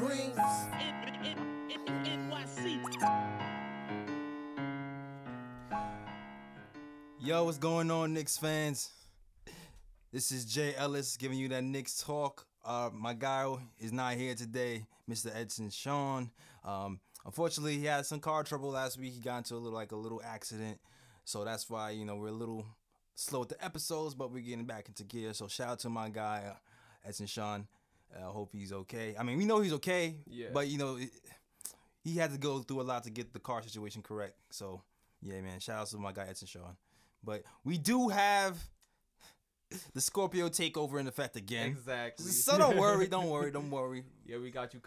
dreams. Yo, what's going on, Knicks fans? This is Jay Ellis giving you that Knicks talk. My guy is not here today, Mr. Edson Sean. Unfortunately, he had some car trouble last week. He got into a little accident, so that's why we're a little slow with the episodes, but we're getting back into gear. So shout out to my guy, Edson Sean. I hope he's okay. I mean, we know he's okay, yeah. But he had to go through a lot to get the car situation correct. So yeah, man, shout out to my guy Edson Sean. But we do have the Scorpio takeover in effect again. Exactly. So don't worry. Yeah, we got you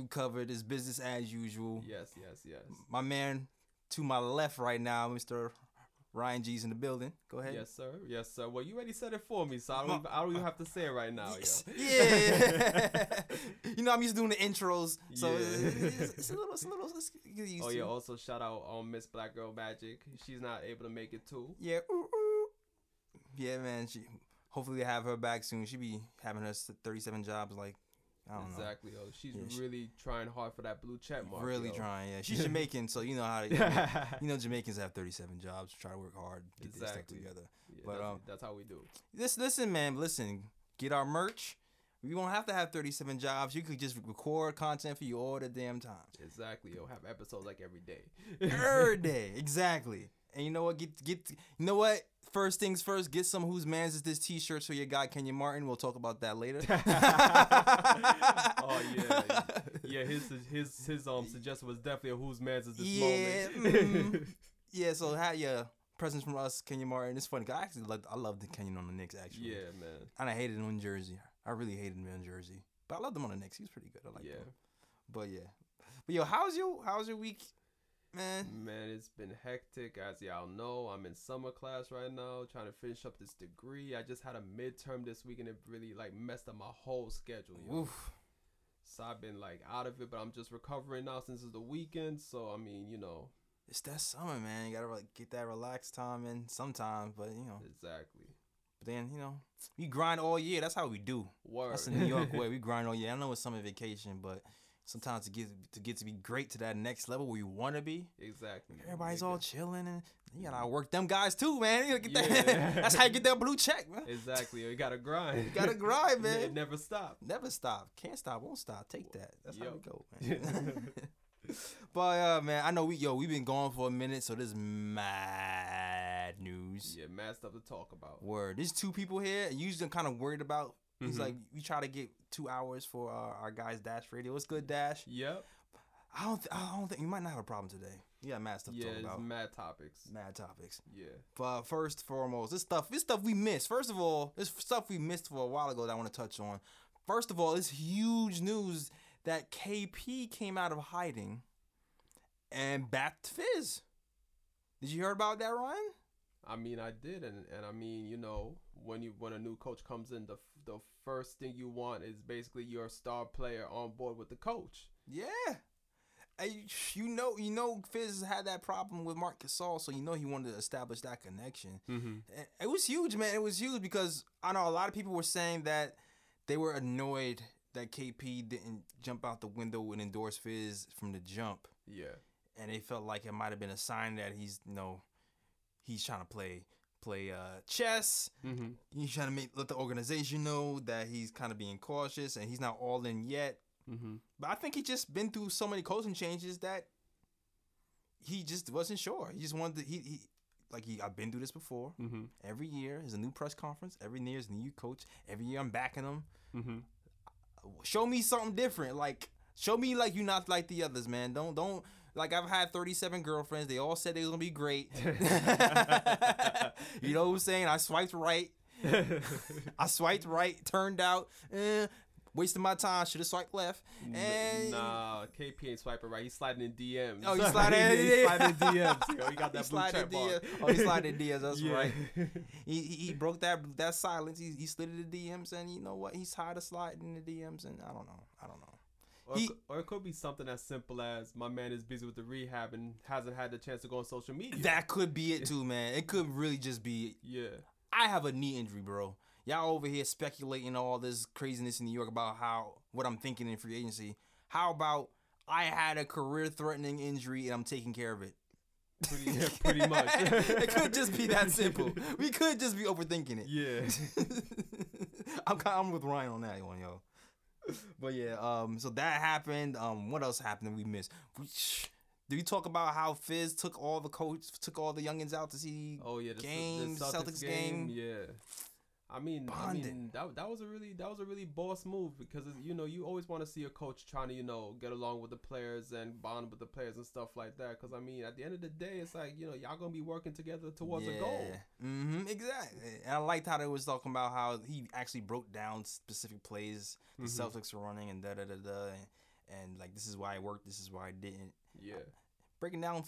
covered. It's business as usual. Yes. My man to my left right now, Mr. Ryan G's in the building. Go ahead. Yes, sir. Well, you already said it for me, so I don't even have to say it right now. Yo. Yeah. I'm used to doing the intros, so yeah. It's a little. Get used to. Yeah. Also, shout out Miss Black Girl Magic. She's not able to make it too. Yeah. Ooh. Yeah, man. Hopefully they have her back soon. She be having her 37 jobs I don't know. Exactly. She's really trying hard for that blue check mark. Really trying. Yeah. She's Jamaican, so you know how Jamaicans have 37 jobs. Try to work hard, get their stuff together. Yeah, but that's how we do. Listen, man. Get our merch. We won't have to have 37 jobs. You could just record content for you all the damn time. Exactly. You'll have episodes every day. Every day. Exactly. And you know what? First things first, get some Whose Mans Is This t-shirts for your guy Kenyon Martin. We'll talk about that later. Oh yeah. Yeah, his suggestion was definitely a Whose Mans Is This moment. Yeah, so have your presence from us, Kenyon Martin. It's funny, 'cause I love the Kenyon on the Knicks actually. Yeah, man. And I hated him in Jersey. I really hated him in Jersey. But I loved him on the Knicks. He was pretty good. I liked him. But yeah. But yo, how's your week? Man, it's been hectic. As y'all know, I'm in summer class right now, trying to finish up this degree. I just had a midterm this week, and it really messed up my whole schedule. Oof. So I've been out of it, but I'm just recovering now since it's the weekend. So I mean, it's that summer, man. You gotta get that relaxed time in sometimes, but exactly. But then we grind all year. That's how we do. Word. That's the New York way. We grind all year. I know it's summer vacation, but. Sometimes to get to be great to that next level where you want to be. Exactly. Everybody's all chilling, and you gotta work them guys too, man. You gotta get that. That's how you get that blue check, man. Exactly. You gotta grind. Man. It never stop. Can't stop. Won't stop. Take that. That's how we go, man. But man, I know we've been gone for a minute, so there's mad news. Yeah, mad stuff to talk about. Word. There's two people here, and usually I'm kind of worried about. He's we try to get 2 hours for our guys Dash Radio. What's good, Dash? Yep. I don't think you might not have a problem today. You got mad stuff to talk about. Yeah, mad topics. Yeah. But first foremost, this stuff we missed. First of all, this stuff we missed for a while ago that I want to touch on. First of all, it's huge news that KP came out of hiding and backed Fizz. Did you hear about that, Ryan? I mean, I did, and I mean, when a new coach comes in, the first thing you want is basically your star player on board with the coach. Yeah, and Fizz had that problem with Marc Gasol, so he wanted to establish that connection. Mm-hmm. And it was huge, man. It was huge because I know a lot of people were saying that they were annoyed that KP didn't jump out the window and endorse Fizz from the jump. Yeah, and they felt like it might have been a sign that he's trying to play chess. Mm-hmm. He's trying to let the organization know that he's kind of being cautious and he's not all in yet. Mm-hmm. But I think he's just been through so many coaching changes that he just wasn't sure. He just wanted to, I've been through this before. Mm-hmm. Every year is a new press conference. Every year is a new coach. Every year I'm backing him. Mm-hmm. Show me something different. Show me you're not like the others, man. Don't. I've had 37 girlfriends. They all said they was going to be great. You know what I'm saying? I swiped right. Turned out. Wasting my time. Should have swiped left. Nah, KP ain't swiping right. He's sliding in DMs. Oh, he's sliding in DMs. He got that blue check mark. Oh, he's sliding in DMs. That's right. He broke that silence. He slid in the DMs, and you know what? He's tired of sliding in the DMs, and I don't know. Or it could be something as simple as my man is busy with the rehab and hasn't had the chance to go on social media. That could be it too, man. It could really just be, I have a knee injury, bro. y'all over here speculating all this craziness in New York about how what I'm thinking in free agency. How about I had a career-threatening injury and I'm taking care of it? Pretty much. It could just be that simple. We could just be overthinking it. Yeah. I'm with Ryan on that one, yo. But yeah, so that happened. What else happened that we missed? Did we talk about how Fizz took all the youngins out to see? Oh yeah, the Celtics game. Yeah. I mean that was a really boss move because you always want to see a coach trying to get along with the players and bond with the players and stuff like that, because I mean at the end of the day it's like y'all gonna be working together towards a goal. Mm-hmm, exactly. And I liked how they was talking about how he actually broke down specific plays the Celtics were running and and like this is why it worked, this is why it didn't. Yeah, breaking down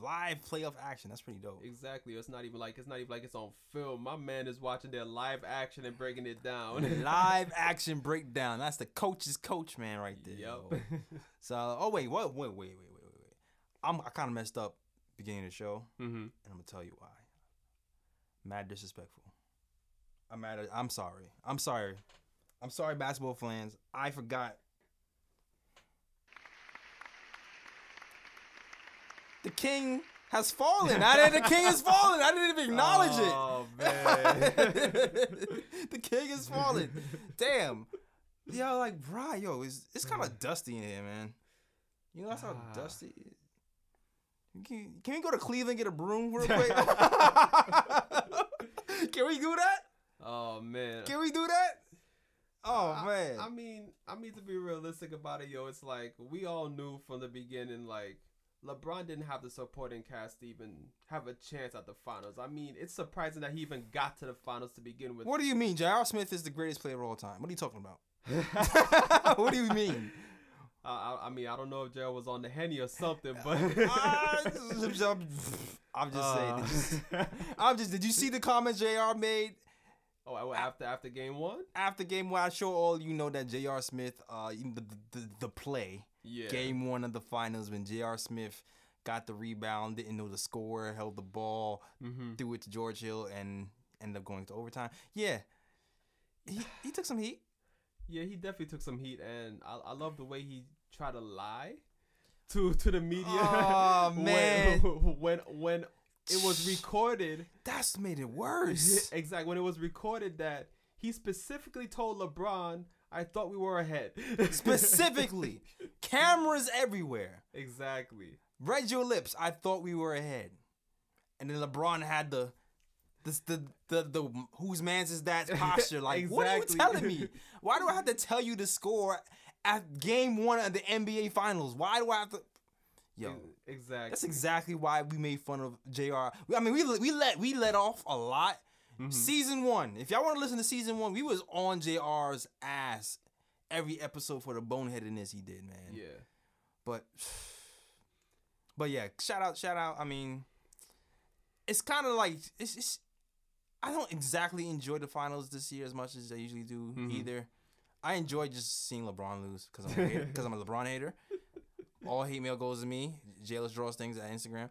live playoff action. That's pretty dope. Exactly. It's not even like it's on film. My man is watching their live action and breaking it down. Live action breakdown. That's the coach's coach, man, right there. Yep. So, wait. I kind of messed up beginning of the show, and I'm gonna tell you why. Mad disrespectful. I'm mad. I'm sorry. I'm sorry, basketball fans. I forgot. The king has fallen. I didn't even acknowledge it. Oh, man. The king is fallen. Damn. Yo, like, bruh, it's kind of dusty in here, man. You know that's how dusty it is? Can we go to Cleveland and get a broom real quick? Can we do that? Oh, man. Can we do that? Oh, man. I mean, to be realistic about it, it's like we all knew from the beginning, like, LeBron didn't have the supporting cast to even have a chance at the finals. I mean, it's surprising that he even got to the finals to begin with. What do you mean? J.R. Smith is the greatest player of all time. What are you talking about? What do you mean? I mean, I don't know if J.R. was on the Henny or something, but... I'm just saying. Did you see the comments J.R. made? Oh, after game one? After game one, I'm sure all you know that J.R. Smith, the play... Yeah. Game one of the finals when J.R. Smith got the rebound, didn't know the score, held the ball, threw it to George Hill, and ended up going to overtime. Yeah, he took some heat. Yeah, he definitely took some heat, and I love the way he tried to lie to the media. Oh, man. When it was recorded. That's made it worse. Exactly. When it was recorded that he specifically told LeBron, I thought we were ahead. Specifically. Cameras everywhere. Exactly. Read your lips. I thought we were ahead. And then LeBron had the whose man's is that posture. Like, exactly. What are you telling me? Why do I have to tell you the score at game one of the NBA Finals? Why do I have to... Yo. Exactly. That's exactly why we made fun of JR. I mean, we let off a lot. Mm-hmm. Season one. If y'all want to listen to season one, we was on JR's ass every episode for the boneheadedness he did, man. Yeah. But yeah, shout out. I mean, it's kind of like it's I don't exactly enjoy the finals this year as much as I usually do either. I enjoy just seeing LeBron lose because I'm a LeBron hater. All hate mail goes to me. Jayless draws things at Instagram.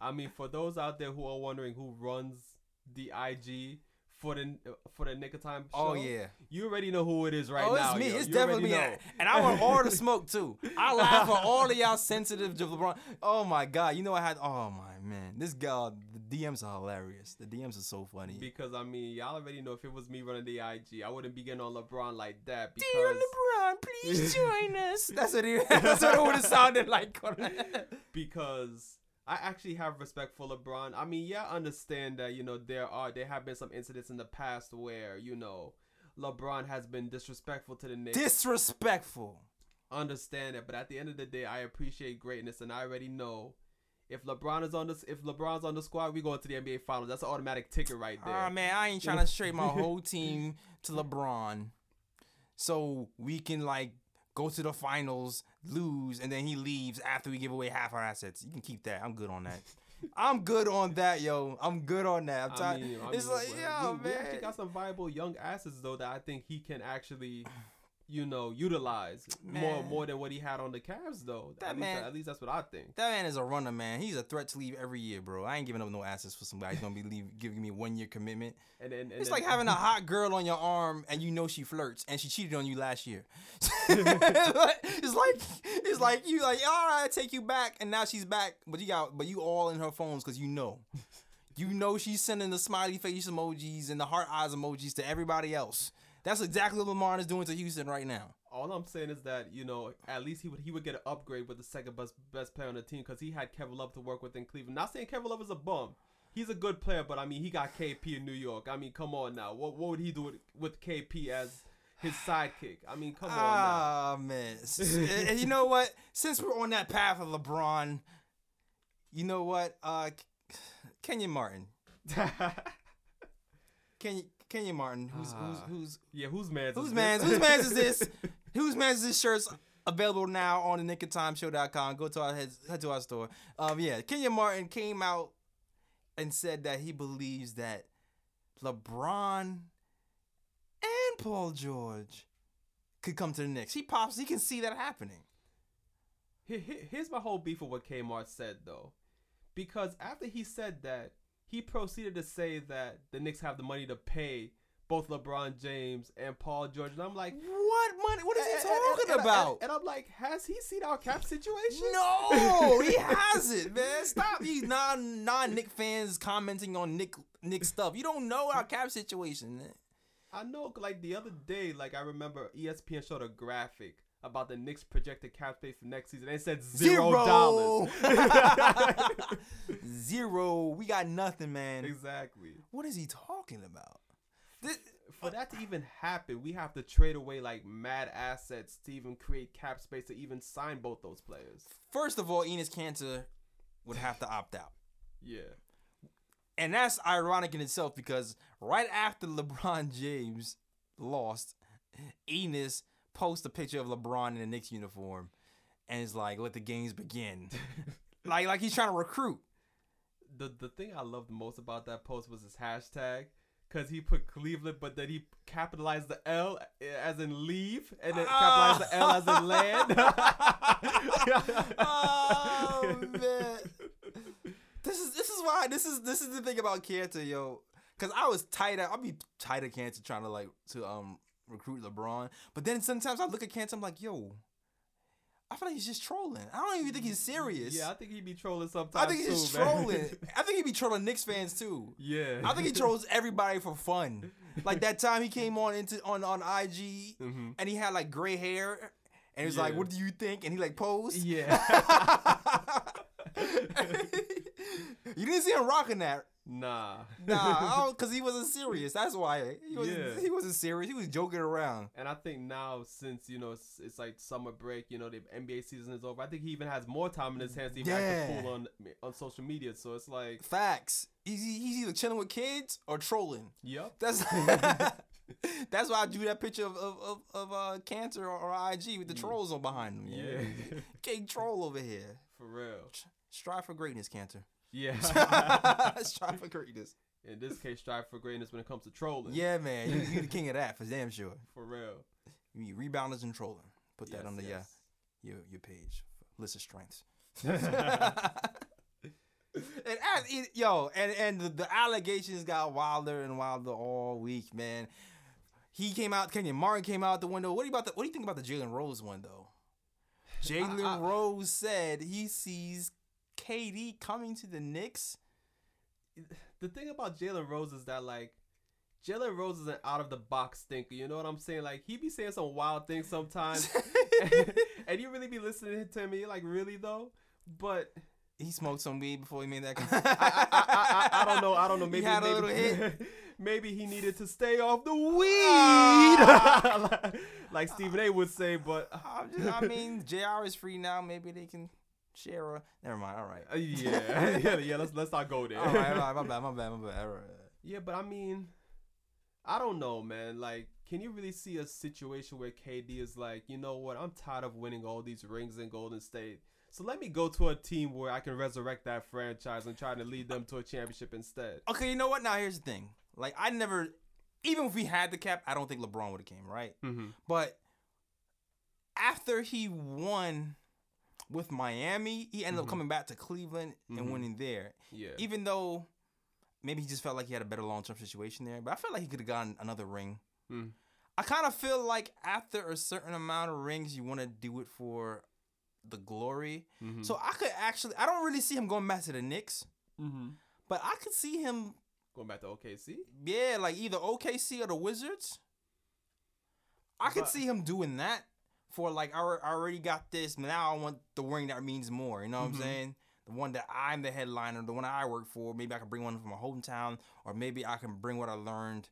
I mean, for those out there who are wondering who runs the IG for the Nick of Time show, oh yeah, you already know who it is now. It's me. Yo. It's definitely me. And I want all the smoke too. I laugh at all of y'all sensitive to LeBron. Oh my God, oh my man, this guy. The DMs are hilarious. The DMs are so funny. Because I mean, y'all already know if it was me running the IG, I wouldn't be getting on LeBron like that. Because... Dear LeBron, please join us. That's what it would have sounded like. Because. I actually have respect for LeBron. I mean, I understand that, there have been some incidents in the past where, LeBron has been disrespectful to the Knicks. Disrespectful. Understand it, but at the end of the day, I appreciate greatness, and I already know if LeBron's on the squad, we going to the NBA Finals. That's an automatic ticket right there. Ah, man, I ain't trying to trade my whole team to LeBron so we can, go to the finals, lose, and then he leaves after we give away half our assets. You can keep that. I'm good on that. I'm tired. I mean, it's like, man. We actually got some viable young assets, though, that I think he can actually you know, utilized more than what he had on the Cavs, though. At least that's what I think. That man is a runner, man. He's a threat to leave every year, bro. I ain't giving up no assets for somebody who's going to be giving me 1 year commitment. It's like having a hot girl on your arm and you know she flirts and she cheated on you last year. it's like you like, all right, I take you back, and now she's back, but you all in her phones because you know. You know she's sending the smiley face emojis and the heart eyes emojis to everybody else. That's exactly what LeBron is doing to Houston right now. All I'm saying is that, you know, at least he would get an upgrade with the second best player on the team because he had Kevin Love to work with in Cleveland. Not saying Kevin Love is a bum. He's a good player, but, I mean, he got KP in New York. I mean, come on now. What would he do with KP as his sidekick? I mean, come on now. Ah, man. And you know what? Since we're on that path of LeBron, you know what? Kenyon Martin. Kenyon Martin, whose man's is this? Whose man's is this shirt's available now on the nickoftimeshow.com. Go to our head to our store. Kenyon Martin came out and said that he believes that LeBron and Paul George could come to the Knicks. He can see that happening. Here's my whole beef with what Kmart said though, because after he said that, he proceeded to say that the Knicks have the money to pay both LeBron James and Paul George. And I'm like, what money? What is he talking about? And I'm like, has he seen our cap situation? No, he hasn't, man. Stop these non-Knick fans commenting on Knick stuff. You don't know our cap situation, man. I know, like, the other day, like, I remember ESPN showed a graphic about the Knicks' projected cap space for next season. They said $0. $0. We got nothing, man. Exactly. What is he talking about? For that to even happen, we have to trade away like mad assets to even create cap space to even sign both those players. First of all, Enes Kanter would have to opt out. Yeah. And that's ironic in itself because right after LeBron James lost, Enes post a picture of LeBron in the Knicks uniform, and it's like, let the games begin. like he's trying to recruit. The thing I loved most about that post was his hashtag, because he put Cleveland, but then he capitalized the L as in leave, and then capitalized the L as in land. Oh, man. This is the thing about Kanter, yo. Because I'll be tired of Kanter trying to recruit LeBron, but then sometimes I look at Kanter, I'm like, yo, I feel like he's just trolling. I don't even think he's serious. Yeah, I think he'd be trolling sometimes. I think he's just trolling. I think he'd be trolling Knicks fans too. Yeah, I think he trolls everybody for fun. Like that time he came on IG and he had like gray hair and he was like, "What do you think?" And he like posed. Yeah. You didn't see him rocking that. Nah, because he wasn't serious. That's why he wasn't serious. He was joking around. And I think now, since you know it's like summer break, you know the NBA season is over. I think he even has more time in his hands to even act a fool on social media. So it's like facts. He's either chilling with kids or trolling. Yep. That's that's why I drew that picture of Kanter or IG with the trolls on behind him. Yeah. King troll over here. For real. Strive for greatness, Kanter. Yeah. Strive for greatness. In this case, strive for greatness when it comes to trolling. Yeah, man. You're the king of that for damn sure. For real. You mean rebounders and trolling. Put that under your page. List of strengths. and the allegations got wilder and wilder all week, man. He came out, Kenyon Martin came out the window. What do you think about the Jalen Rose one though? Jalen Rose said he sees KD coming to the Knicks. The thing about Jalen Rose is that, like, Jalen Rose is an out-of-the-box thinker. You know what I'm saying? Like, he be saying some wild things sometimes. and you really be listening to him, and you're like, really, though? But he smoked some weed before he made that. I don't know. Maybe he had a little hit. Maybe he needed to stay off the weed, like Stephen A. would say. But JR is free now. Maybe they can share. Never mind. All right. Yeah. Let's not go there. All right. My bad. All right. Yeah, but I mean, I don't know, man. Like, can you really see a situation where KD is like, you know what? I'm tired of winning all these rings in Golden State. So let me go to a team where I can resurrect that franchise and try to lead them to a championship instead. Okay, you know what? Now, here's the thing. Like, I never, even if we had the cap, I don't think LeBron would have came, right? Mm-hmm. But after he won with Miami, he ended up coming back to Cleveland and winning there. Yeah. Even though maybe he just felt like he had a better long-term situation there. But I felt like he could have gotten another ring. Mm. I kind of feel like after a certain amount of rings, you want to do it for the glory. Mm-hmm. So I could actually... I don't really see him going back to the Knicks. Mm-hmm. But I could see him... Going back to OKC? Yeah, like either OKC or the Wizards. I could see him doing that for like, I already got this. Now I want the ring that means more. You know what I'm saying? The one that I'm the headliner, the one I work for. Maybe I can bring one from my hometown, or maybe I can bring what I learned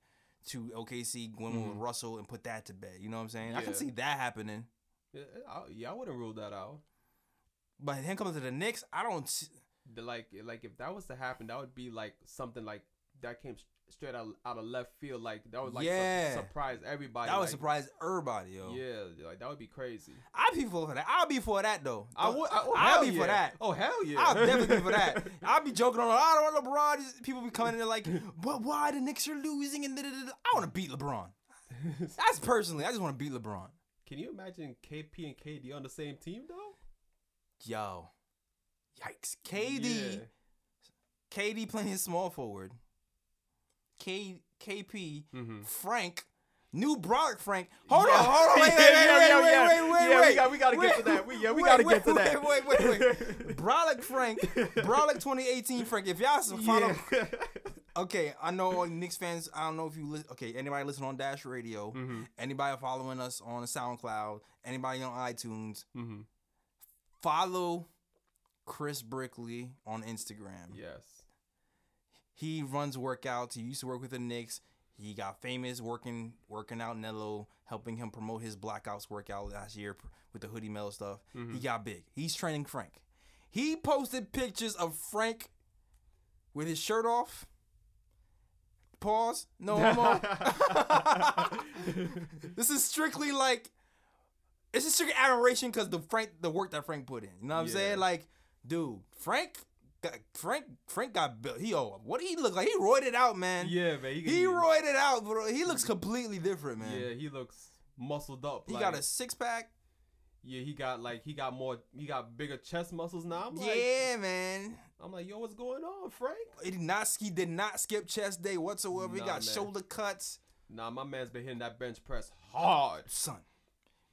to OKC going with Russell and put that to bed. You know what I'm saying? Yeah. I can see that happening. Yeah, I wouldn't rule that out. But him coming to the Knicks, I don't... Like if that was to happen, that would be like something like that came straight out of left field. Like that would like surprise everybody. That would surprise everybody, yo. Yeah, like that would be crazy. I'd be for that. I'll be for that though. I'll be for that. Oh hell yeah! I'll definitely be for that. I'll be joking on. I don't want LeBron. People be coming in there like, but why the Knicks are losing and da-da-da-da. I want to beat LeBron. That's personally. I just want to beat LeBron. Can you imagine KP and KD on the same team though? Yo, yikes! KD playing small forward. KP, Frank, new Brock Frank. Hold on, wait. We gotta get to that. We gotta get to that. Wait. Brolic 2018 Frank. If y'all follow, okay, I know Knicks fans. I don't know if you listen. Okay, anybody listening on Dash Radio, anybody following us on SoundCloud, anybody on iTunes, follow Chris Brickley on Instagram. Yes. He runs workouts. He used to work with the Knicks. He got famous working out Nello, helping him promote his Blackouts workout last year with the Hoodie Mel stuff. Mm-hmm. He got big. He's training Frank. He posted pictures of Frank with his shirt off. Pause. No homo. This is strictly admiration because the work that Frank put in. You know what I'm saying? Like, dude, Frank got built. What did he look like? He roided out, man. Yeah, man. He roided out, bro. He looks completely different, man. Yeah, he looks muscled up. He got a six pack. Yeah, he got bigger chest muscles now. I'm like, yeah, man. I'm like, yo, what's going on, Frank? He did not skip chest day whatsoever. He got shoulder cuts. Nah, my man's been hitting that bench press hard, son.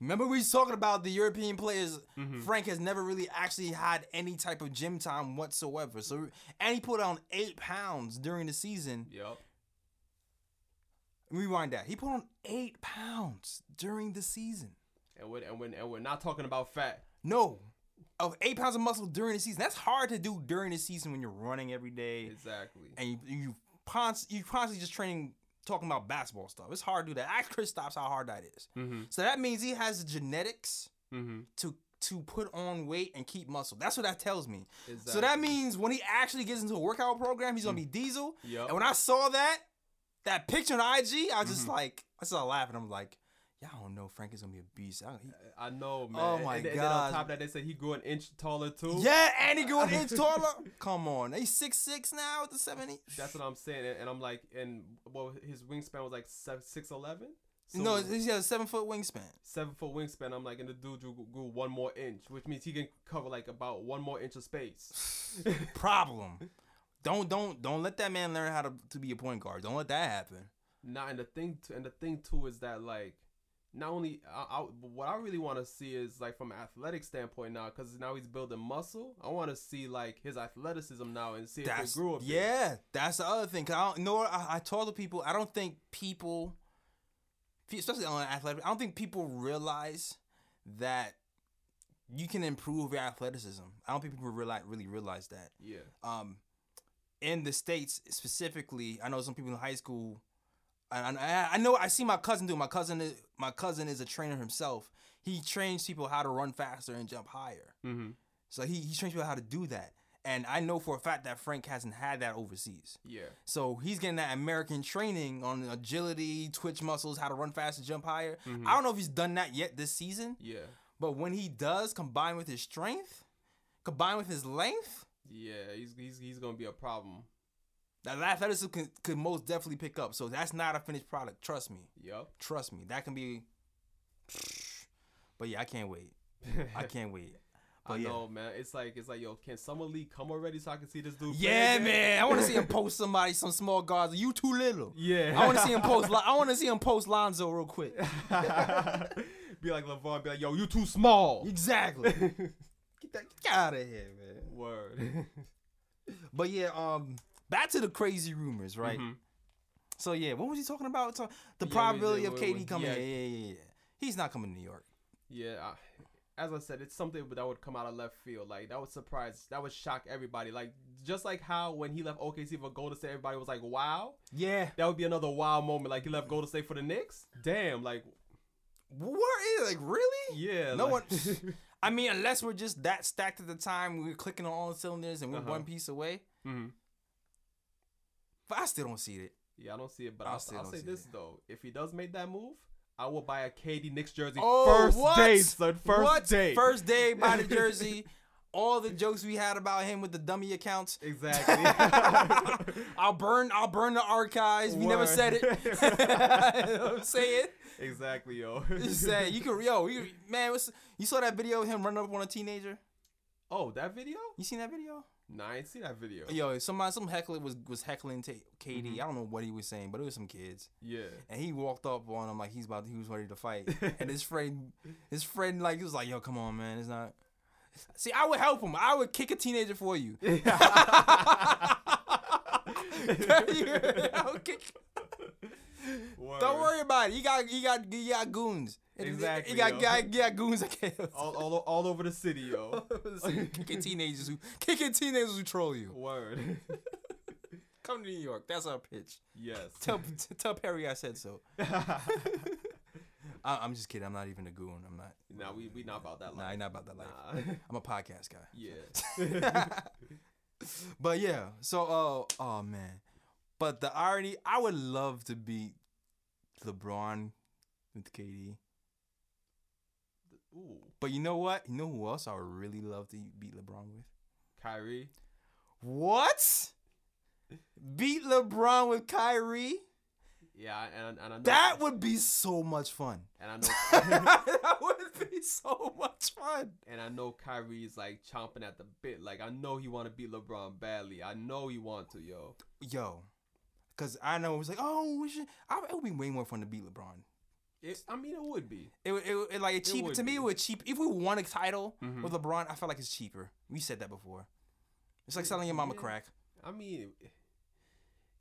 Remember we was talking about the European players. Mm-hmm. Frank has never really actually had any type of gym time whatsoever. So, and he put on 8 pounds during the season. Yep. Rewind that. He put on 8 pounds during the season. And we're not talking about fat. No. Of 8 pounds of muscle during the season. That's hard to do during the season when you're running every day. Exactly. And you constantly just training. Talking about basketball stuff. It's hard to do that. Ask Kristaps how hard that is. Mm-hmm. So that means he has the genetics to put on weight and keep muscle. That's what that tells me. Exactly. So that means when he actually gets into a workout program, he's going to be diesel. Yep. And when I saw that picture on IG, I was just like, I started laughing. I'm like, y'all don't know Frank is going to be a beast. I know, man. Oh, my God. And then on top of that, they said he grew an inch taller, too. Yeah, and he grew an inch taller. Come on. He's 6'6 now with the 70. That's what I'm saying. And I'm like, his wingspan was like 6'11? So no, he has a 7-foot wingspan. 7-foot wingspan. I'm like, and the dude grew one more inch, which means he can cover like about one more inch of space. Problem. Don't let that man learn how to be a point guard. Don't let that happen. Nah, and the thing too is that like, not only what I really want to see is like from an athletic standpoint now, because now he's building muscle. I want to see like his athleticism now and see if it grew up. Yeah, that's the other thing. Cause I told people I don't think people, especially on athletic, I don't think people realize that you can improve your athleticism. I don't think people really realize that. Yeah. In the States specifically, I know some people in high school. I know I see my cousin do. My cousin is a trainer himself. He trains people how to run faster and jump higher. Mm-hmm. So he trains people how to do that. And I know for a fact that Frank hasn't had that overseas. Yeah. So he's getting that American training on agility, twitch muscles, how to run faster, jump higher. Mm-hmm. I don't know if he's done that yet this season. Yeah. But when he does, combined with his strength, combined with his length. Yeah, he's gonna be a problem. That athleticism could most definitely pick up. So that's not a finished product. Trust me. Yep. That can be... But yeah, I can't wait. I can't wait. But I know, man. It's like, yo, can Summer League come already so I can see this dude? Yeah, play, man. I want to see him post somebody, some small guards. You too little. Yeah. I want to see him post. I want to see him post Lonzo real quick. Be like LeVar. Be like, yo, you too small. Exactly. Get out of here, man. Word. But yeah, back to the crazy rumors, right? Mm-hmm. So yeah, what was he talking about? The probability of KD coming. Yeah. He's not coming to New York. Yeah. As I said, it's something that would come out of left field. Like, that would surprise, that would shock everybody. Like, just like how when he left OKC for Golden State, everybody was like, wow. Yeah. That would be another wow moment. Like, he left Golden State for the Knicks? Damn, like. Where is, like, really? Yeah. No like, one. I mean, unless we're just that stacked at the time, we were clicking on all the cylinders and we're one piece away. Mm-hmm. But I still don't see it. Yeah, I don't see it. But I'll say this, though. If he does make that move, I will buy a KD Knicks jersey first day, son. First day, buy the jersey. All the jokes we had about him with the dummy accounts. Exactly. I'll burn the archives. Word. We never said it. You know what I'm saying? Exactly, yo. You saw that video of him running up on a teenager? Oh, that video? You seen that video? Nah, I ain't seen that video. Yo, some heckler was heckling KD. Mm-hmm. I don't know what he was saying, but it was some kids. Yeah. And he walked up on him like he was ready to fight. And his friend like he was like, yo, come on, man, it's not. See, I would help him. I would kick a teenager for you. Don't worry about it. You got goons. Exactly. You got goons. all over the city, yo. Kicking teenagers who troll you. Word. Come to New York. That's our pitch. Yes. Tell Perry I said so. I'm just kidding. I'm not even a goon. I'm not. Nah, we not about that life. Nah, I'm not about that life. Nah. I'm a podcast guy. Yeah. But yeah. So, oh man. But the irony, I would love to beat LeBron with KD. Ooh. But you know what? You know who else I would really love to beat LeBron with? Kyrie. What? Beat LeBron with Kyrie? Yeah, and I know that would be so much fun. And I know that would be so much fun. And I know Kyrie's like chomping at the bit. Like I know he want to beat LeBron badly. I know he want to, yo. Yo, cause I know it was like, oh, it would be way more fun to beat LeBron. It would be. It would be cheap. If we won a title with LeBron, I felt like it's cheaper. We said that before. It's like selling your mama crack. I mean.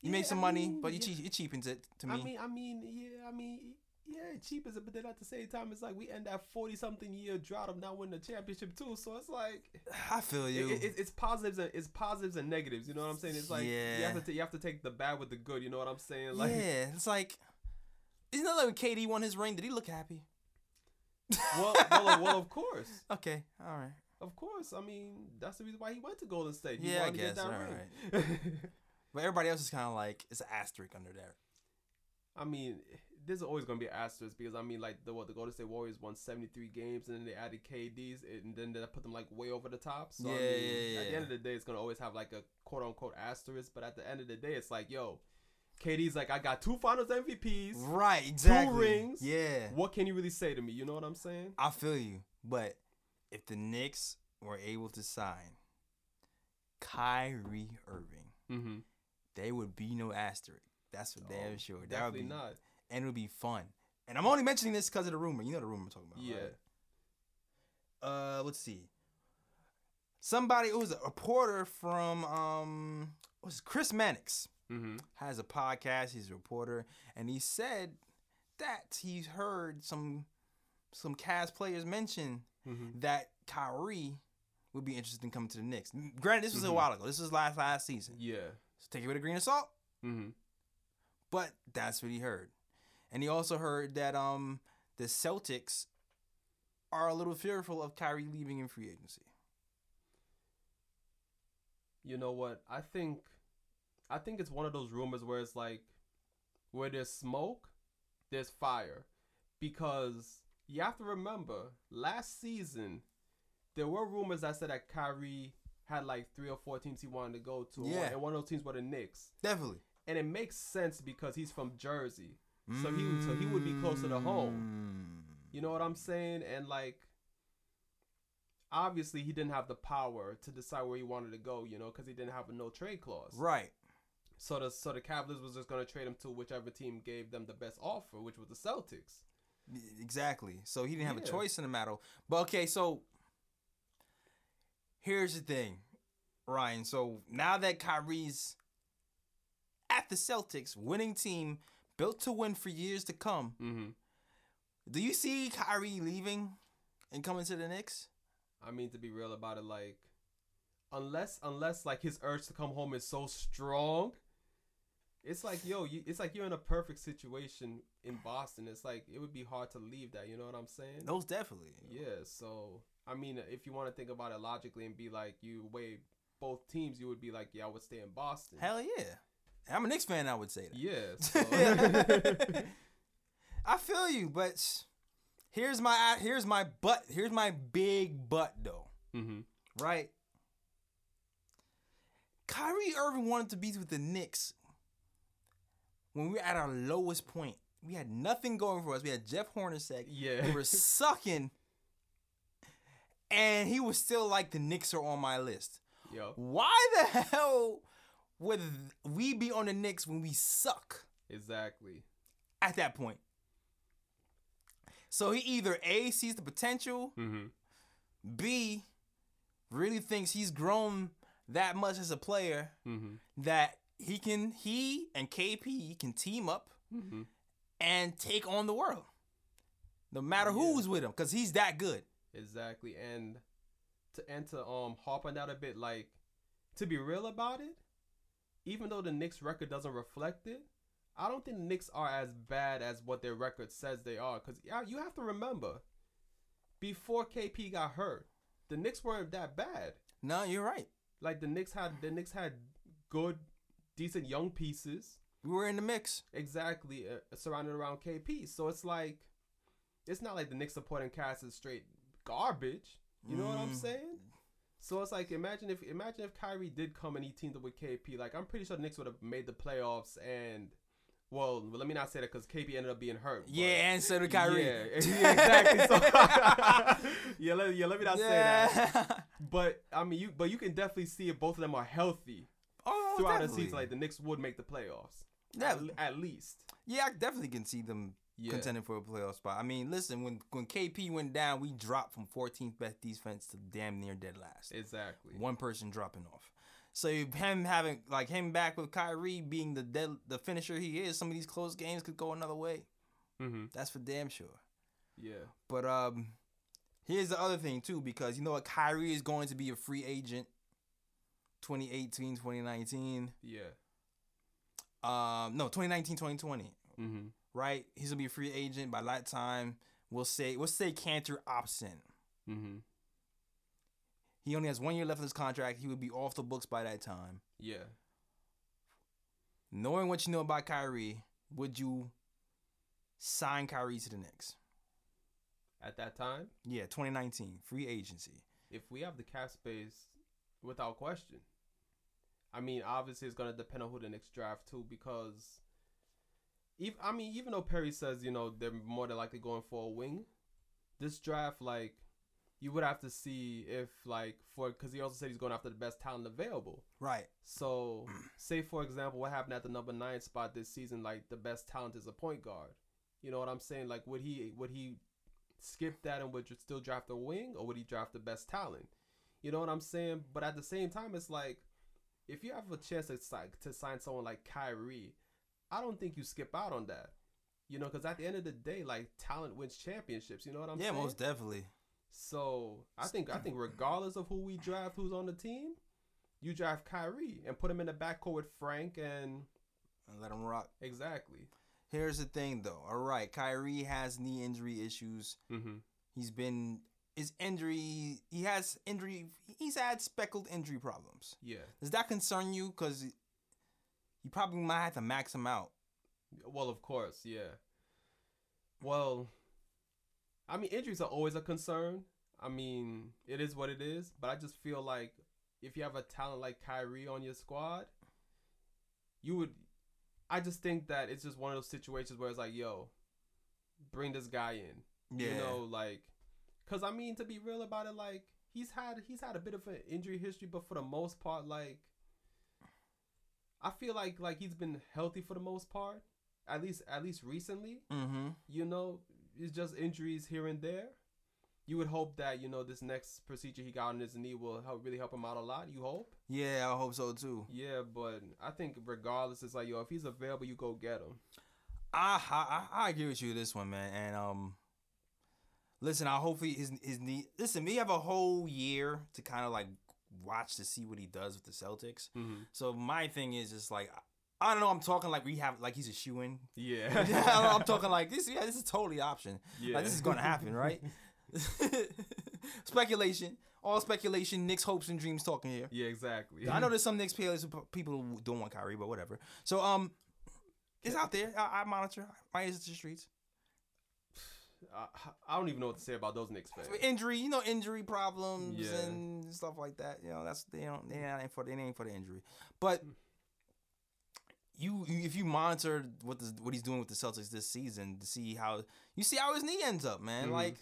You make some money, but it cheapens it to me. I mean, it cheapens it, but then at the same time, it's like we end that 40-something year drought of not winning the championship too. So it's like I feel you. It's positives and negatives. You know what I'm saying? It's like you have to take the bad with the good. You know what I'm saying? Like, yeah, it's like isn't that like when KD won his ring? Did he look happy? Well, of course. Okay, all right. Of course. I mean, that's the reason why he went to Golden State. Yeah, I guess. All right. But everybody else is kind of like, it's an asterisk under there. I mean, there's always going to be an asterisk because, I mean, like, the Golden State Warriors won 73 games and then they added KDs and then they put them, like, way over the top. So, at the end of the day, it's going to always have, like, a quote-unquote asterisk. But at the end of the day, it's like, yo, KD's like, I got 2 finals MVPs. Right, exactly. 2 rings. Yeah. What can you really say to me? You know what I'm saying? I feel you. But if the Knicks were able to sign Kyrie Irving. Mm-hmm. They would be no asterisk. That's for damn sure. Definitely not. And it would be fun. And I'm only mentioning this because of the rumor. You know the rumor I'm talking about. Yeah. Right? Let's see. Somebody who was a reporter from Chris Mannix has a podcast. He's a reporter, and he said that he's heard some Cavs players mention that Kyrie would be interested in coming to the Knicks. Granted, this was a while ago. This was last season. Yeah. So take it with a grain of salt. Mm-hmm. But that's what he heard. And he also heard that the Celtics are a little fearful of Kyrie leaving in free agency. You know what? I think it's one of those rumors where it's like, where there's smoke, there's fire. Because you have to remember, last season, there were rumors that said that Kyrie had like 3 or 4 teams he wanted to go to. Yeah. And one of those teams were the Knicks. Definitely. And it makes sense because he's from Jersey. So he would be closer to home. You know what I'm saying? And like, obviously he didn't have the power to decide where he wanted to go, you know, because he didn't have a no trade clause. Right. So the Cavaliers was just going to trade him to whichever team gave them the best offer, which was the Celtics. Exactly. So he didn't have a choice in the matter. But okay, so here's the thing, Ryan. So now that Kyrie's at the Celtics, winning team, built to win for years to come, do you see Kyrie leaving and coming to the Knicks? I mean, to be real about it, like, unless like his urge to come home is so strong. It's like, yo, it's like you're in a perfect situation in Boston. It's like it would be hard to leave that. You know what I'm saying? Most definitely. Yeah. So, I mean, if you want to think about it logically and be like, you weigh both teams, you would be like, yeah, I would stay in Boston. Hell yeah. I'm a Knicks fan, I would say that. Yeah. So. I feel you, but here's my butt. Here's my big butt, though. Mm-hmm. Right? Kyrie Irving wanted to be with the Knicks when we were at our lowest point. We had nothing going for us. We had Jeff Hornacek. Yeah. We were sucking. And he was still like, the Knicks are on my list. Yo. Why the hell would we be on the Knicks when we suck? Exactly. At that point. So he either A, sees the potential. Mm-hmm. B, really thinks he's grown that much as a player that he and KP can team up and take on the world, no matter who's with him, because he's that good. Exactly. And to harp on that a bit, like, to be real about it, even though the Knicks record doesn't reflect it, I don't think the Knicks are as bad as what their record says they are, because you have to remember, before KP got hurt, the Knicks weren't that bad. No, you're right. Like, the Knicks had good, decent young pieces. We were in the mix. Exactly, surrounded around KP. So it's like, it's not like the Knicks supporting cast is straight garbage. You know what I'm saying? So it's like, imagine if Kyrie did come and he teamed up with KP. Like, I'm pretty sure the Knicks would have made the playoffs and... Well, let me not say that because KP ended up being hurt. But, yeah, and so did Kyrie. Yeah, exactly. So, let me not say that. But I mean, you can definitely see if both of them are healthy throughout the season. Like, the Knicks would make the playoffs. Yeah, at least. Yeah, I definitely can see them contending for a playoff spot. I mean, listen, when KP went down, we dropped from 14th best defense to damn near dead last. Exactly. One person dropping off. So him back with Kyrie being the finisher he is, some of these close games could go another way. Mm-hmm. That's for damn sure. Yeah. But here's the other thing too, because you know what, Kyrie is going to be a free agent 2018, 2019. Yeah. 2019, 2020. Mm-hmm. Right? He's gonna be a free agent by that time. We'll say Kanter opts in. Mm-hmm. He only has 1 year left of his contract. He would be off the books by that time. Yeah. Knowing what you know about Kyrie, would you sign Kyrie to the Knicks? At that time? Yeah, 2019, free agency. If we have the cap space, without question. I mean, obviously, it's going to depend on who the Knicks draft to, because even though Perry says, you know, they're more than likely going for a wing, this draft, like, you would have to see if, like, because he also said he's going after the best talent available. Right. So, say, for example, what happened at the number 9 spot this season, like, the best talent is a point guard. You know what I'm saying? Like, would he skip that and would still draft a wing, or would he draft the best talent? You know what I'm saying? But at the same time, it's like, if you have a chance to sign someone like Kyrie, I don't think you skip out on that. You know, because at the end of the day, like, talent wins championships. You know what I'm saying? Yeah, most definitely. So I think regardless of who we draft, who's on the team, you draft Kyrie and put him in the backcourt with Frank and let him rock. Exactly. Here's the thing, though. All right, Kyrie has knee injury issues. Mm-hmm. He's had speckled injury problems. Yeah. Does that concern you? Because you probably might have to max him out. Well, of course, yeah. Well, I mean, injuries are always a concern. I mean, it is what it is. But I just feel like if you have a talent like Kyrie on your squad, I just think that it's just one of those situations where it's like, yo, bring this guy in. Yeah. You know, like, because, I mean, to be real about it, like, he's had a bit of an injury history, but for the most part, like, I feel like he's been healthy for the most part, at least recently. Mm-hmm. You know, it's just injuries here and there. You would hope that, you know, this next procedure he got on his knee will really help him out a lot. You hope? Yeah, I hope so too. Yeah, but I think regardless, it's like, yo, if he's available, you go get him. I agree with you this one, man. And listen, I hopefully his knee. Listen, we have a whole year to kind of like watch to see what he does with the Celtics. Mm-hmm. So my thing is just like, I don't know. I'm talking like we have like he's a shoo-in. Yeah. I'm talking like this. Yeah, this is totally an option. Yeah. Like, this is gonna happen, right? Speculation, all speculation. Knicks hopes and dreams talking here. Yeah, exactly. I know there's some Knicks players people who don't want Kyrie, but whatever. So it's out there. I monitor. My ears to the streets. I don't even know what to say about those Knicks fans. Injury, you know, injury problems and stuff like that. You know, that's they ain't for the injury, but. If you monitor what he's doing with the Celtics this season to see how his knee ends up, man. Mm-hmm. Like,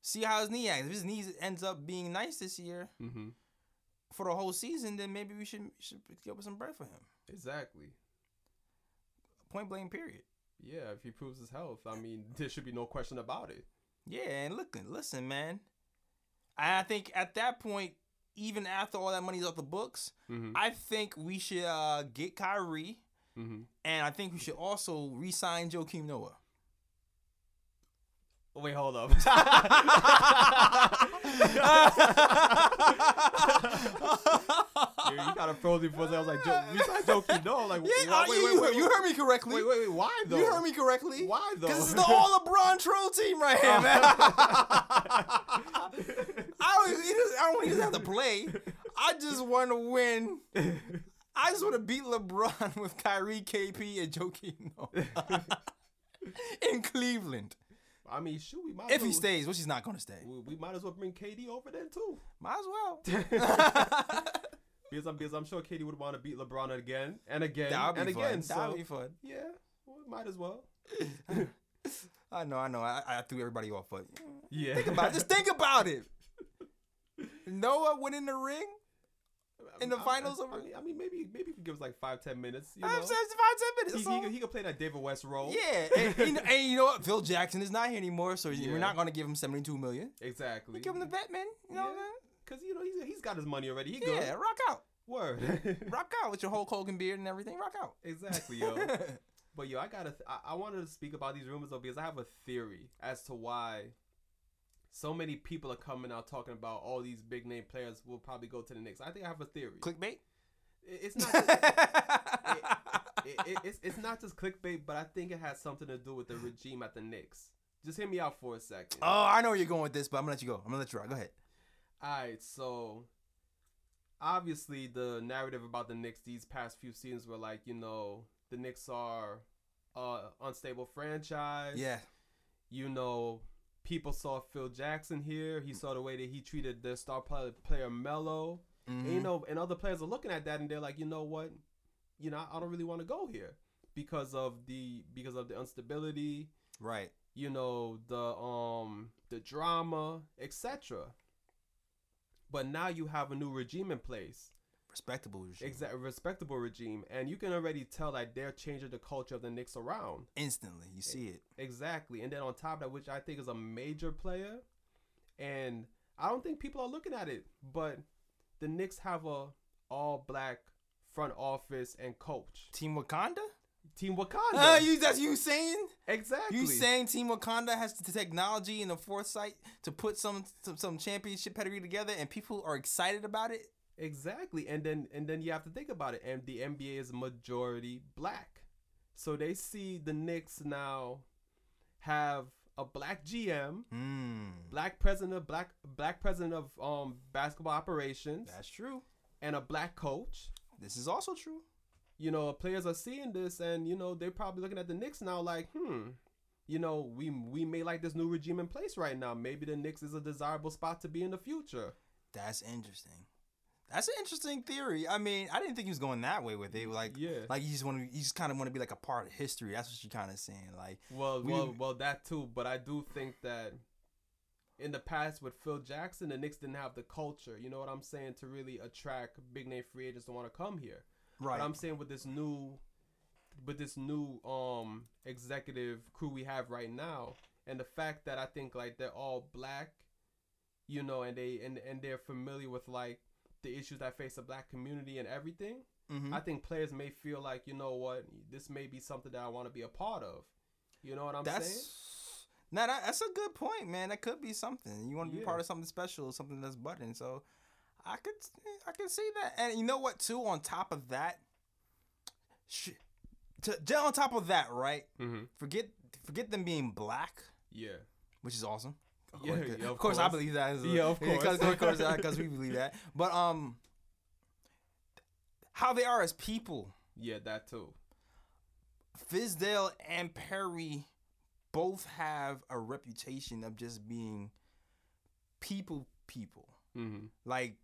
see how his knee acts. If his knee ends up being nice this year for the whole season, then maybe we should get up with some bread for him. Exactly. Point blank. Period. Yeah, if he proves his health, I mean, there should be no question about it. Yeah, and listen, man. I think at that point, even after all that money's off the books, I think we should get Kyrie, and I think we should also re-sign Joakim Noah. Wait, hold up. You got to throw me for that. I was like, we signed Joakim Noah. Like, yeah, wait, you heard me correctly. Wait, why though? You heard me correctly. Why though? Because it's the all LeBron troll team right here, man. I don't even have to play. I just want to win. I just want to beat LeBron with Kyrie, KP, and Joakim Noah in Cleveland. I mean, shoot, we might. If he stays, which he's not going to stay, we might as well bring KD over then too. Might as well. Because I'm sure KD would want to beat LeBron again and again and again. That would be fun. Yeah, well, might as well. I know. I threw everybody off, but yeah. Just think about it. Noah winning the ring in the finals. I mean, maybe if he gives like 5-10 minutes. You know? 5-10 minutes. He could play that David West role. Yeah, and you know what? Phil Jackson is not here anymore, so we're not going to give him $72 million. Exactly. We give him the vet, man. You know what I mean? Because, you know, he's got his money already. He good. Yeah, rock out. Word. Rock out with your whole Hogan beard and everything. Rock out. Exactly, yo. But, yo, I wanted to speak about these rumors, though, because I have a theory as to why so many people are coming out talking about all these big-name players will probably go to the Knicks. I think I have a theory. Clickbait? It's not just, it's not just clickbait, but I think it has something to do with the regime at the Knicks. Just hear me out for a second. Oh, I know where you're going with this, but I'm going to let you go. I'm going to let you rock. Go ahead. Alright, so obviously the narrative about the Knicks these past few seasons were like, you know, the Knicks are unstable franchise. Yeah. You know, people saw Phil Jackson here. He saw the way that he treated the star player Melo. Mm-hmm. And, you know, and other players are looking at that and they're like, you know what? You know, I don't really want to go here because of the instability. Right. You know, the drama, etc. But now you have a new regime in place. Respectable regime. Exactly, respectable regime. And you can already tell that they're changing the culture of the Knicks around. Instantly. You see it. Exactly. And then on top of that, which I think is a major player, and I don't think people are looking at it, but the Knicks have a all-black front office and coach. Team Wakanda? Team Wakanda. That's you saying? Exactly. You saying Team Wakanda has the technology and the foresight to put some championship pedigree together, and people are excited about it? Exactly. And then you have to think about it. And the NBA is majority black. So they see the Knicks now have a black GM, black president, black president of basketball operations. That's true. And a black coach. This is also true. You know, players are seeing this, and, you know, they're probably looking at the Knicks now like, you know, we may like this new regime in place right now. Maybe the Knicks is a desirable spot to be in the future. That's interesting. That's an interesting theory. I mean, I didn't think he was going that way with it. Like you just kind of want to be like a part of history. That's what you're kind of saying. Like, well, that too. But I do think that in the past with Phil Jackson, the Knicks didn't have the culture. You know what I'm saying? To really attract big name free agents to want to come here. Right. But I'm saying with this new, executive crew we have right now, and the fact that I think like they're all black, you know, and they're familiar with like the issues that face the black community and everything. Mm-hmm. I think players may feel like, you know what, this may be something that I want to be a part of. You know what I'm saying? Now that's a good point, man. That could be something. You want to be part of something special, something that's budding. So I could see that. And you know what, too, on top of that, right? Mm-hmm. Forget them being black. Yeah. Which is awesome. Of course, I believe that. Because we believe that. But how they are as people. Yeah, that too. Fizdale and Perry both have a reputation of just being people. Mm-hmm. Like,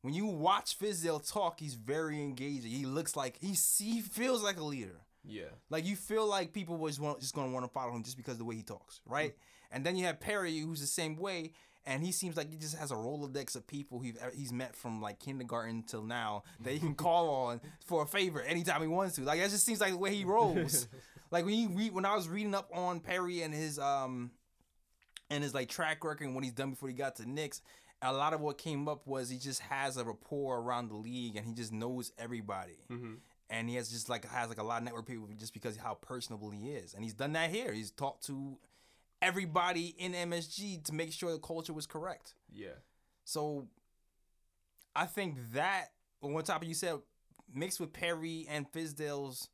when you watch Fizdale talk, he's very engaging. He looks like, he feels like a leader. Yeah. Like, you feel like people were just going to want to follow him just because of the way he talks, right? Mm-hmm. And then you have Perry, who's the same way, and he seems like he just has a Rolodex of people he's met from, like, kindergarten till now that he can call on for a favor anytime he wants to. Like, that just seems like the way he rolls. Like, when I was reading up on Perry and his like, track record and what he's done before he got to Knicks, a lot of what came up was he just has a rapport around the league, and he just knows everybody. Mm-hmm. And he has a lot of network people just because of how personable he is. And he's done that here. He's talked to everybody in MSG to make sure the culture was correct. Yeah. So I think that, on top of you said, mixed with Perry and Fizdale's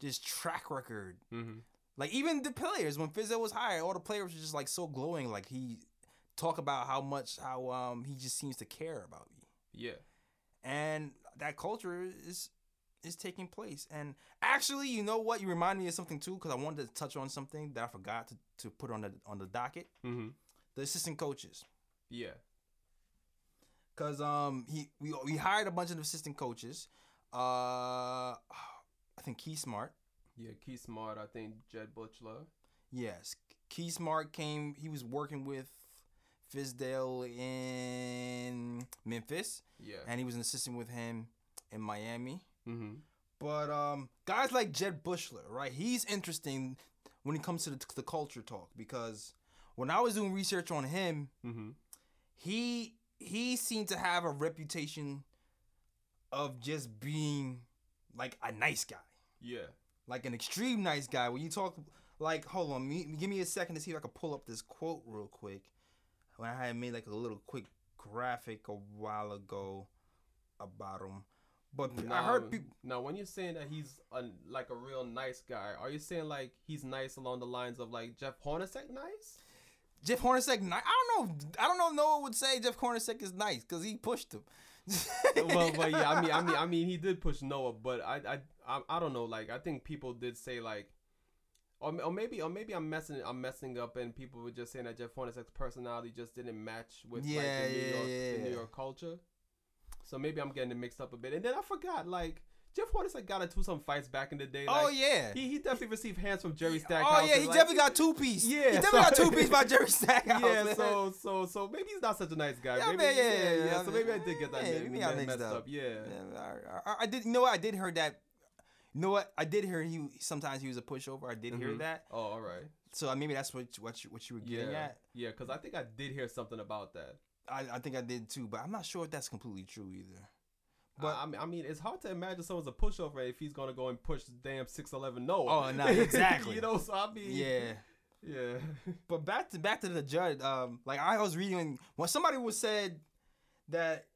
just track record. Mm-hmm. Like, even the players, when Fizdale was hired, all the players were just, like, so glowing. Like, he talked about how he just seems to care about you. Yeah. And that culture is taking place. And actually, you know what? You remind me of something too, because I wanted to touch on something that I forgot to put on the docket. Mm-hmm. The assistant coaches. Yeah. Because we hired a bunch of assistant coaches. I think Key Smart. Yeah, Key Smart. I think Jed Butler. Yes, Key Smart came. He was working with Fizdale in Memphis. Yeah. And he was an assistant with him in Miami. Mm-hmm. But guys like Jed Bushler, right? He's interesting when it comes to the culture talk, because when I was doing research on him, mm-hmm. he seemed to have a reputation of just being like a nice guy. Yeah. Like an extreme nice guy. When you talk, like, hold on, give me a second to see if I can pull up this quote real quick. When I had made like a little quick graphic a while ago about him. But now, I heard people. Now, when you're saying that he's a real nice guy, are you saying like he's nice along the lines of like Jeff Hornacek nice? Jeff Hornacek nice? I don't know. Noah would say Jeff Hornacek is nice because he pushed him. well, yeah. I mean, he did push Noah, but I don't know. Like, I think people did say like, or maybe I'm messing up, and people were just saying that Jeff Hornacek's personality just didn't match with the New York culture. So maybe I'm getting it mixed up a bit. And then I forgot, like, Jeff Hornacek got into some fights back in the day. Like, oh, yeah. He definitely received hands from Jerry Stackhouse. Oh, yeah, he definitely got two-piece. Yeah. He definitely got two-piece by Jerry Stackhouse. Yeah, so maybe he's not such a nice guy. Yeah, maybe, man, so maybe I did get that mixed up. Yeah. I did. You know what? I did hear that. You know what? I did hear sometimes he was a pushover. I did hear that. Oh, all right. So maybe that's what you were getting at. Yeah, because I think I did hear something about that. I think I did too, but I'm not sure if that's completely true either. But I mean, it's hard to imagine someone's a pushover if he's gonna go and push damn 6'11" Noah. Oh, no, exactly. You know, so I mean, yeah. But back to the judge. Like, I was reading when somebody was said that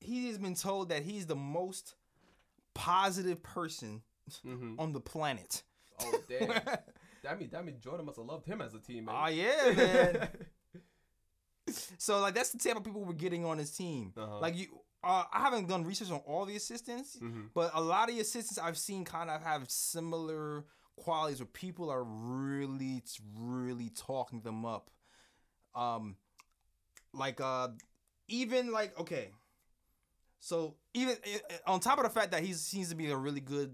he has been told that he's the most positive person on the planet. Oh, damn! that mean Jordan must have loved him as a teammate. Oh yeah, man. So, like, that's the type of people we're getting on this team. Uh-huh. Like, I haven't done research on all the assistants, but a lot of the assistants I've seen kind of have similar qualities where people are really, really talking them up. Even, like, okay, So even on top of the fact that he seems to be a really good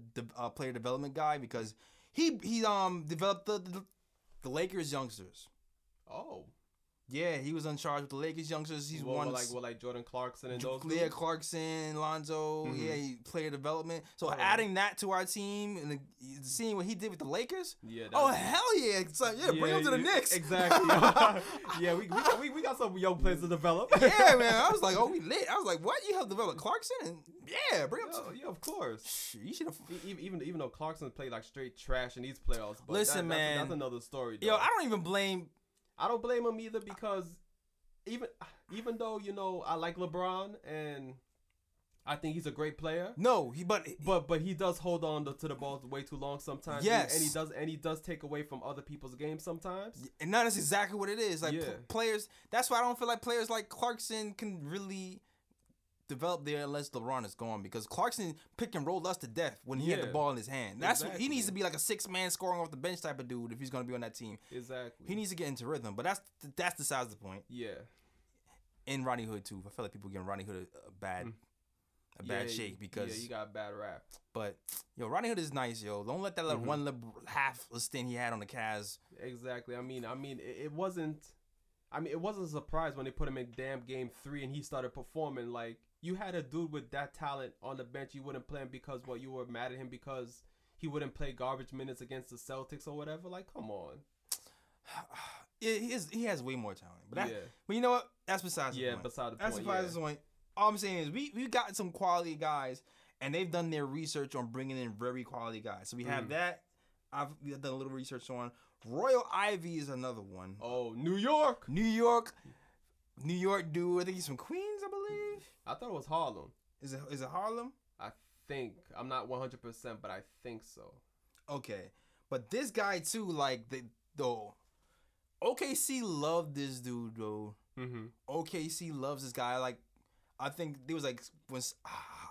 player development guy, because he developed the Lakers youngsters. Oh. Yeah, he was in charge with the Lakers youngsters. He's like Jordan Clarkson and those. Yeah, Clarkson, Lonzo. Mm-hmm. Yeah, player development. So adding that to our team and seeing what he did with the Lakers. Yeah. Oh hell yeah! So, yeah, bring him to the Knicks. Exactly. Yeah, we got some young players to develop. Yeah, man. I was like, oh, we lit. I was like, what? You helped develop Clarkson? And yeah, bring him. Yeah, of course. You should have. Even though Clarkson played like straight trash in these playoffs. But man, that's another story. Though. Yo, I don't blame him either, because even though, you know, I like LeBron and I think he's a great player. No, but he does hold on to the ball way too long sometimes. Yes, and he does take away from other people's games sometimes. And that's exactly what it is. Like players, that's why I don't feel like players like Clarkson can really develop there unless LeBron is gone, because Clarkson pick and rolled us to death when he had the ball in his hand. That's exactly. He needs to be like a 6-man scoring off the bench type of dude if he's going to be on that team. Exactly. He needs to get into rhythm, but that's besides the point. Yeah. And Rodney Hood too. I feel like people giving Rodney Hood a bad shake because you got a bad rap. But yo, Rodney Hood is nice, yo. Don't let that half a stint he had on the Cavs. Exactly. I mean it wasn't a surprise when they put him in damn game 3 and he started performing. Like, you had a dude with that talent on the bench. You wouldn't play him because, you were mad at him because he wouldn't play garbage minutes against the Celtics or whatever. Like, come on. He has way more talent. But you know what? That's besides the point. That's besides the point. All I'm saying is we got some quality guys, and they've done their research on bringing in very quality guys. So we have that. I've done a little research on. Royal Ivy is another one. Oh, New York dude. I think he's from Queens, I believe. I thought it was Harlem. Is it Harlem? I think. I'm not 100%, but I think so. Okay. But this guy, too, like, OKC loved this dude, though. Mm-hmm. OKC loves this guy. Like, I think there was, like,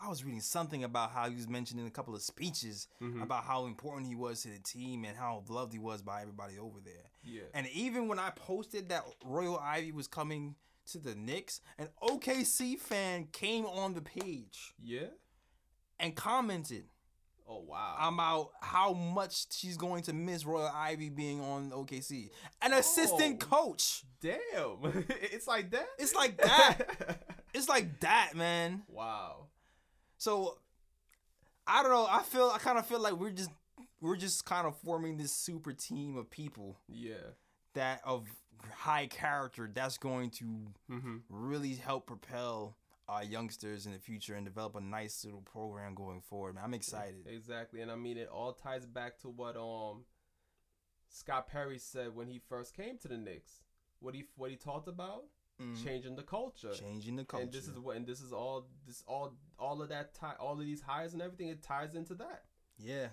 I was reading something about how he was mentioned in a couple of speeches about how important he was to the team and how loved he was by everybody over there. Yeah. And even when I posted that Royal Ivy was coming to the Knicks, an OKC fan came on the page. Yeah. And commented. Oh, wow. About how much she's going to miss Royal Ivy being on OKC. An assistant coach. Damn. It's like that. It's like that, man. Wow. So, I don't know. I kind of feel like we're just kind of forming this super team of people. Yeah. That of high character that's going to really help propel our youngsters in the future and develop a nice little program going forward. Man, I'm excited. Exactly, and I mean it all ties back to what Scott Perry said when he first came to the Knicks. What he talked about. Changing the culture, and all of these hires and everything, it ties into that. Yeah,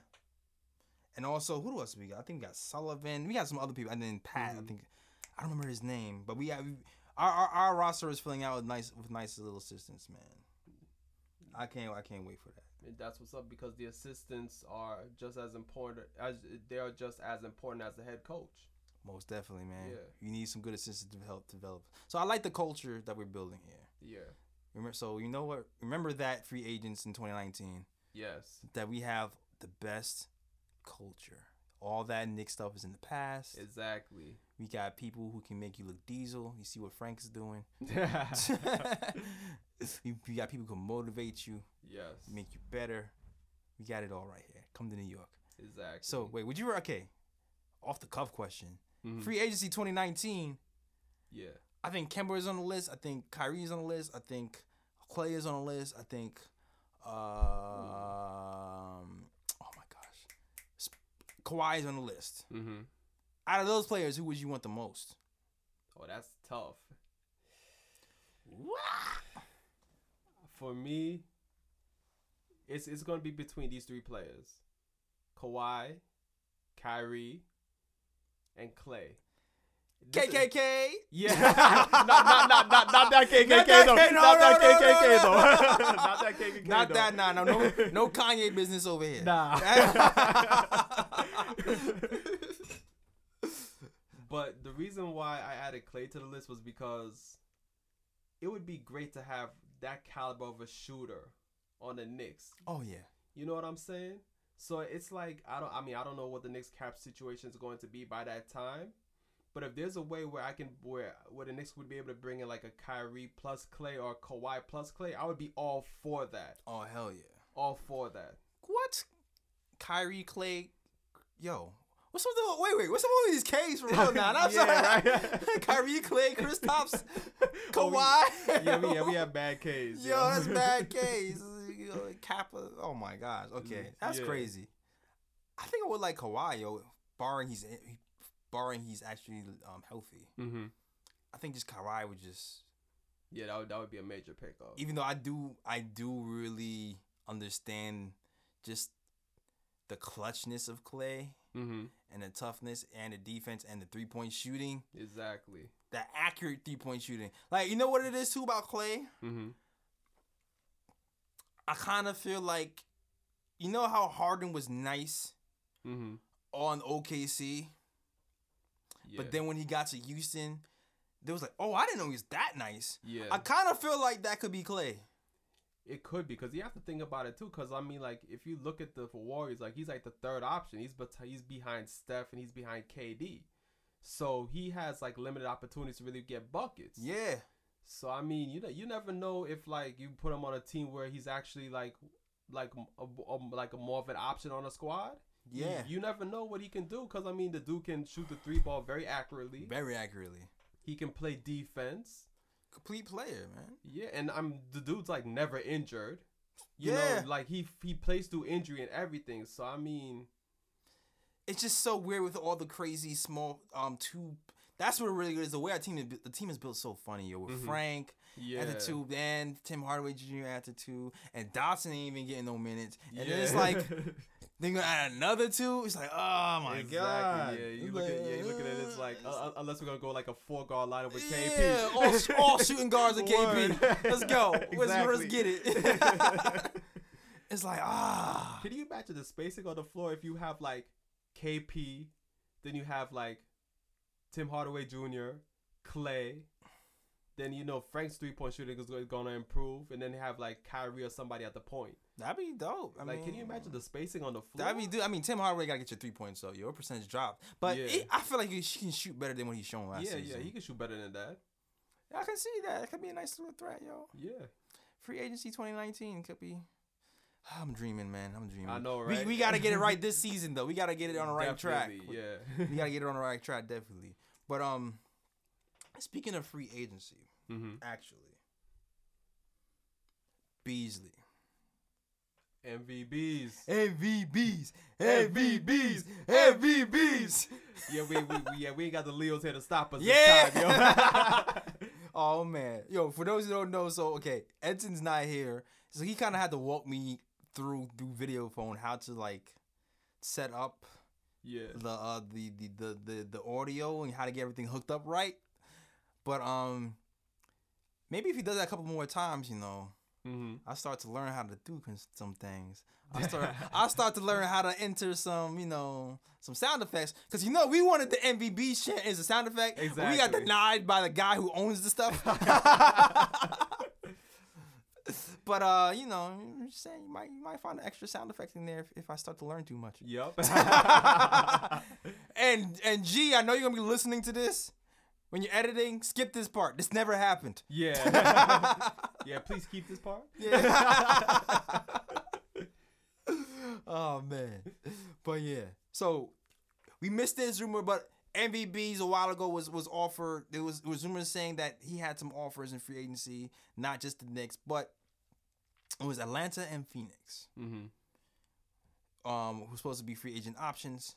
and also who else we got? I think we got Sullivan. We got some other people, and then Pat. I think I don't remember his name, but we got our roster is filling out with nice little assistants, man. I can't wait for that. And that's what's up, because the assistants are just as important as the head coach. Most definitely, man. Yeah. You need some good assistance to help develop. So I like the culture that we're building here. Yeah. So you know what? Remember that, free agents in 2019. Yes. That we have the best culture. All that Knicks stuff is in the past. Exactly. We got people who can make you look diesel. You see what Frank is doing. We got people who can motivate you. Yes. Make you better. We got it all right here. Come to New York. Exactly. So wait, off the cuff question. Free agency 2019. Yeah. I think Kemba is on the list. I think Kyrie is on the list. I think Clay is on the list. I think Kawhi is on the list. Mm-hmm. Out of those players, who would you want the most? Oh, that's tough. For me, it's going to be between these three players. Kawhi, Kyrie, and Clay. KKK? Yeah. Not that KKK, though. Not that KKK, though. Not that, nah. No Kanye business over here. Nah. But the reason why I added Clay to the list was because it would be great to have that caliber of a shooter on the Knicks. Oh, yeah. You know what I'm saying? So it's like, I don't know what the Knicks cap situation is going to be by that time. But if there's a way where I can, where the Knicks would be able to bring in like a Kyrie plus Klay or Kawhi plus Klay, I would be all for that. Oh, hell yeah. All for that. What? Kyrie, Klay, yo. What's up with these K's for real now? I'm sorry. Kyrie, Klay, Kristaps, Kawhi. We have bad K's. Yo, that's bad K's. Kappa. Oh my gosh. Okay, that's crazy. I think I would like Kawhi, yo, barring he's actually healthy. Mm-hmm. I think just Kawhi would just. Yeah, that would be a major pickup. Even though I do really understand just the clutchness of Klay. Mm-hmm. And the toughness and the defense and the 3-point shooting. Exactly. The accurate 3-point shooting. Like, you know what it is too about Klay? Mm-hmm. I kind of feel like, you know how Harden was nice mm-hmm. on OKC? Yeah. But then when he got to Houston, they was like, oh, I didn't know he was that nice. Yeah. I kind of feel like that could be Klay. It could be, because you have to think about it, too, because, I mean, like, if you look at the Warriors, like, he's, like, the third option. He's behind Steph, and he's behind KD. So he has, like, limited opportunities to really get buckets. Yeah. So, I mean, you never know if, like, you put him on a team where he's actually, like a more of an option on a squad. Yeah. You never know what he can do, because, I mean, the dude can shoot the three ball very accurately. Very accurately. He can play defense. Complete player, man. Yeah, and the dude's like never injured. You know, like he plays through injury and everything. So I mean, it's just so weird with all the crazy small two. That's what really is the way our team. The team is built so funny, yo. With mm-hmm. Frank at the two, and Tim Hardaway Jr. at the two, and Dotson ain't even getting no minutes. And then it's like they're gonna add another two. It's like, oh my god. Yeah, you're looking at it, it's like unless we're gonna go like a 4-guard lineup with KP. all shooting guards with KP. Let's go. Exactly. Let's get it. It's like Can you imagine the spacing on the floor if you have like KP, then you have like Tim Hardaway Jr., Klay, then you know Frank's 3-point shooting is going to improve, and then they have like Kyrie or somebody at the point. That'd be dope. I mean, can you imagine the spacing on the floor? That'd be dude. I mean, Tim Hardaway gotta get your 3 points though. Your percentage dropped, but I feel like he can shoot better than what he's shown last season. Yeah, he can shoot better than that. I can see that. It could be a nice little threat, yo. Yeah. Free agency 2019 could be. I'm dreaming, man. I'm dreaming. I know, right? We gotta get it right this season though. We gotta get it on the right track. Yeah. We gotta get it on the right track, definitely. But speaking of free agency, mm-hmm. actually, Beasley, MVBs. Yeah, we ain't got the Leos here to stop us. Yeah. This time, yo. Oh man, yo. For those who don't know, so okay, Edson's not here, so he kind of had to walk me through video phone how to like set up. Yeah. The audio and how to get everything hooked up right, but maybe if he does that a couple more times, you know, mm-hmm. I start to learn how to do some things. I start to learn how to enter some, you know, some sound effects, because you know we wanted the MVP chant as a sound effect. Exactly. We got denied by the guy who owns the stuff. But, you know, I'm just saying, you might find an extra sound effect in there if I start to learn too much. Yep. And G, I know you're going to be listening to this. When you're editing, skip this part. This never happened. Yeah. Yeah, please keep this part. Yeah. Oh, man. But, yeah. So, we missed this rumor, but MVBs a while ago was offered. There was rumors saying that he had some offers in free agency, not just the Knicks, but it was Atlanta and Phoenix. Mm-hmm. Who's supposed to be free agent options.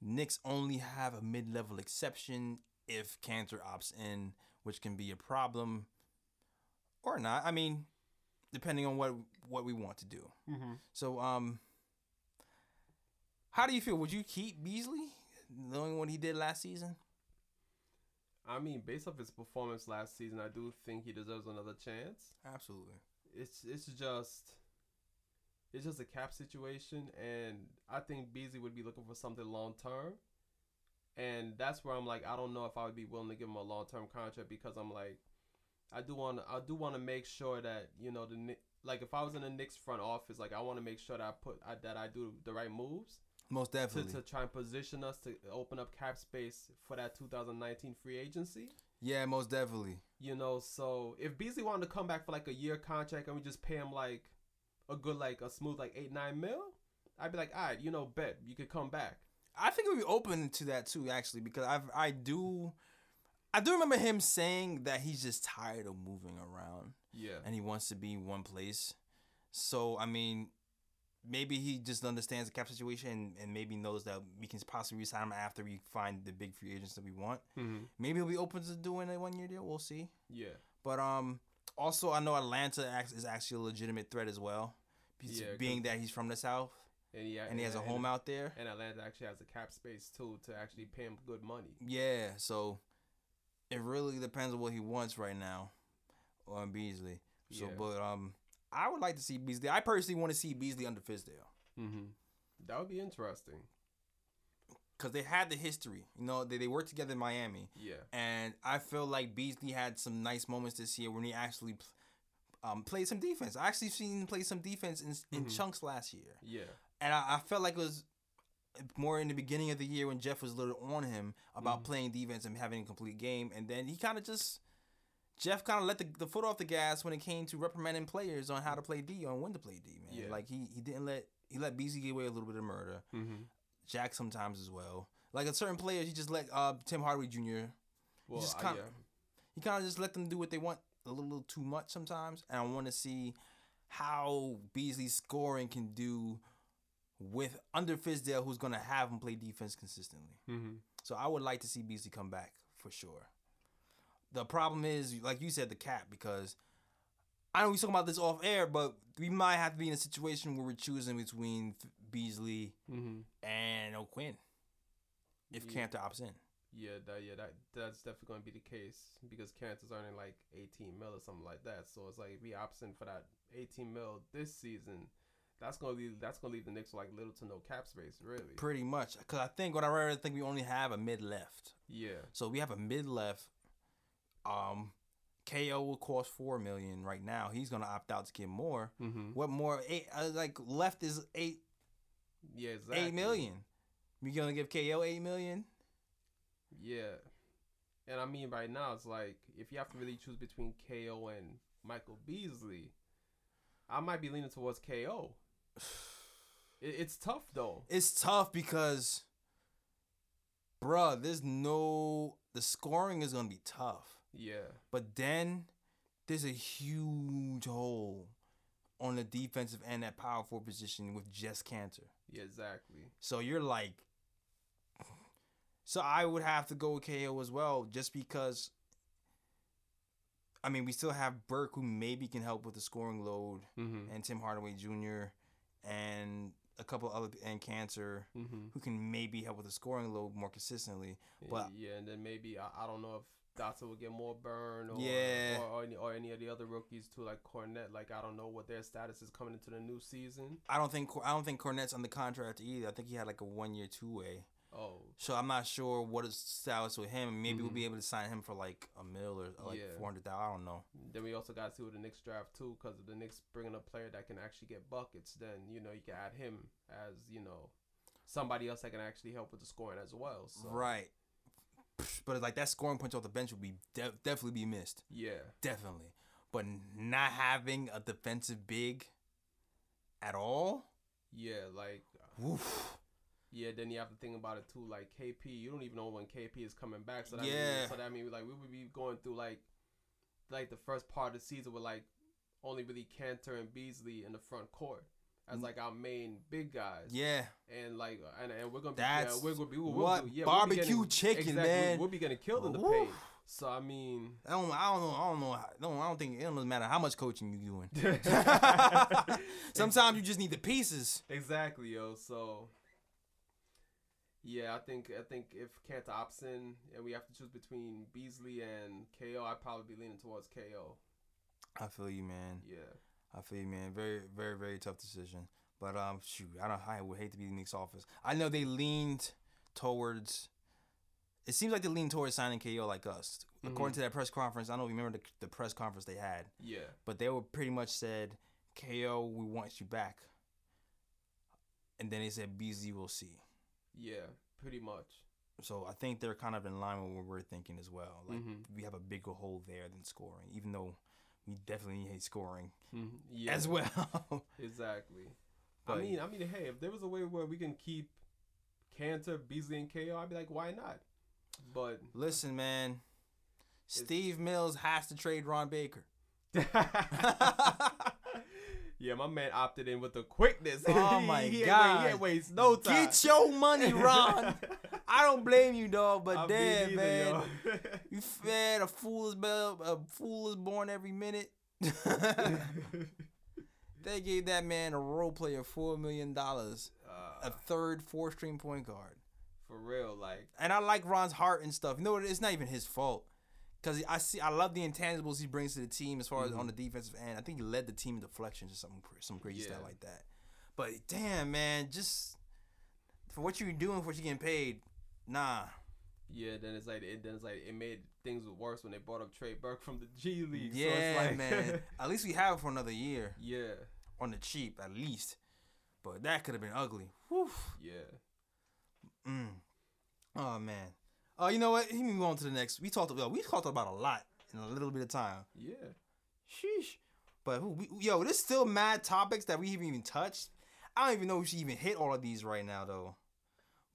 Knicks only have a mid-level exception if Kanter opts in, which can be a problem or not. I mean, depending on what we want to do. Mm-hmm. So, how do you feel? Would you keep Beasley? Knowing what he did last season? I mean, based off his performance last season, I do think he deserves another chance. Absolutely. It's just a cap situation, and I think Beasley would be looking for something long-term, and that's where I'm like, I don't know if I would be willing to give him a long-term contract, because I'm like, I do want to make sure that, you know, if I was in the Knicks front office, like, I want to make sure that I do the right moves. Most definitely. To try and position us to open up cap space for that 2019 free agency. Yeah, most definitely. You know, so if Beasley wanted to come back for like a year contract and we just pay him like a good, like a smooth, like 8-9 mil, I'd be like, all right, you know, bet you could come back. I think we'd be open to that too, actually, because I do remember him saying that he's just tired of moving around. Yeah. And he wants to be in one place. So, I mean, maybe he just understands the cap situation and maybe knows that we can possibly re-sign him after we find the big free agents that we want. Mm-hmm. Maybe he'll be open to doing a one-year deal. We'll see. Yeah. But also, I know Atlanta is actually a legitimate threat as well, being that he's from the South. And he has a home out there. And Atlanta actually has a cap space, too, to actually pay him good money. Yeah, so it really depends on what he wants right now on Beasley. So, yeah. But I would like to see Beasley. I personally want to see Beasley under Fizdale. Mm-hmm. That would be interesting. Because they had the history. You know, they worked together in Miami. Yeah. And I feel like Beasley had some nice moments this year when he actually played some defense. I actually seen him play some defense in chunks last year. Yeah. And I felt like it was more in the beginning of the year when Jeff was a little on him about playing defense and having a complete game. And then he kind of just, Jeff kind of let the foot off the gas when it came to reprimanding players on how to play D, on when to play D, man. Yeah. Like, he let Beasley get away a little bit of murder. Mm-hmm. Jack sometimes as well. Like, at certain players, he just let Tim Hardaway Jr. Well, he kind of just let them do what they want a little too much sometimes. And I want to see how Beasley's scoring can do with under Fizdale, who's going to have him play defense consistently. Mm-hmm. So I would like to see Beasley come back for sure. The problem is, like you said, the cap, because I know we talking about this off air, but we might have to be in a situation where we're choosing between Beasley and O'Quinn if Kanter opts in. Yeah, that's definitely going to be the case because Kanter's earning like 18 mil or something like that. So it's like if he opts in for that 18 mil this season, that's gonna leave the Knicks like little to no cap space, really. Pretty much, because I think we only have a mid left. Yeah. So we have a mid left. KO will cost $4 million right now. He's gonna opt out to get more. Mm-hmm. What more? Left is 8. Yeah, exactly. $8 million. We gonna give KO $8 million? Yeah. And I mean, right now it's like if you have to really choose between KO and Michael Beasley, I might be leaning towards KO. It's tough, though. It's tough because, bruh, the scoring is going to be tough. Yeah. But then there's a huge hole on the defensive end at power forward position with just Kanter. Yeah, exactly. So you're like, so I would have to go with KO as well, just because, I mean, we still have Burke, who maybe can help with the scoring load, and Tim Hardaway Jr., and a couple other, and Kanter, who can maybe help with the scoring load more consistently. But yeah, and then maybe I don't know if Dotson will get more burn, or any of the other rookies too, like Cornette. Like, I don't know what their status is coming into the new season. I don't think Cornette's under contract either. I think he had like a 1-year two-way. Oh. So I'm not sure what his status with him. Maybe we'll be able to sign him for like $1 million or like $400,000. I don't know. Then we also got to see what the Knicks draft too, because if the Knicks bring in a player that can actually get buckets, then, you know, you can add him as, you know, somebody else that can actually help with the scoring as well. So. Right. But it's like that scoring punch off the bench would be definitely be missed. Yeah. Definitely. But not having a defensive big at all. Yeah, like. Oof. Yeah, then you have to think about it too. Like KP, you don't even know when KP is coming back. So that means like we would be going through like the first part of the season with like only really Kanter and Beasley in the front court as like our main big guys. Yeah. And like and we're gonna be barbecue chicken, exactly, man. We'll be getting killed in the paint. So I mean, I don't think it doesn't matter how much coaching you're doing. Sometimes you just need the pieces. Exactly, yo. So. Yeah, I think if Kanter opts in and we have to choose between Beasley and KO, I'd probably be leaning towards KO. I feel you, man. Yeah. I feel you, man. Very, very, very tough decision. But shoot, I would hate to be the Knicks' office. I know they leaned towards. It seems like they leaned towards signing KO like us According to that press conference, I don't remember the press conference they had. Yeah. But they were pretty much said, KO, we want you back. And then they said, BZ, we'll see. Yeah, pretty much. So I think they're kind of in line with what we're thinking as well. Like we have a bigger hole there than scoring, even though we definitely hate scoring as well. Exactly. But, I mean, hey, if there was a way where we can keep Kanter, Beasley, and KO, I'd be like, why not? But listen, man, Steve Mills has to trade Ron Baker. Yeah, my man opted in with the quickness. Oh, my God. He wastes no time. Get your money, Ron. I don't blame you, dog, but damn, man. You fed a fool is born every minute. They gave that man a role player $4 million, a third, four-string point guard. For real, like. And I like Ron's heart and stuff. You know, it's not even his fault. Because I love the intangibles he brings to the team as far as on the defensive end. I think he led the team in deflections or some crazy stuff like that. But damn, man, just for what you're doing, for what you're getting paid, nah. Yeah, then it's like it made things worse when they brought up Trey Burke from the G League. Yeah, so it's like, man. At least we have it for another year. Yeah. On the cheap, at least. But that could have been ugly. Whew. Yeah. Oh, man. You know what? Let me move on to the next. We talked about a lot in a little bit of time. Yeah. Sheesh. But there's still mad topics that we haven't even touched. I don't even know if she even hit all of these right now though.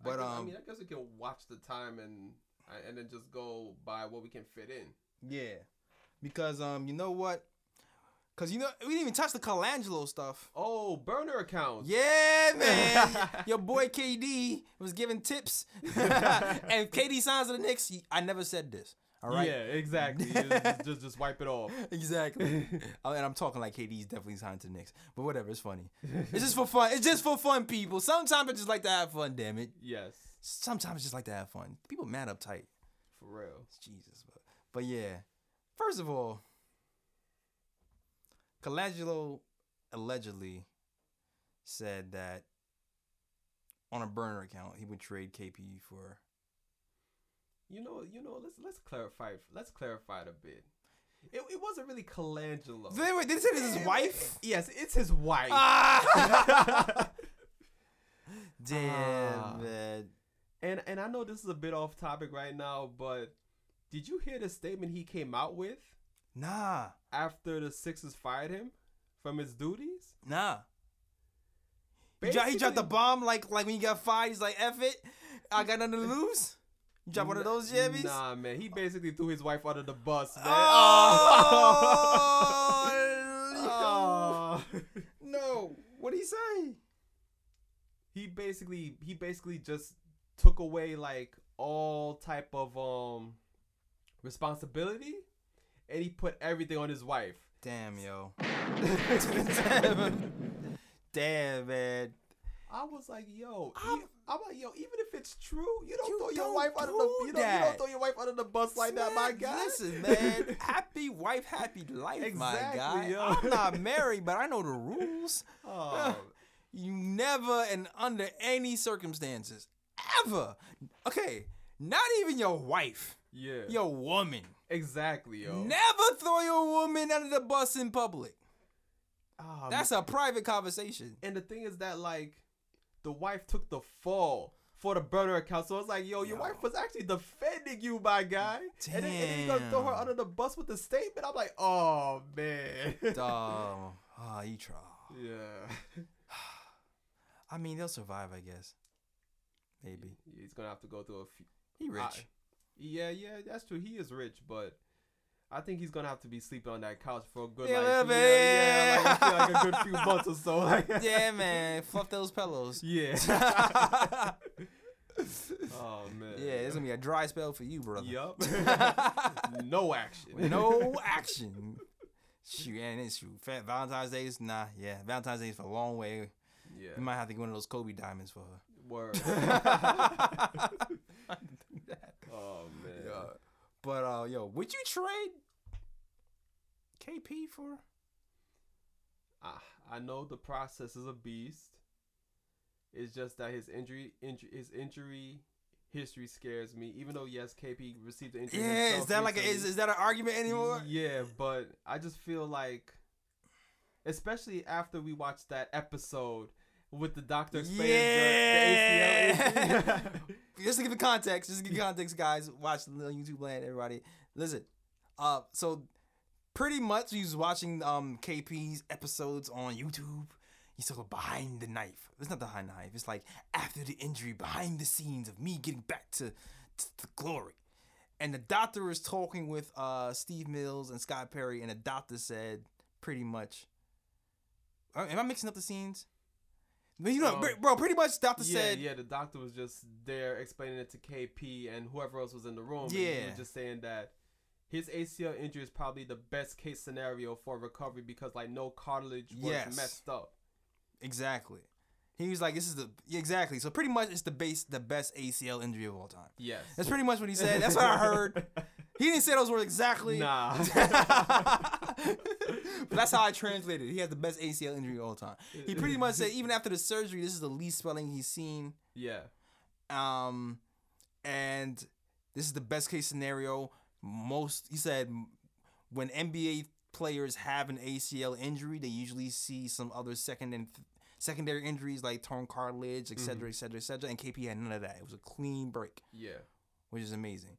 But I guess we can watch the time and then just go by what we can fit in. Yeah. Because you know what? Because, we didn't even touch the Colangelo stuff. Oh, burner accounts. Yeah, man. Your boy KD was giving tips. And KD signs to the Knicks, I never said this. All right? Yeah, exactly. just wipe it off. Exactly. And I'm talking like KD's definitely signed to the Knicks. But whatever, it's funny. It's just for fun. It's just for fun, people. Sometimes I just like to have fun, damn it. Yes. Sometimes I just like to have fun. People mad uptight. For real. Jesus. But yeah. First of all, Colangelo allegedly said that on a burner account he would trade KP for. Let's clarify it a bit. It wasn't really Colangelo. Wait, did they say this is his wife? Yes, it's his wife. Damn, man. And I know this is a bit off topic right now, but did you hear the statement he came out with? Nah. After the Sixers fired him from his duties? Nah. He dropped the bomb like when he got fired. He's like, F it. I got nothing to lose. You drop one of those jammies? Nah, man. He basically threw his wife under the bus, man. Oh! No. What'd he say? He basically just took away, like, all type of responsibility. And he put everything on his wife. Damn, yo. Damn, man. I was like, yo. I'm like, even if it's true, you don't throw your wife under the bus like that, my guy. Listen, man. Happy wife, happy life, exactly, my guy. Yo. I'm not married, but I know the rules. Oh. You never and under any circumstances ever. Okay, not even your wife. Yeah. Your woman. Exactly, yo. Never throw your woman under the bus in public. That's a private conversation. And the thing is that, like, the wife took the fall for the burner account. So it's like, yo, your wife was actually defending you, my guy. Damn. And then you're going to throw her under the bus with the statement? I'm like, oh, man. Dog. Oh, you try. Yeah. I mean, they'll survive, I guess. Maybe. He's going to have to go through a few. He rich. Yeah, that's true. He is rich, but I think he's gonna have to be sleeping on that couch for a good like a good few months or so. Like, yeah, man, fluff those pillows. Yeah. Oh man. Yeah, it's gonna be a dry spell for you, brother. Yup. No action. Shoot, and it's true. Valentine's Day is nah. Yeah, Valentine's Day is for a long way. Yeah. You might have to get one of those Kobe diamonds for her. Word. Oh man. Yeah. But would you trade KP for? I know the process is a beast. It's just that his injury history scares me. Even though, yes, KP received an injury. Yeah, is that an argument anymore? Yeah, but I just feel like, especially after we watched that episode with the doctor explaining the ACL. Just to give it context, guys, watch the little YouTube land, everybody. Listen, so pretty much he was watching KP's episodes on YouTube. He's talking behind the knife. It's not behind the knife. It's like after the injury, behind the scenes of me getting back to glory. And the doctor is talking with Steve Mills and Scott Perry, and the doctor said pretty much, am I mixing up the scenes? You know, bro, pretty much doctor said... Yeah, the doctor was just there explaining it to KP and whoever else was in the room. Yeah. And he was just saying that his ACL injury is probably the best case scenario for recovery because, like, no cartilage was messed up. Exactly. He was like, this is the... Yeah, exactly. So pretty much it's the best ACL injury of all time. Yes. That's pretty much what he said. That's what I heard. He didn't say those words exactly. Nah. But that's how I translated it. He had the best ACL injury of all time. He pretty much said, even after the surgery, this is the least swelling he's seen. Yeah. And this is the best case scenario. He said, when NBA players have an ACL injury, they usually see some other secondary injuries like torn cartilage, et cetera, et cetera, et cetera. And KP had none of that. It was a clean break. Yeah. Which is amazing.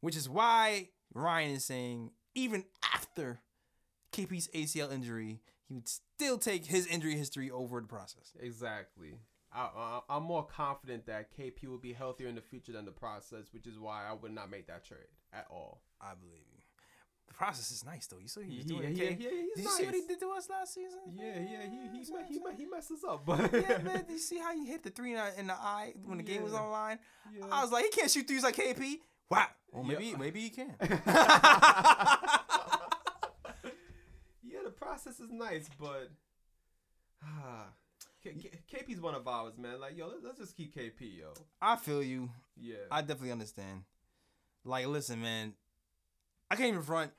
Which is why Ryan is saying, even after KP's ACL injury, he would still take his injury history over the process. Exactly. I'm more confident that KP will be healthier in the future than the process, which is why I would not make that trade at all. I believe you. The process is nice, though. You see what he was doing? Did you see what he did to us last season? Yeah, he messes up. But yeah, man, did you see how he hit the three in the eye when the game was online? Yeah. I was like, he can't shoot threes like KP. Wow. Well, maybe he can. Process is nice, but KP's one of ours, man. Like, let's just keep KP, yo. I feel you. Yeah. I definitely understand. Like, listen, man, I can't even front.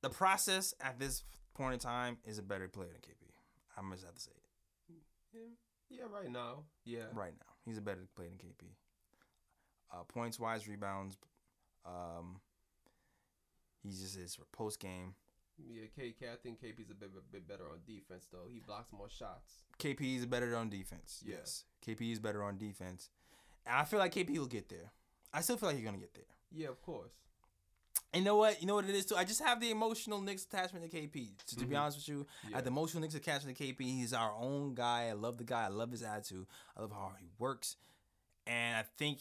The process at this point in time is a better player than KP. I'm just have to say it. Yeah, right now. Yeah. Right now. He's a better player than KP. Points wise, rebounds, he just is for post game. Yeah, I think KP's a bit better on defense, though. He blocks more shots. KP is better on defense. Yeah. Yes. KP is better on defense. And I feel like KP will get there. I still feel like he's going to get there. Yeah, of course. And you know what it is, too? I just have the emotional Knicks attachment to KP. So, to be honest with you, I have the emotional Knicks attachment to KP. He's our own guy. I love the guy. I love his attitude. I love how hard he works. And I think...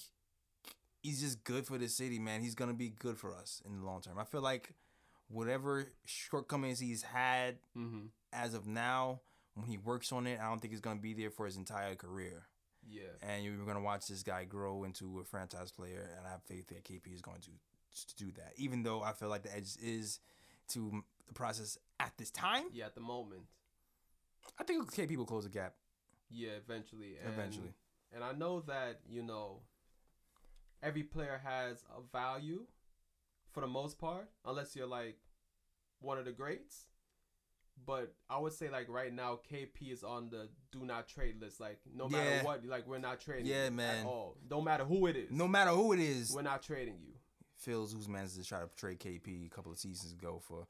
he's just good for the city, man. He's going to be good for us in the long term. I feel like whatever shortcomings he's had as of now, when he works on it, I don't think he's going to be there for his entire career. Yeah. And you're going to watch this guy grow into a franchise player, and I have faith that KP is going to do that, even though I feel like the edge is to the process at this time. Yeah, at the moment. I think KP will close the gap. Yeah, eventually. Eventually. And I know that, every player has a value for the most part, unless you're like one of the greats. But I would say like right now, KP is on the do not trade list. Like no matter what, like we're not trading at all. No matter who it is. We're not trading you. Phil Jackson to try to trade KP a couple of seasons ago for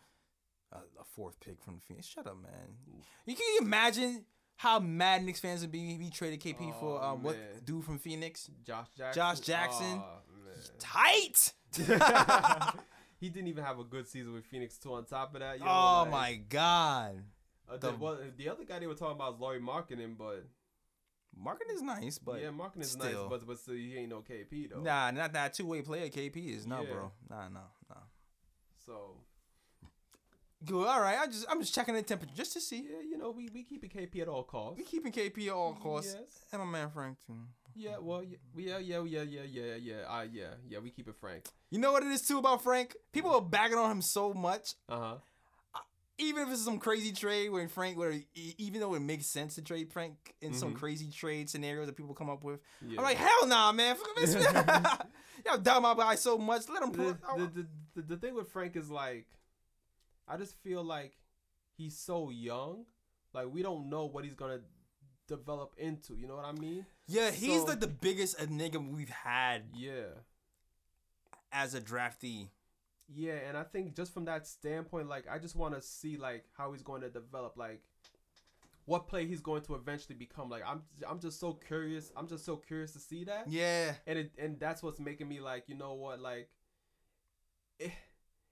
a fourth pick from the Phoenix. Shut up, man. You can imagine how mad Knicks fans would be if he traded KP for what dude from Phoenix? Josh Jackson. Tight. He didn't even have a good season with Phoenix too. On top of that, my god. The other guy they were talking about is Lauri Markkanen, but Markkanen is nice, but Markkanen is nice, but still he ain't no KP though. Nah, not that two-way player KP is not, bro. Nah. So. Good. All right. I'm just checking the temperature just to see. Yeah, we keeping KP at all costs. Yes. And my man Frank too. Yeah. Well. Yeah. Yeah. We keep it Frank. You know what it is too about Frank? People are bagging on him so much. Even if it's some crazy trade even though it makes sense to trade Frank in some crazy trade scenarios that people come up with, I'm like, hell nah, man. Y'all doubt my guy so much. Let him pull. The thing with Frank is like, I just feel like he's so young. Like, we don't know what he's going to develop into. You know what I mean? Yeah, he's so, like the biggest enigma we've had. Yeah. As a draftee. Yeah, and I think just from that standpoint, like, I just want to see, like, how he's going to develop, like, what play he's going to eventually become. Like, I'm just so curious. I'm just so curious to see that. Yeah. And that's what's making me, like, you know what, like,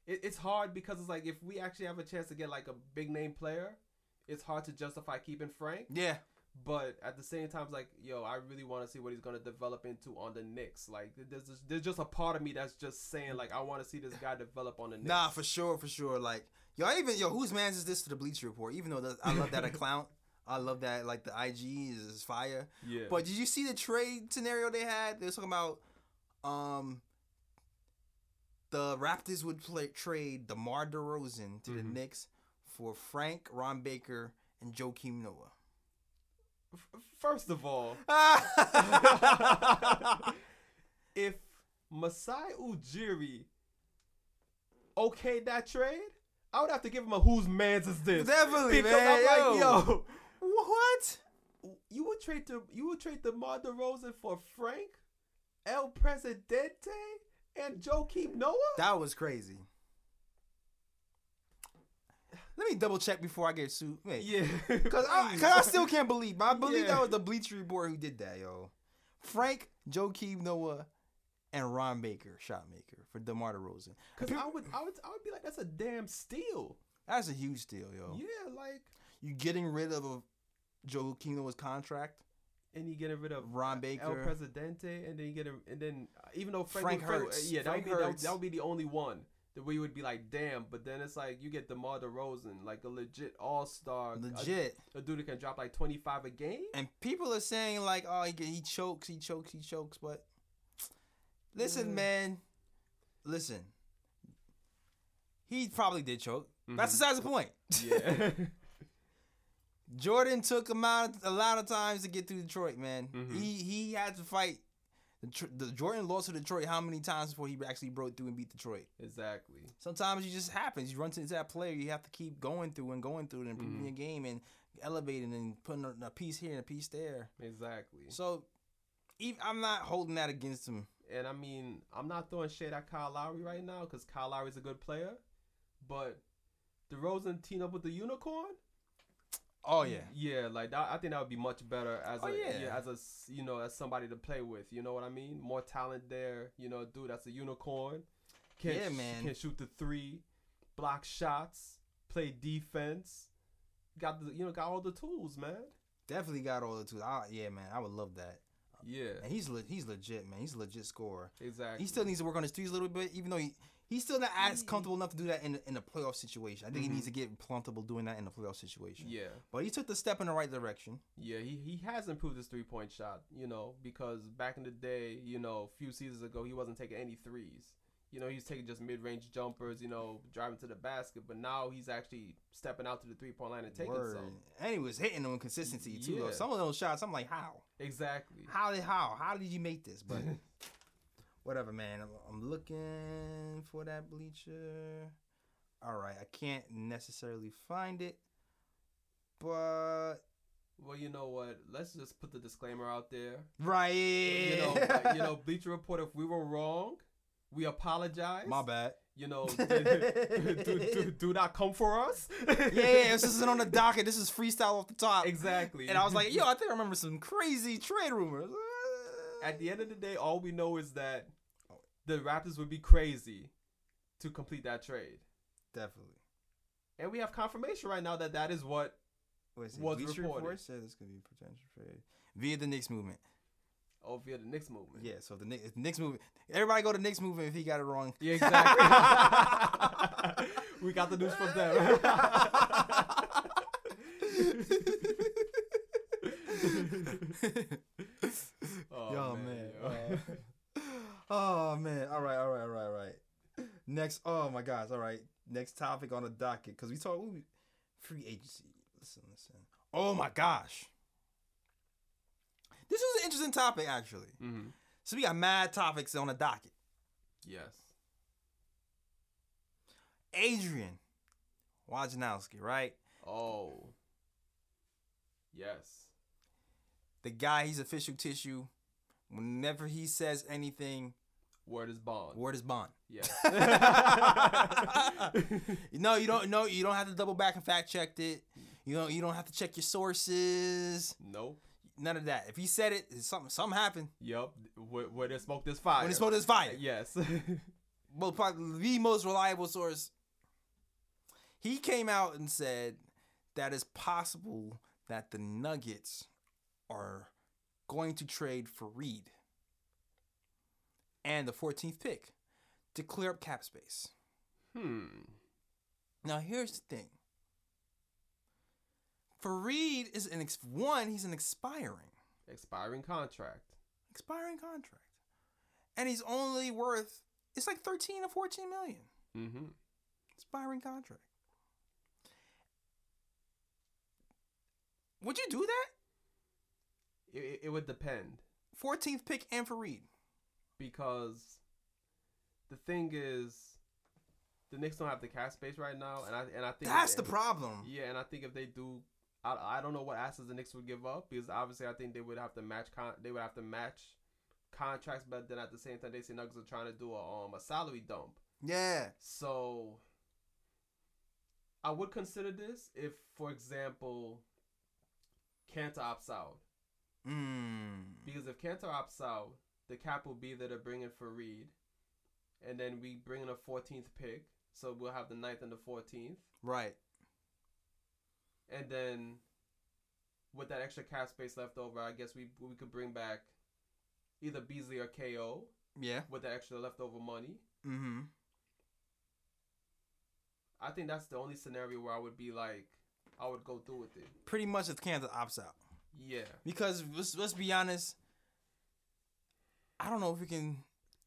it's hard because it's, like, if we actually have a chance to get, like, a big-name player, it's hard to justify keeping Frank. Yeah. But at the same time, it's like, yo, I really want to see what he's going to develop into on the Knicks. Like, there's just a part of me that's just saying, like, I want to see this guy develop on the Knicks. Nah, for sure, for sure. Like, yo, whose man is this to the Bleacher Report? Even though I love that account. I love that, like, the IG is fire. Yeah. But did you see the trade scenario they had? They were talking about the Raptors would trade DeMar DeRozan to the Knicks for Frank, Ron Baker, and Joakim Noah. First of all, if Masai Ujiri okayed that trade, I would have to give him a whose man's is this? Definitely, because man. Because I'm like, yo, what? You would trade DeMar DeRozan for Frank, El Presidente, and Joakim Noah? That was crazy. Let me double check before I get sued. Wait. Yeah. Because I still can't believe. I believe that was the Bleacher Report who did that, yo. Frank, Joakim Noah, and Ron Baker, shot maker for DeMar DeRozan. Because I would be like, that's a damn steal. That's a huge steal, yo. Yeah, like. You getting rid of Joakim Noah's contract. And you getting rid of Ron Baker, El Presidente, and then you get even though Frank hurts. Yeah, that would be the only one. The way you would be like, damn, but then it's like you get DeMar DeRozan, like a legit all-star. Legit. A dude who can drop like 25 a game. And people are saying like, oh, he chokes. But listen, man, listen. He probably did choke. Mm-hmm. That's besides the point. Yeah. Jordan took him out a lot of times to get through Detroit, man. Mm-hmm. He had to fight. The Jordan lost to Detroit how many times before he actually broke through and beat Detroit? Exactly. Sometimes it just happens. You run into that player, you have to keep going through and improving your game and elevating and putting a piece here and a piece there. Exactly. So, I'm not holding that against him. And, I mean, I'm not throwing shade at Kyle Lowry right now because Kyle Lowry's a good player. But DeRozan teamed up with the Unicorn? Oh yeah, yeah. Like I think that would be much better as as somebody to play with. You know what I mean? More talent there. You know, dude, that's a unicorn. Can shoot the three, block shots, play defense. Got all the tools, man. Definitely got all the tools. I would love that. Yeah, and he's legit, man. He's a legit scorer. Exactly. He still needs to work on his threes a little bit, even though he's still not as comfortable enough to do that in a playoff situation. I think he needs to get comfortable doing that in a playoff situation. Yeah. But he took the step in the right direction. Yeah, he has improved his three-point shot, you know, because back in the day, you know, a few seasons ago, he wasn't taking any threes. You know, he was taking just mid-range jumpers, you know, driving to the basket. But now he's actually stepping out to the three-point line and taking some. And he was hitting on consistency, too. Yeah. Though. Some of those shots, I'm like, how? Exactly. How did you make this? But whatever, man. I'm looking for that Bleacher. All right. I can't necessarily find it. But... well, you know what? Let's just put the disclaimer out there. Right. You know, like, Bleacher Report, if we were wrong... we apologize. My bad. You know, do not come for us. Yeah, this isn't on the docket. This is freestyle off the top. Exactly. And I was like, yo, I think I remember some crazy trade rumors. At the end of the day, all we know is that the Raptors would be crazy to complete that trade. Definitely. And we have confirmation right now that that is what was reported. Report said this could be a potential trade via the Knicks movement. Oh, via the Knicks movement. Yeah, so the Knicks movement. Everybody go to Knicks movement if he got it wrong. Yeah, exactly. We got the news from them. Oh, man. Oh, man. All right. Next. Oh, my gosh. All right. Next topic on the docket. Because we talk free agency. Listen. Oh, my gosh. This was an interesting topic, actually. Mm-hmm. So we got mad topics on the docket. Yes. Adrian Wojnarowski, right? Oh. Yes. The guy, he's official tissue. Whenever he says anything, word is bond. Word is bond. Yeah. No, you don't have to double back and fact check it. You don't have to check your sources. Nope. None of that. If he said it, something happened. Yup. Where there's smoke, there's fire. When there's smoke, there's fire. Yes. Well, probably the most reliable source. He came out and said that it's possible that the Nuggets are going to trade for Faried and the 14th pick to clear up cap space. Now, here's the thing. Faried is he's an expiring contract. And he's only worth, it's like 13 or 14 million. Mm-hmm. Expiring contract. Would you do that? It would depend. 14th pick and Faried. Because the thing is, the Knicks don't have the cap space right now, and I think that's the problem. Yeah, and I think if they do, I don't know what assets the Knicks would give up, because obviously I think they would have to match contracts, but then at the same time they say Nuggets are trying to do a salary dump. Yeah. So I would consider this if, for example, Kanter opts out. Because if Kanter opts out, the cap will be that they're bringing Faried, and then we bring in a 14th pick, so we'll have the 9th and the 14th. Right. And then with that extra cap space left over, I guess we could bring back either Beasley or KO. Yeah. With that extra leftover money. Mm-hmm. I think that's the only scenario where I would be like, I would go through with it. Pretty much if Kanter opts out. Yeah. Because let's be honest, I don't know if we can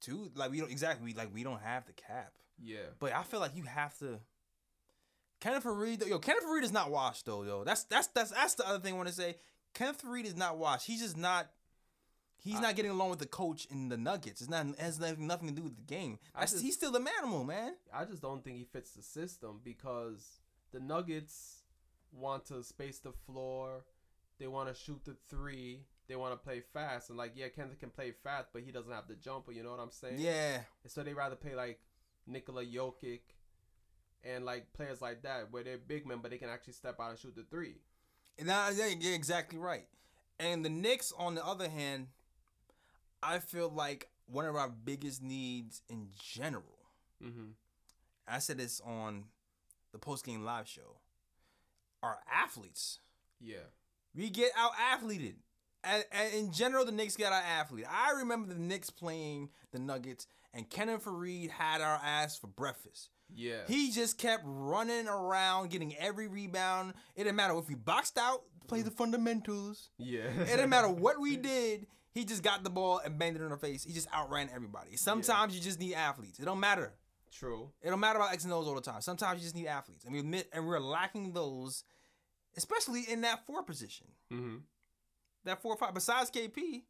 do, like, we don't have the cap. Yeah. But I feel like you have to. Kenneth Faried, Kenneth Faried is not washed though. That's the other thing I want to say. Kenneth Faried is not washed. He's just not. He's not getting along with the coach in the Nuggets. It has nothing to do with the game. He's still the manimal, man. I just don't think he fits the system because the Nuggets want to space the floor. They want to shoot the three. They want to play fast. And, Kenneth can play fast, but he doesn't have the jumper. You know what I'm saying? Yeah. And so they rather play, Nikola Jokic and, players like that where they're big men, but they can actually step out and shoot the three. And you're exactly right. And the Knicks, on the other hand, I feel like one of our biggest needs in general, I said this on the post-game live show, are athletes. Yeah. We get out-athleted. And in general, the Knicks got our athlete. I remember the Knicks playing the Nuggets, and Kenneth Faried had our ass for breakfast. Yeah. He just kept running around, getting every rebound. It didn't matter if we boxed out, play the fundamentals. Yeah. It didn't matter what we did. He just got the ball and banged it in our face. He just outran everybody. Sometimes you just need athletes. It don't matter. True. It don't matter about X and O's all the time. Sometimes you just need athletes. And we're lacking those, especially in that 4 position. Mm-hmm. That 4 or 5, besides KP,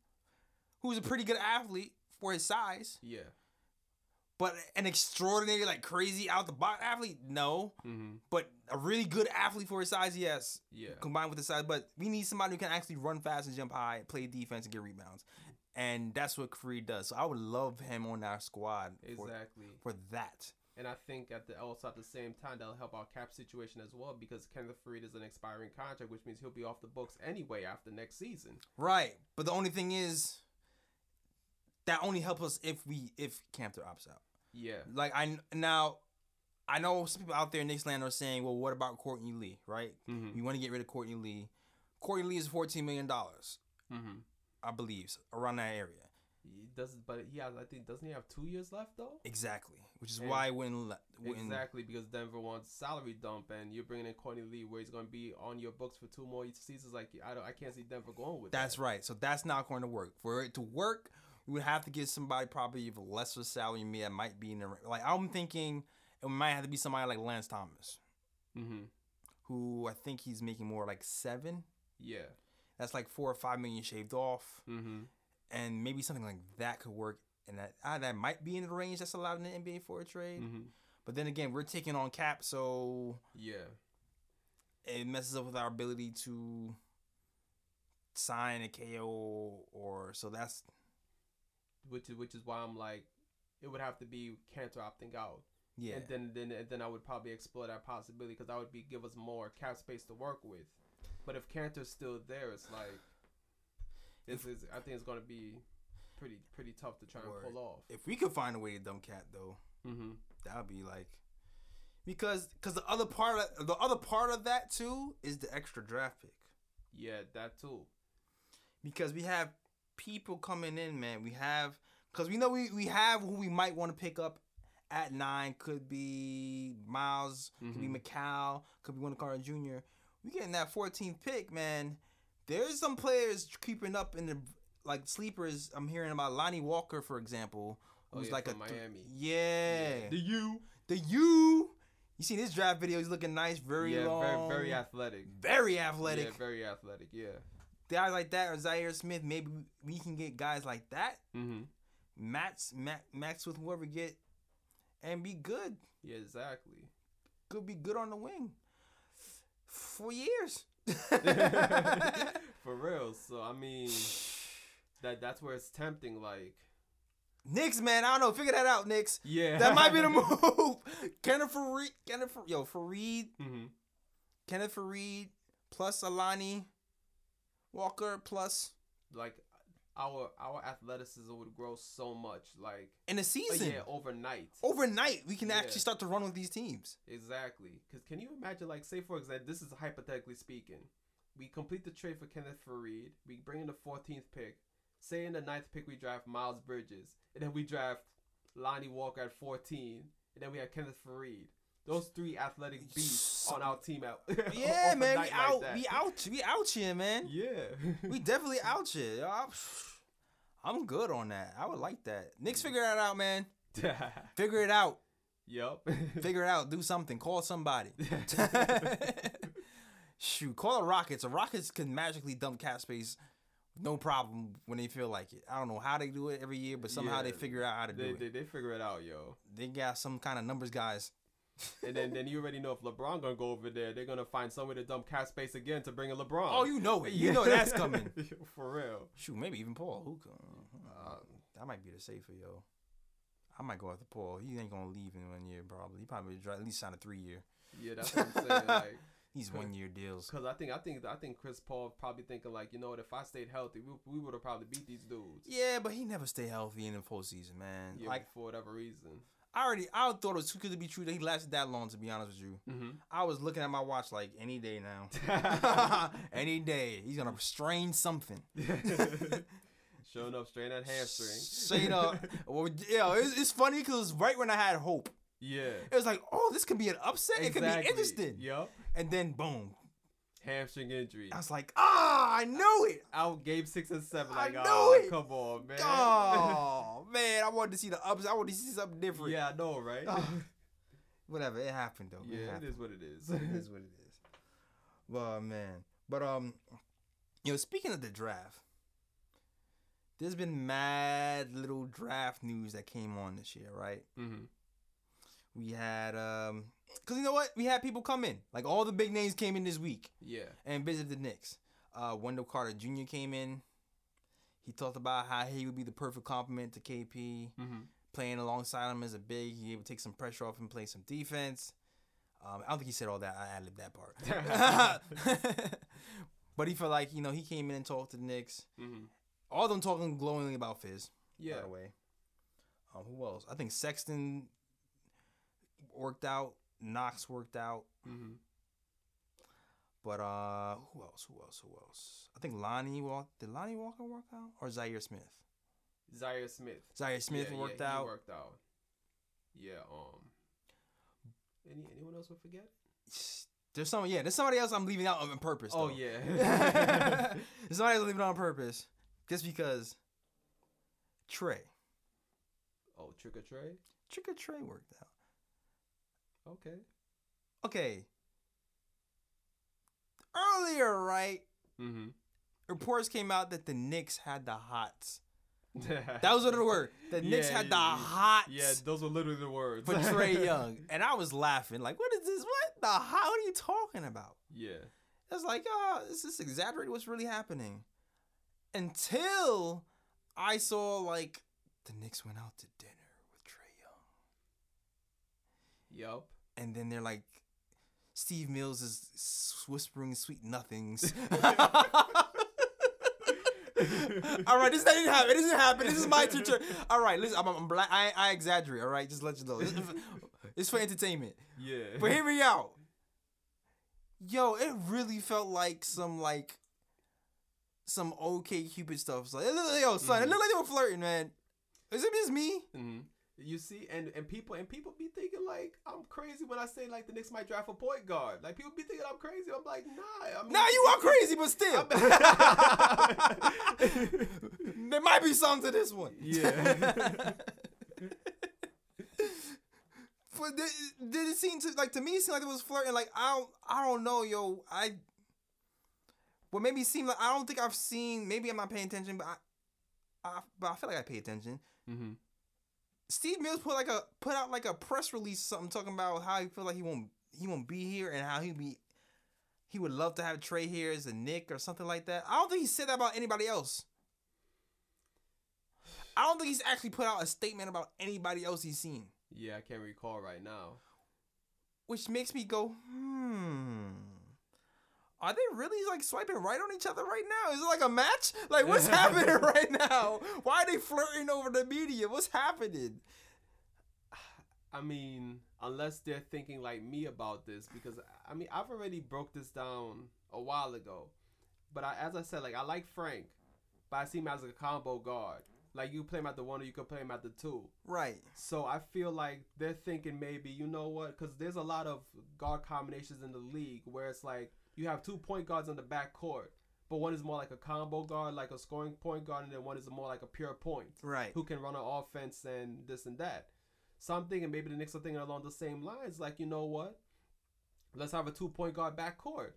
who's a pretty good athlete for his size. Yeah. But an extraordinary, crazy out-the-box athlete? No. Mm-hmm. But a really good athlete for his size? Yes. Yeah. Combined with his size. But we need somebody who can actually run fast and jump high, play defense, and get rebounds. And that's what Faried does. So I would love him on our squad for that. And I think at the same time, that'll help our cap situation as well because Kenneth Faried is an expiring contract, which means he'll be off the books anyway after next season. Right. But the only thing is, that only helps us if Kanter opts out. Yeah. I know some people out there in Knicks land are saying, well, what about Courtney Lee, right? Mm-hmm. We want to get rid of Courtney Lee. Courtney Lee is $14 million, I believe, around that area. Doesn't he have 2 years left though? Exactly, which is why I wouldn't. Exactly, because Denver wants salary dump, and you're bringing in Courtney Lee, where he's going to be on your books for 2 more seasons. I can't see Denver going with that. That's right. So that's not going to work. For it to work, we would have to get somebody probably with a lesser salary than me that might be in the I'm thinking it might have to be somebody like Lance Thomas, who I think he's making more like 7. Yeah, that's like 4 or 5 million shaved off. Mm-hmm. And maybe something like that could work, and that might be in the range that's allowed in the NBA for a trade. Mm-hmm. But then again, we're taking on cap, so yeah, it messes up with our ability to sign a KO or so. That's which is why I'm like, it would have to be Kanter opting out. Yeah. And then I would probably explore that possibility because that would be give us more cap space to work with. But if Kanter's still there, it's like I think it's gonna be pretty tough to try and pull off. If we could find a way to dump Cat though, that would be like, because the other part of that too is the extra draft pick. Yeah, that too. Because we have people coming in, man. We have who we might want to pick up at 9. Could be Miles, could be McCall, could be Wendell Carter Jr. We getting that 14th pick, man. There's some players creeping up in the sleepers. I'm hearing about Lonnie Walker, for example, who's from Miami. The U. You see this draft video? He's looking nice, very long, very athletic. Yeah, very athletic. Yeah, guys like that, or J.R. Smith. Maybe we can get guys like that. Max with whoever get, and be good. Yeah, exactly. Could be good on the wing. 4 years. For real. So I mean, that's where it's tempting. Like Knicks, man. I don't know. Figure that out, Knicks. Yeah, that might be the move. Kenneth Faried. Kenneth Faried plus Alani Walker plus like our athleticism would grow so much. Like in a season. Yeah, overnight. We can actually start to run with these teams. Exactly. Because can you imagine? Like, say for example, this is hypothetically speaking. We complete the trade for Kenneth Faried. We bring in the 14th pick. Say in the 9th pick we draft Miles Bridges, and then we draft Lonnie Walker at 14, and then we have Kenneth Faried. Those 3 athletic beasts on our team out. Yeah, man, we out here, man. Yeah, we definitely out here. I'm good on that. I would like that. Knicks, figure that out, man. Figure it out. Yup. Figure it out. Do something. Call somebody. Shoot, call the Rockets. The Rockets can magically dump cap space, no problem, when they feel like it. I don't know how they do it every year, but somehow they figure out how to do it. They figure it out, yo. They got some kind of numbers guys. And then you already know if LeBron gonna go over there, they're gonna find some way to dump cap space again to bring in LeBron. Oh, you know it. You know that's coming. For real. Shoot, maybe even Paul. Who can? That might be the safer, yo. I might go after Paul. He ain't gonna leave in 1 year probably. He probably at least signed a 3-year. Yeah, that's what I'm saying. Like, these 1-year deals. Because I think Chris Paul probably thinking like, you know what, if I stayed healthy, we would have probably beat these dudes. Yeah, but he never stayed healthy in the postseason, man. Yeah, like, for whatever reason. I thought it was too good to be true that he lasted that long, to be honest with you. I was looking at my watch like, any day now. Any day. He's going to strain something. Showing up, strain that hamstring. Straight up. Well, yeah, it's funny because right when I had hope. Yeah. It was like, oh, this could be an upset. Exactly. It could be interesting. Yep. And then, boom. Hamstring injury. I was like, I know it. Out game 6 and 7. Like, I know it. Come on, man. Oh, man. I wanted to see the ups. I wanted to see something different. Yeah, I know, right? Whatever. It happened, though. Yeah, it is what it is. Well, man. But, speaking of the draft, there's been mad little draft news that came on this year, right? We had, because you know what? We had people come in. Like, all the big names came in this week. Yeah. And visited the Knicks. Wendell Carter Jr. came in. He talked about how he would be the perfect complement to KP. Playing alongside him as a big, he would take some pressure off and play some defense. I don't think he said all that. I ad-libbed that part. But he felt like, he came in and talked to the Knicks. All of them talking glowingly about Fizz. Yeah. By the way. Who else? I think Sexton worked out. Knox worked out. But who else? I think Lonnie Walker. Did Lonnie Walker work out? Or J.R. Smith? J.R. Smith worked out. He worked out. Yeah. Anyone else would forget? There's somebody else I'm leaving out on purpose. Though. Oh, yeah. There's somebody else I'm leaving out on purpose. Just because Trae. Oh, Trick or Trae? Trick or Trae worked out. Okay. Earlier, right? Reports came out that the Knicks had the hots. That was what it were. The Knicks had the hots. Yeah, those were literally the words. For Trae Young. And I was laughing. Like, what is this? What the hot? What are you talking about? Yeah. It's like, is this exaggerated? What's really happening? Until I saw, like, the Knicks went out to dinner with Trae Young. Yup. And then they're like, Steve Mills is whispering sweet nothings. All right, this didn't happen. It doesn't happen. This is my turn. All right, listen, I'm black. I exaggerate. All right, just let you know. It's for entertainment. Yeah. But hear me out. Yo, it really felt like some OkCupid stuff. So, yo, son, it looked like they were flirting, man. Is it just me? Mm-hmm. You see, and people be thinking like I'm crazy when I say like the Knicks might draft a point guard. Like people be thinking I'm crazy. I'm like, nah. I mean, nah, you are crazy, but still, there might be something to this one. Yeah. But did it seem to like to me? It seemed like it was flirting. Like I don't know, yo. What made me seem like I don't think I've seen. Maybe I'm not paying attention, but I feel like I pay attention. Mm-hmm. Steve Mills put out a press release or something talking about how he feel like he won't be here and how he would love to have Trae here as a Knick or something like that. I don't think he said that about anybody else. I don't think he's actually put out a statement about anybody else he's seen. Yeah, I can't recall right now. Which makes me go, are they really like swiping right on each other right now? Is it like a match? Like what's happening right now? Why are they flirting over the media? What's happening? I mean, unless they're thinking like me about this, because I mean, I've already broke this down a while ago, but as I said, like I like Frank, but I see him as a combo guard. Like you play him at the one or you could play him at the two. Right. So I feel like they're thinking maybe, you know what? Cause there's a lot of guard combinations in the league where it's like, you have 2 point guards on the backcourt, but one is more like a combo guard, like a scoring point guard, and then one is more like a pure point. Right. Who can run an offense and this and that. So I'm thinking maybe the Knicks are thinking along the same lines, like, you know what? Let's have a 2 point guard backcourt.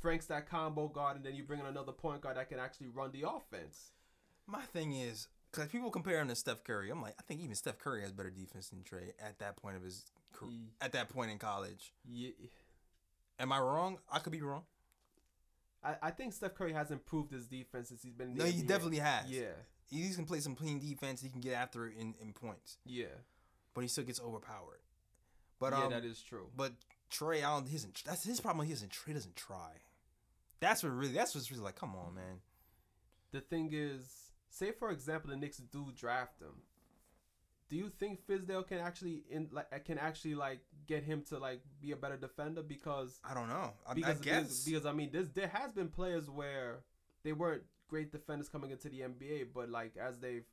Frank's that combo guard, and then you bring in another point guard that can actually run the offense. My thing is, because people compare him to Steph Curry, I'm like, I think even Steph Curry has better defense than Trae at that point of his career, at that point in college. Yeah. Am I wrong? I could be wrong. I think Steph Curry has improved his defense since he's been in the NBA. No, he definitely has. Yeah. He can play some clean defense. He can get after it in points. Yeah. But he still gets overpowered. But, yeah, that is true. But Trae, that's his problem. He doesn't try. That's what's really like, come on, man. The thing is, say, for example, the Knicks do draft him. Do you think Fizdale can actually get him to like be a better defender? Because I don't know. I guess there has been players where they weren't great defenders coming into the NBA, but like as they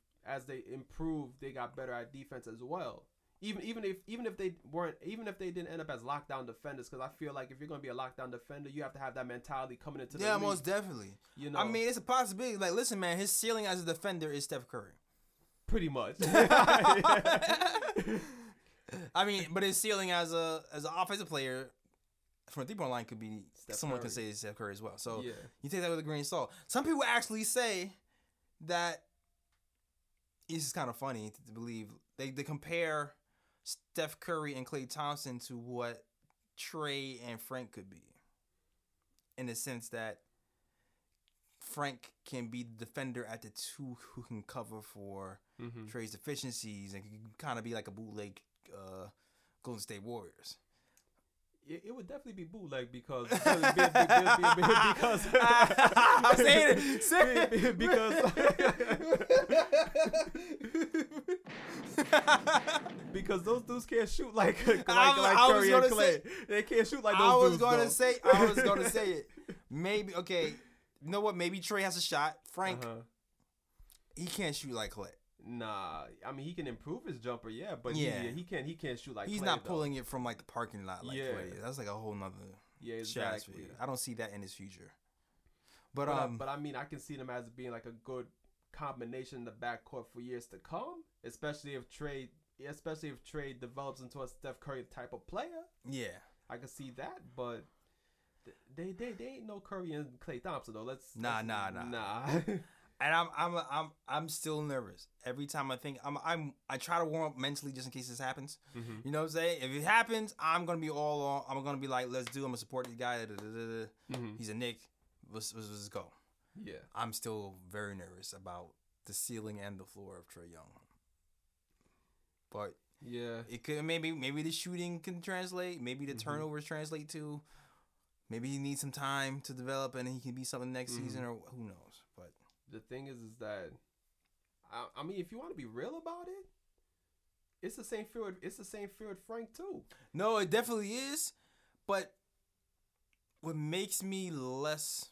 improved, they got better at defense as well. Even if they didn't end up as lockdown defenders, because I feel like if you're gonna be a lockdown defender, you have to have that mentality coming into the league. Yeah, most definitely. You know, I mean, it's a possibility. Like, listen, man, his ceiling as a defender is Steph Curry. Pretty much. I mean, but his ceiling as an offensive player from a three-point line could be someone could say Steph Curry as well. So yeah. You take that with a grain of salt. Some people actually say that it's just kind of funny to believe they compare Steph Curry and Klay Thompson to what Trae and Frank could be, in the sense that Frank can be the defender at the two who can cover for Trae's deficiencies and can kind of be like a bootleg Golden State Warriors. It would definitely be bootleg because I'm saying it. Say it. Because those dudes can't shoot like Curry and Klay. They can't shoot like those dudes. I was gonna say it. Maybe okay. You know what? Maybe Trae has a shot. Frank, he can't shoot like Klay. Nah, I mean he can improve his jumper, yeah, but yeah. He can't shoot like. He's Klay, not though. Pulling it from like the parking lot like Klay. That's like a whole nother. Yeah, exactly. I don't see that in his future. But I mean I can see them as being like a good combination in the backcourt for years to come, especially if Trae develops into a Steph Curry type of player. Yeah, I can see that, but. They ain't no Curry and Klay Thompson though. Nah. And I'm still nervous every time I think I try to warm up mentally just in case this happens. Mm-hmm. You know what I'm saying? If it happens, I'm gonna be all on. I'm gonna be like, let's do. I'm gonna support this guy. Mm-hmm. He's a Knick. Let's go. Yeah. I'm still very nervous about the ceiling and the floor of Trae Young. But yeah, it could maybe the shooting can translate. Maybe the turnovers translate too. Maybe he needs some time to develop and he can be something next season, or who knows. But the thing is that, I mean, if you want to be real about it, it's the same field. It's the same field, Frank too. No, it definitely is. But what makes me less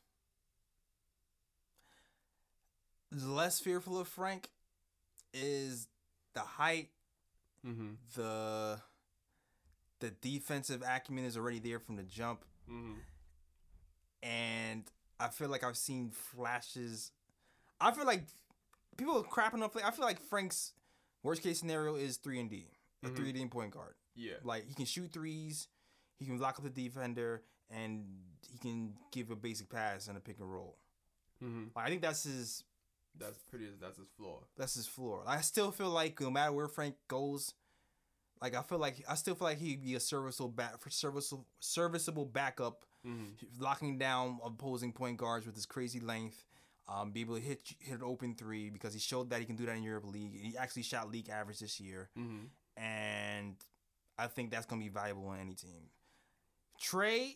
fearful of Frank is the height. The defensive acumen is already there from the jump. And I feel like I've seen flashes. I feel like people are crapping on Frank. I feel like Frank's worst case scenario is 3-and-D. A 3-and-D point guard. Yeah. Like, he can shoot threes, he can lock up the defender, and he can give a basic pass and a pick and roll. Like, I think that's his... That's his floor. That's his floor. I still feel like no matter where Frank goes, like I still feel like he'd be a serviceable backup, locking down opposing point guards with his crazy length, be able to hit an open three because he showed that he can do that in Europe League. He actually shot league average this year, and I think that's gonna be valuable on any team. Trae,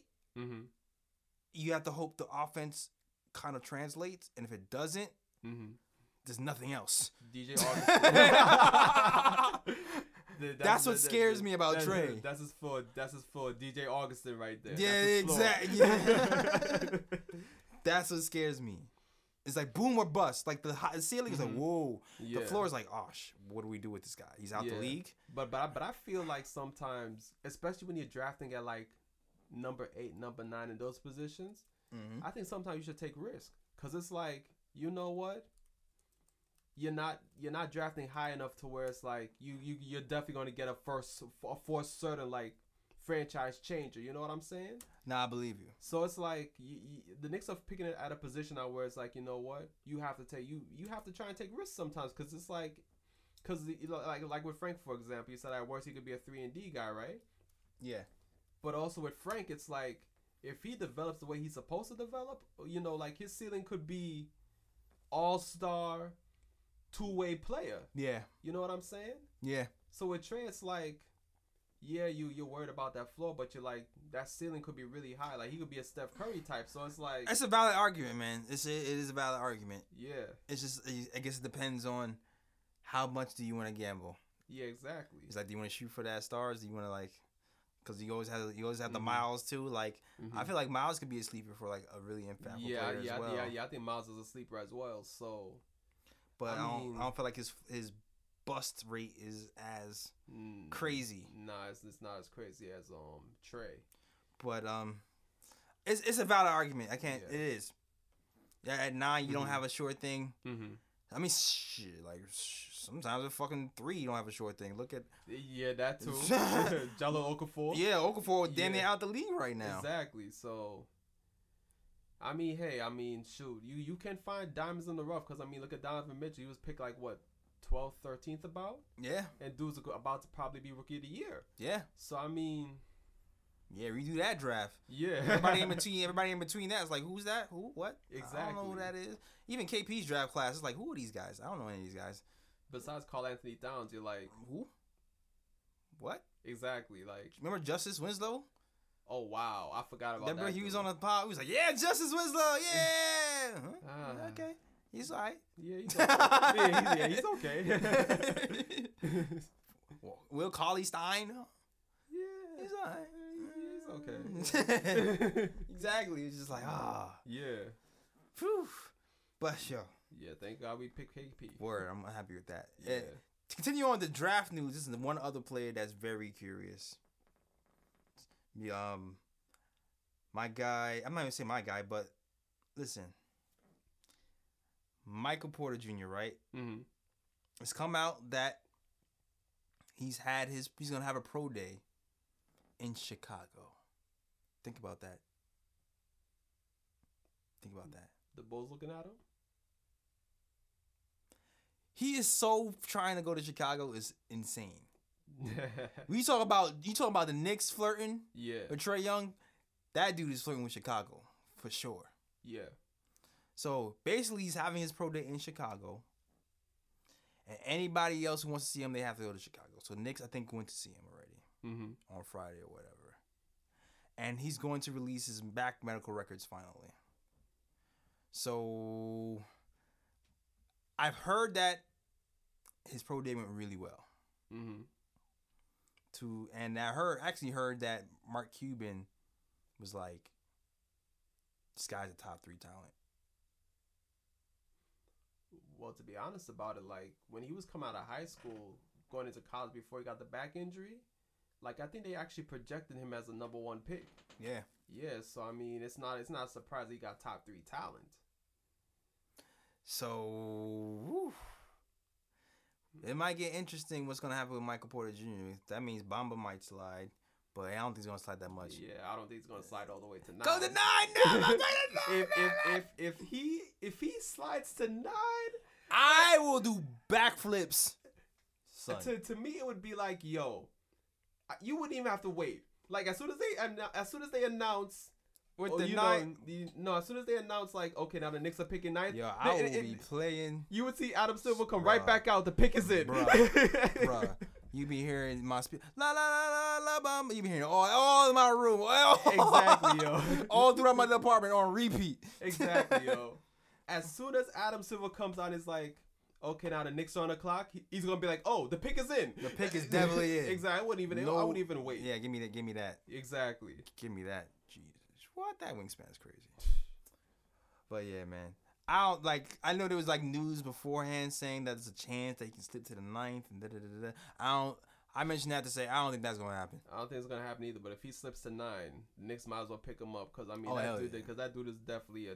you have to hope the offense kind of translates, and if it doesn't. There's nothing else. DJ Augustin. That's what scares me about Trae. That's his floor. DJ Augustin right there. Yeah, exactly. Yeah. That's what scares me. It's like boom or bust. Like the ceiling is like whoa. Yeah. The floor is like what do we do with this guy? He's out the league. But I feel like sometimes, especially when you're drafting at like number 8, number 9 in those positions, I think sometimes you should take risk because it's like. You know what? You're not drafting high enough to where it's like you're definitely gonna get a certain like franchise changer. You know what I'm saying? Nah, I believe you. So it's like the Knicks are picking it at a position now where it's like, you know what, you have to try and take risks sometimes because it's like, because with Frank for example, you said at worst he could be a 3-and-D guy, right? Yeah. But also with Frank, it's like if he develops the way he's supposed to develop, you know, like his ceiling could be. All-star, two-way player. Yeah. You know what I'm saying? Yeah. So with Trae, it's like, yeah, you're worried about that floor, but you're like, that ceiling could be really high. Like, he could be a Steph Curry type. So it's like... That's a valid argument, man. It is a valid argument. Yeah. It's just, I guess it depends on how much do you want to gamble. Yeah, exactly. It's like, do you want to shoot for that stars? Do you want to, like... Because you always have the Miles too. Like I feel like Miles could be a sleeper for like a really impactful player as well. Yeah. I think Miles is a sleeper as well. So, but I don't feel like his bust rate is as crazy. Nah, it's not as crazy as Trae. But it's a valid argument. I can't. Yeah. It is. Yeah, at 9 you don't have a sure thing. I mean, shit, like, sometimes at fucking 3, you don't have a short thing. Look at... Yeah, that too. Jalo Okafor. Yeah, Okafor, damn near out the league right now. Exactly, so... I mean, hey, shoot, you can find diamonds in the rough, because, I mean, look at Donovan Mitchell. He was picked, like, what, 12th, 13th about? Yeah. And dude's about to probably be Rookie of the Year. Yeah. So, I mean... Yeah, redo that draft. Yeah. Everybody in between that is like, who's that? Who? What? Exactly. I don't know who that is. Even KP's draft class is like, who are these guys? I don't know any of these guys. Besides Karl Anthony Towns, you're like... Who? What? Exactly, like... Remember Justice Winslow? Oh, wow. I forgot about that. Remember he was on a pod? He was like, yeah, Justice Winslow! Yeah! Okay. He's all right. Yeah, he's okay. He's okay. Will Cauley-Stein? Yeah. He's all right. Okay. Exactly. It's just like yeah. Phew. But yo. Yeah. Thank God we picked KP. Word. I'm happy with that. Yeah. And to continue on the draft news, this is the one other player that's very curious. My guy. I'm not even saying my guy, but listen. Michael Porter Jr. Right. Mm-hmm. It's come out that he's gonna have a pro day in Chicago. Think about that. The Bulls looking at him? He is so trying to go to Chicago is insane. You talk about the Knicks flirting? Yeah. But Trae Young, that dude is flirting with Chicago for sure. Yeah. So basically, he's having his pro day in Chicago. And anybody else who wants to see him, they have to go to Chicago. So Knicks, I think, went to see him already on Friday or whatever. And he's going to release his back medical records finally. So I've heard that his pro day went really well. And I heard that Mark Cuban was like, this guy's a top three talent. Well, to be honest about it, like when he was coming out of high school, going into college before he got the back injury, like I think they actually projected him as a number one pick. Yeah. Yeah. So I mean, it's not surprising he got top three talent. So whew. It might get interesting what's gonna happen with Michael Porter Jr. That means Bamba might slide. But I don't think he's going to slide that much. Yeah, I don't think he's going to slide all the way to 9. Go to 9! No, no, If he slides to 9... I will do backflips. To me, it would be like, yo, you wouldn't even have to wait. Like, as soon as they announce... With the 9... as soon as they announce, like, okay, now the Knicks are picking 9th... Yo, I will be playing... You would see Adam Silver come right back out. The pick is in. Bruh. You be hearing my la la la la la Bamba. You be hearing all in my room. Exactly, yo. All throughout my apartment on repeat. Exactly, yo. As soon as Adam Silver comes on, it's like, okay, now the Knicks are on the clock. He's gonna be like, oh, the pick is in. The pick is definitely in. Exactly. I wouldn't even wait. Yeah, give me that. Exactly. Give me that. Jesus, what? That wingspan is crazy. But yeah, man. I know there was like news beforehand saying that there's a chance that he can slip to the 9th and da-da-da-da. I mentioned that to say I don't think that's gonna happen. I don't think it's gonna happen either. But if he slips to 9, the Knicks might as well pick him up because that dude is definitely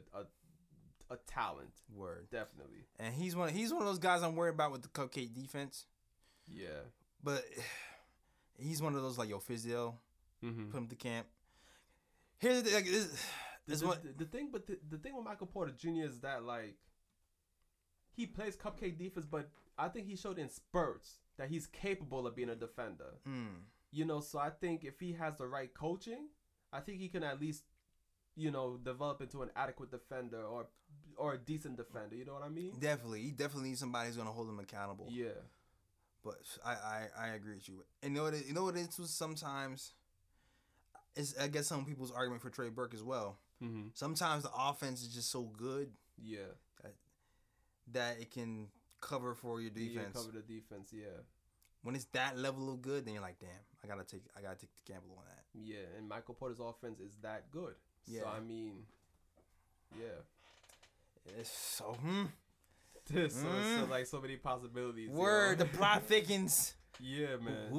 a talent. Word, definitely. And he's one of those guys I'm worried about with the cupcake defense. Yeah. But he's one of those like yo Fizdale, put him to camp. Here's the thing, like this. The thing with Michael Porter Jr. is that like he plays cupcake defense, but I think he showed in spurts that he's capable of being a defender. You know, so I think if he has the right coaching, I think he can at least, you know, develop into an adequate defender or a decent defender. You know what I mean? Definitely, he definitely needs somebody who's gonna hold him accountable. Yeah, but I agree with you. And you know what it is sometimes. It's, I guess, some people's argument for Trey Burke as well. Sometimes the offense is just so good, yeah, that it can cover for your defense. Yeah, cover the defense, yeah. When it's that level of good, then you're like, damn, I gotta take the gamble on that. Yeah, and Michael Porter's offense is that good. Yeah. So I mean, yeah. It's so. It's like so many possibilities. Word, you know? The plot thickens. Yeah, man.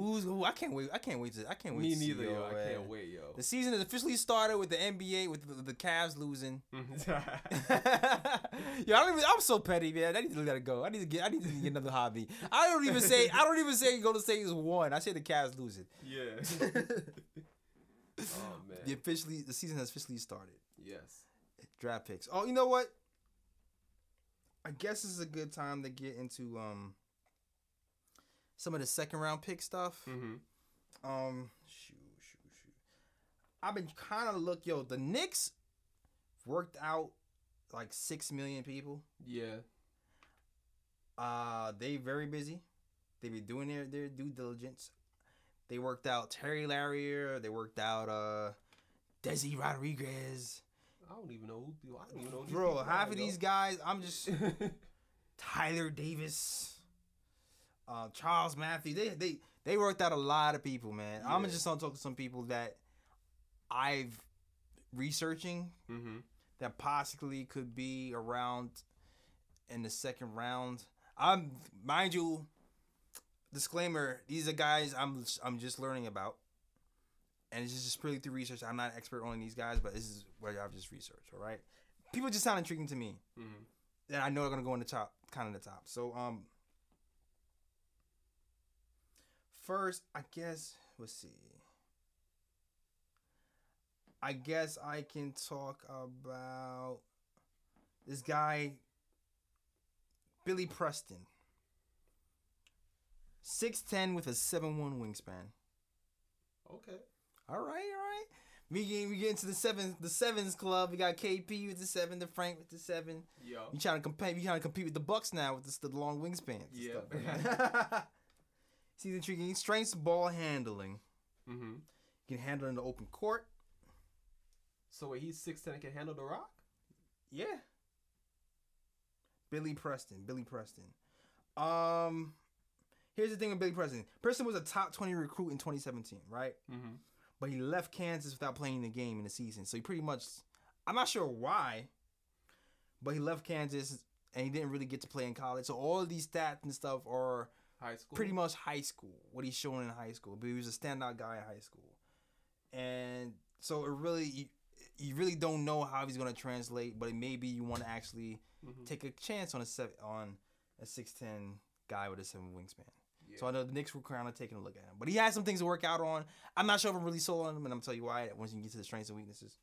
I can't wait. Me neither, yo. I can't wait, yo. The season has officially started with the NBA with the Cavs losing. Yo, I'm so petty, man. I need to let it go. I need to get another hobby. I don't even say Golden State is one. I say the Cavs losing. Yeah. Oh man. The season has officially started. Yes. Draft picks. Oh, you know what? I guess this is a good time to get into some of the second round pick stuff. Shoot. I've been kind of the Knicks worked out like 6 million people. Yeah. They very busy. They be doing their due diligence. They worked out Terry Larrier. They worked out Desi Rodriguez. I don't even know. Bro, half of these guys, I'm just Tyler Davis. Charles Matthews, they worked out a lot of people, man. Yeah. I'm just gonna talk to some people that I've researching that possibly could be around in the second round. I'm, mind you, disclaimer: these are guys I'm just learning about, and it's just purely through research. I'm not an expert on these guys, but this is what I've just researched. All right, people just sound intriguing to me, and I know they're gonna go in the top, kind of the top. So First, I guess, let's see. I guess I can talk about this guy, Billy Preston. 6'10" with a 7'1" wingspan. Okay. All right. We get into the sevens club. We got KP with the 7, the Frank with the 7. Yo. You trying to compete with the Bucks now with the long wingspans. Yeah. See the intriguing strengths, ball handling. Mm-hmm. You can handle in the open court. So wait, he's 6'10" and can handle the rock? Yeah. Billy Preston. Here's the thing with Billy Preston. Preston was a top 20 recruit in 2017, right? Mm-hmm. But he left Kansas without playing the game in the season. So he pretty much, I'm not sure why, but he left Kansas and he didn't really get to play in college. So all of these stats and stuff are high school, pretty much high school, what he's showing in high school. But he was a standout guy in high school. And so it really, you really don't know how he's going to translate, but maybe you want to actually take a chance on a 6'10" guy with a 7 wingspan. Yeah. So I know the Knicks were kind of taking a look at him. But he has some things to work out on. I'm not sure if I'm really sold on him, and I'm going to tell you why once you get to the strengths and weaknesses.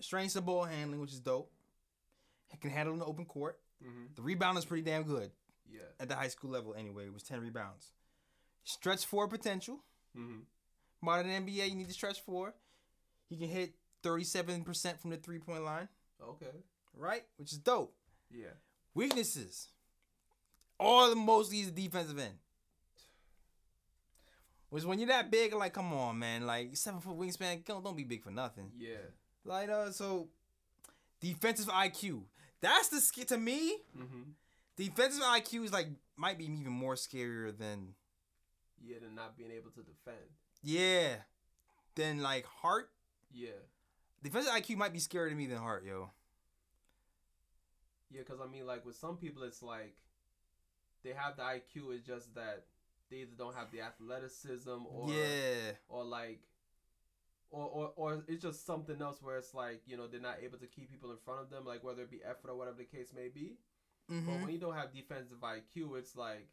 Strengths of ball handling, which is dope. He can handle in the open court. Mm-hmm. The rebound is pretty damn good. Yeah. At the high school level anyway. It was 10 rebounds. Stretch four potential. Mm-hmm. Modern NBA, you need to stretch four. He can hit 37% from the three-point line. Okay. Right? Which is dope. Yeah. Weaknesses. Mostly is defensive end. Which when you're that big, like, come on, man. Like, 7-foot wingspan, don't be big for nothing. Yeah. Like, so, defensive IQ. That's the skill, to me, defensive IQ is, like, might be even more scarier than... Yeah, than not being able to defend. Yeah. Than, like, heart. Yeah. Defensive IQ might be scarier to me than heart, yo. Yeah, because, I mean, like, with some people, it's like... They have the IQ, it's just that they either don't have the athleticism or it's just something else where it's like, you know, they're not able to keep people in front of them, like whether it be effort or whatever the case may be. Mm-hmm. But when you don't have defensive IQ, it's like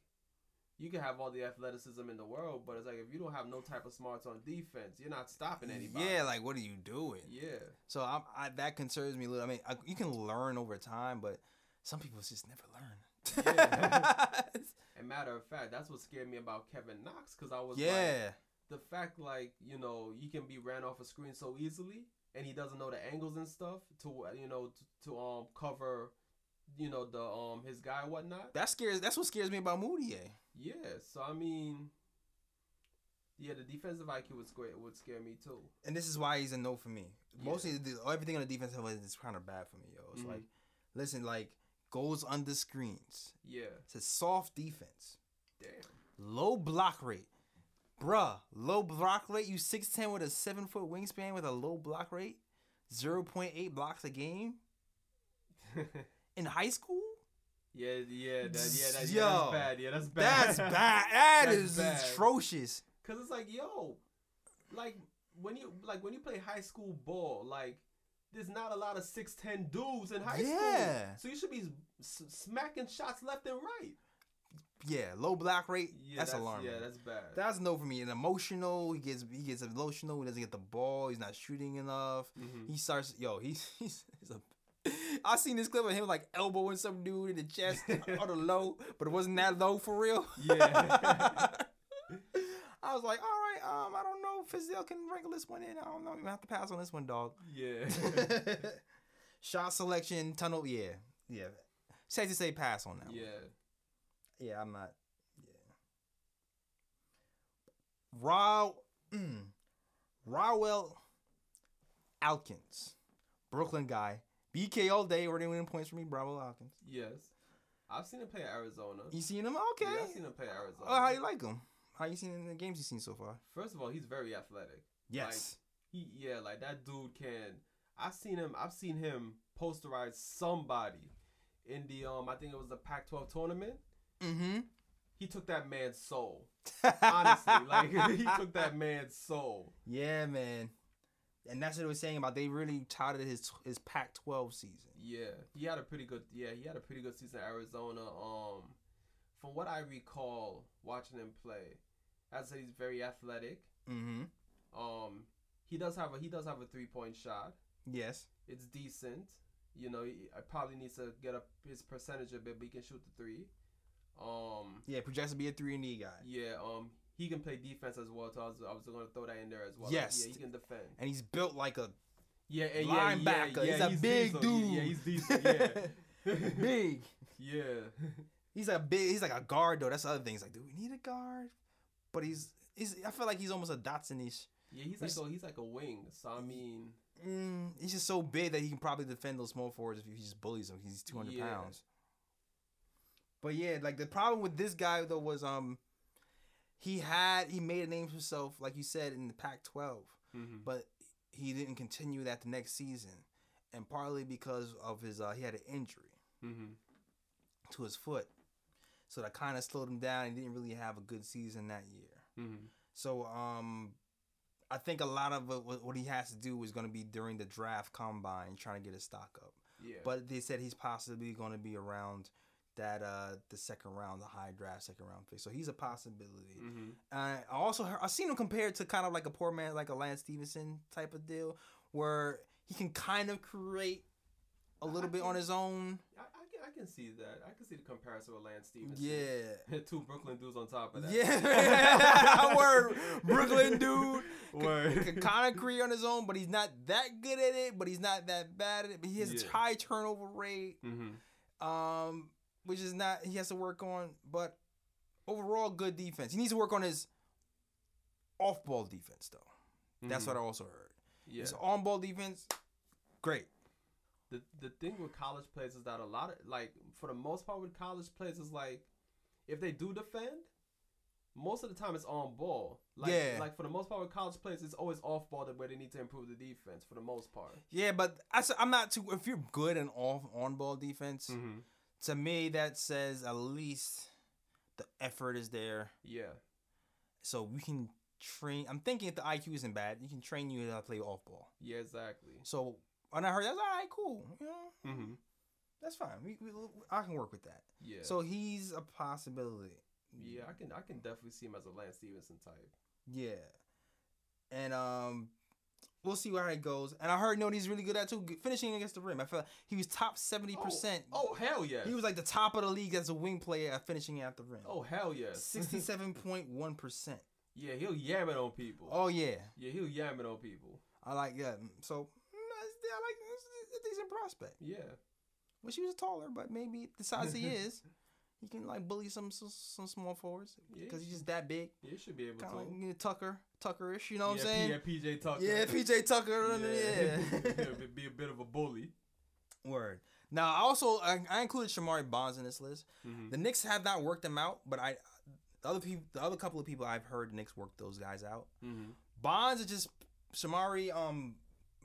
you can have all the athleticism in the world, but it's like if you don't have no type of smarts on defense, you're not stopping anybody. Yeah, like what are you doing? Yeah. So I that concerns me a little. I mean, you can learn over time, but some people just never learn. Yeah. And matter of fact, that's what scared me about Kevin Knox, because I was like, the fact, like, you know, you can be ran off a screen so easily, and he doesn't know the angles and stuff to, you know, to cover, you know, the his guy and whatnot. That's what scares me about Moutier. Yeah, so I mean, yeah, the defensive IQ would scare me too. And this is why he's a no for me. Yeah. Mostly everything on the defensive end is kind of bad for me, yo. It's like, listen, like. Goes under screens. Yeah. It's a soft defense. Damn. Low block rate. Bruh, low block rate. You 6'10" with a 7-foot wingspan with a low block rate. 0.8 blocks a game. In high school? Yeah, that's bad. Yeah, that's bad. That's bad. That is bad. Atrocious. Cause it's like, yo, like when you play high school ball, like there's not a lot of 6'10" dudes in high school. So you should be smacking shots left and right. Yeah, low block rate, yeah, that's alarming. Yeah, that's bad. That's no for me. And emotional, he gets emotional, he doesn't get the ball, he's not shooting enough. Mm-hmm. I seen this clip of him like elbowing some dude in the chest on the low, but it wasn't that low for real. Yeah. I was like, all right, I don't know if Fizdale can wrangle this one in. I don't know. You have to pass on this one, dog. Yeah. Shot selection, tunnel, yeah. Yeah. Safe to say pass on that one. Yeah, I'm not. Yeah. Rawle Alkins. Brooklyn guy. BK all day. Already winning points for me, Rawle Alkins. Yes. I've seen him play at Arizona. You seen him? Okay. Yeah, I've seen him play at Arizona. Oh, how you like him? How you seen in the games you've seen so far? First of all, he's very athletic. Yes. Like, like that dude can. I've seen him posterize somebody in the I think it was the Pac-12 tournament. Mm-hmm. He took that man's soul. Honestly. Like he took that man's soul. Yeah, man. And that's what it was saying about they really touted his Pac-12 season. Yeah. He had a pretty good season at Arizona. From what I recall watching him play, as I said, he's very athletic. Mm-hmm. He does have a 3-point shot. Yes. It's decent. You know, I probably needs to get up his percentage a bit, but he can shoot the 3. Yeah, projects to be a 3 and D guy. Yeah. He can play defense as well, so I was going to throw that in there as well. Yes. Like, yeah, he can defend. And he's built like a linebacker. Yeah, he's a big diesel. Dude. Yeah, he's decent. Yeah. Big. Yeah. He's like a guard, though. That's the other thing. He's like, do we need a guard? But he's I feel like he's almost a Dotson-ish. Yeah, he's like a wing. So, I mean... he's just so big that he can probably defend those small forwards if he just bullies them. He's 200 pounds. But, yeah, like, the problem with this guy, though, was... He made a name for himself, like you said, in the Pac-12, but he didn't continue that the next season, and partly because of his he had an injury to his foot, so that kind of slowed him down. He didn't really have a good season that year. So I think a lot of what he has to do is going to be during the draft combine, trying to get his stock up. Yeah. But they said he's possibly going to be around that the second round, the high draft second round pick. So he's a possibility. I've seen him compared to kind of like a poor man, like a Lance Stevenson type of deal, where he can kind of create a little bit on his own. I can see that. I can see the comparison with Lance Stevenson. Yeah. Two Brooklyn dudes on top of that. Yeah. Word. Brooklyn dude. Word. Can kind of create on his own, but he's not that good at it, but he's not that bad at it. But he has a high turnover rate. Which is not, he has to work on, but overall, good defense. He needs to work on his off-ball defense, though. That's what I also heard. Yeah. His on-ball defense, great. The thing with college players is that a lot of, like, for the most part with college players is, like, if they do defend, most of the time it's on-ball. Like, like, for the most part with college players, it's always off-ball where they need to improve the defense, for the most part. Yeah, but I'm not too, if you're good in on-ball defense... To me, that says at least the effort is there. Yeah. So we can train. I'm thinking if the IQ isn't bad, you can train you to play off ball. Yeah, exactly. So when I heard that's all right, cool. You know, that's fine. I can work with that. Yeah. So he's a possibility. Yeah, I can definitely see him as a Lance Stevenson type. Yeah. And we'll see where it goes. And I heard, he's really good at, too, finishing against the rim. I feel like he was top 70%. Oh, hell yeah. He was, like, the top of the league as a wing player at finishing at the rim. Oh, hell yeah. 67.1%. Yeah, he'll yam it on people. Oh, yeah. Yeah, he'll yam it on people. I like that. So, it's a decent prospect. Yeah. Wish he was taller, but maybe the size he is, he can, like, bully some small forwards because he's just that big. Yeah, he should be able to. Like Tucker-ish, you know what I'm saying? Yeah, PJ Tucker. Yeah, PJ Tucker. Yeah. Be a bit of a bully. Word. Now, I included Shamari Bonds in this list. The Knicks have not worked them out, but the other couple of people I've heard, the Knicks worked those guys out. Bonds is just Shamari.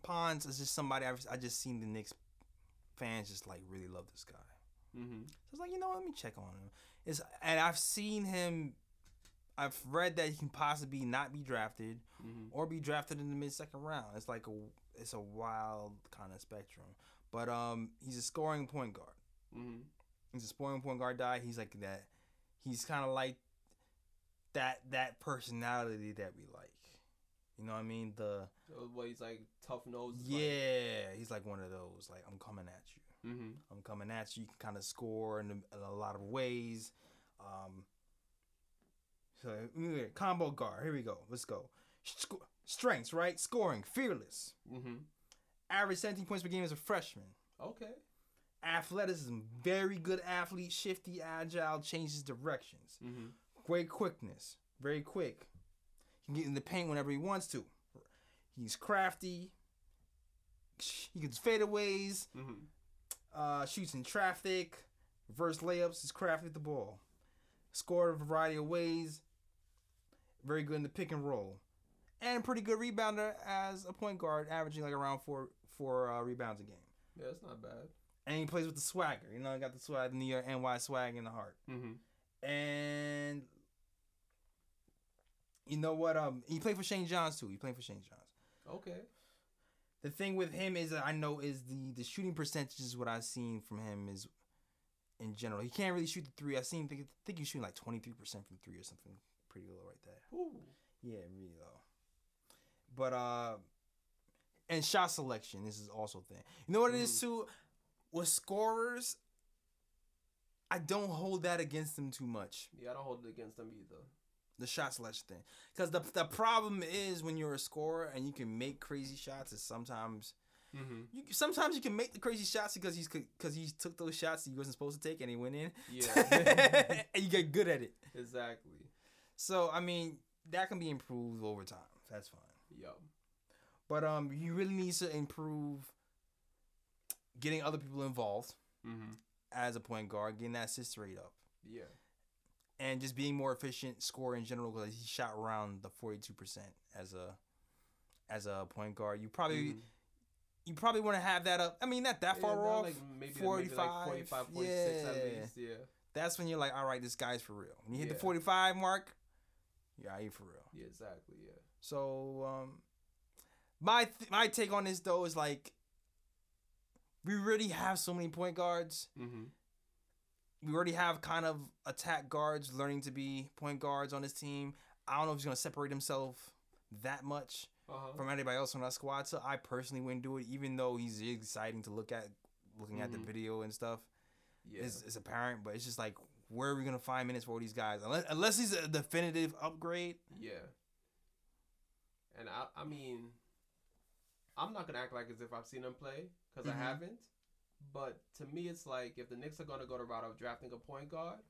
Bonds is just somebody I just seen the Knicks fans just like really love this guy. So it's like, let me check on him. And I've seen him. I've read that he can possibly not be drafted or be drafted in the mid-second round. It's like it's a wild kind of spectrum. But he's a scoring point guard. He's a scoring point guard guy. He's like that. He's kind of like that personality that we like. You know what I mean? He's like tough nose. Yeah, he's like one of those. Like, I'm coming at you. I'm coming at you. You can kind of score in a lot of ways. Combo guard. Here we go. Let's go. Strengths, right? Scoring. Fearless. Average 17 points per game as a freshman. Okay. Athleticism. Very good athlete. Shifty, agile. Changes directions. Great quickness. Very quick. He can get in the paint whenever he wants to. He's crafty. He gets fadeaways. Shoots in traffic. Reverse layups. He's crafty with the ball. Scored a variety of ways. Very good in the pick and roll, and pretty good rebounder as a point guard, averaging like around four rebounds a game. Yeah, that's not bad. And he plays with the swagger. He got the swag, the New York NY swag in the heart. And you know what? He played for St. John's too. Okay. The thing with him is the shooting percentage is what I've seen from him is. In general, he can't really shoot the three. I think he's shooting like 23% from three or something pretty low right there. Ooh. Yeah, really low. But and shot selection, this is also a thing. You know what it is too? With scorers, I don't hold that against them too much. Yeah, I don't hold it against them either. The shot selection thing. Because the problem is when you're a scorer and you can make crazy shots is sometimes... Mm-hmm. Sometimes you can make the crazy shots because he took those shots that you wasn't supposed to take and he went in. Yeah. And you get good at it. Exactly. So, I mean, that can be improved over time. That's fine. Yo. But you really need to improve getting other people involved mm-hmm. as a point guard, getting that assist rate up. Yeah. And just being more efficient, score in general, because he shot around the 42% as a point guard. You probably want to have that up. I mean, not that far off. Like maybe 45, 46 at least. Yeah. That's when you're like, all right, this guy's for real. When you hit the 45 mark, yeah, you're for real. Yeah, exactly. Yeah. So my take on this though is like, we really have so many point guards. Mm-hmm. We already have kind of attack guards learning to be point guards on this team. I don't know if he's going to separate himself that much from anybody else on that squad. So I personally wouldn't do it, even though he's exciting to look at, looking at the video and stuff. Yeah. It's apparent, but it's just like, where are we going to find minutes for all these guys? Unless he's a definitive upgrade. Yeah. And I mean, I'm not going to act like as if I've seen him play, because I haven't. But to me, it's like, if the Knicks are going to go the route of drafting a point guard,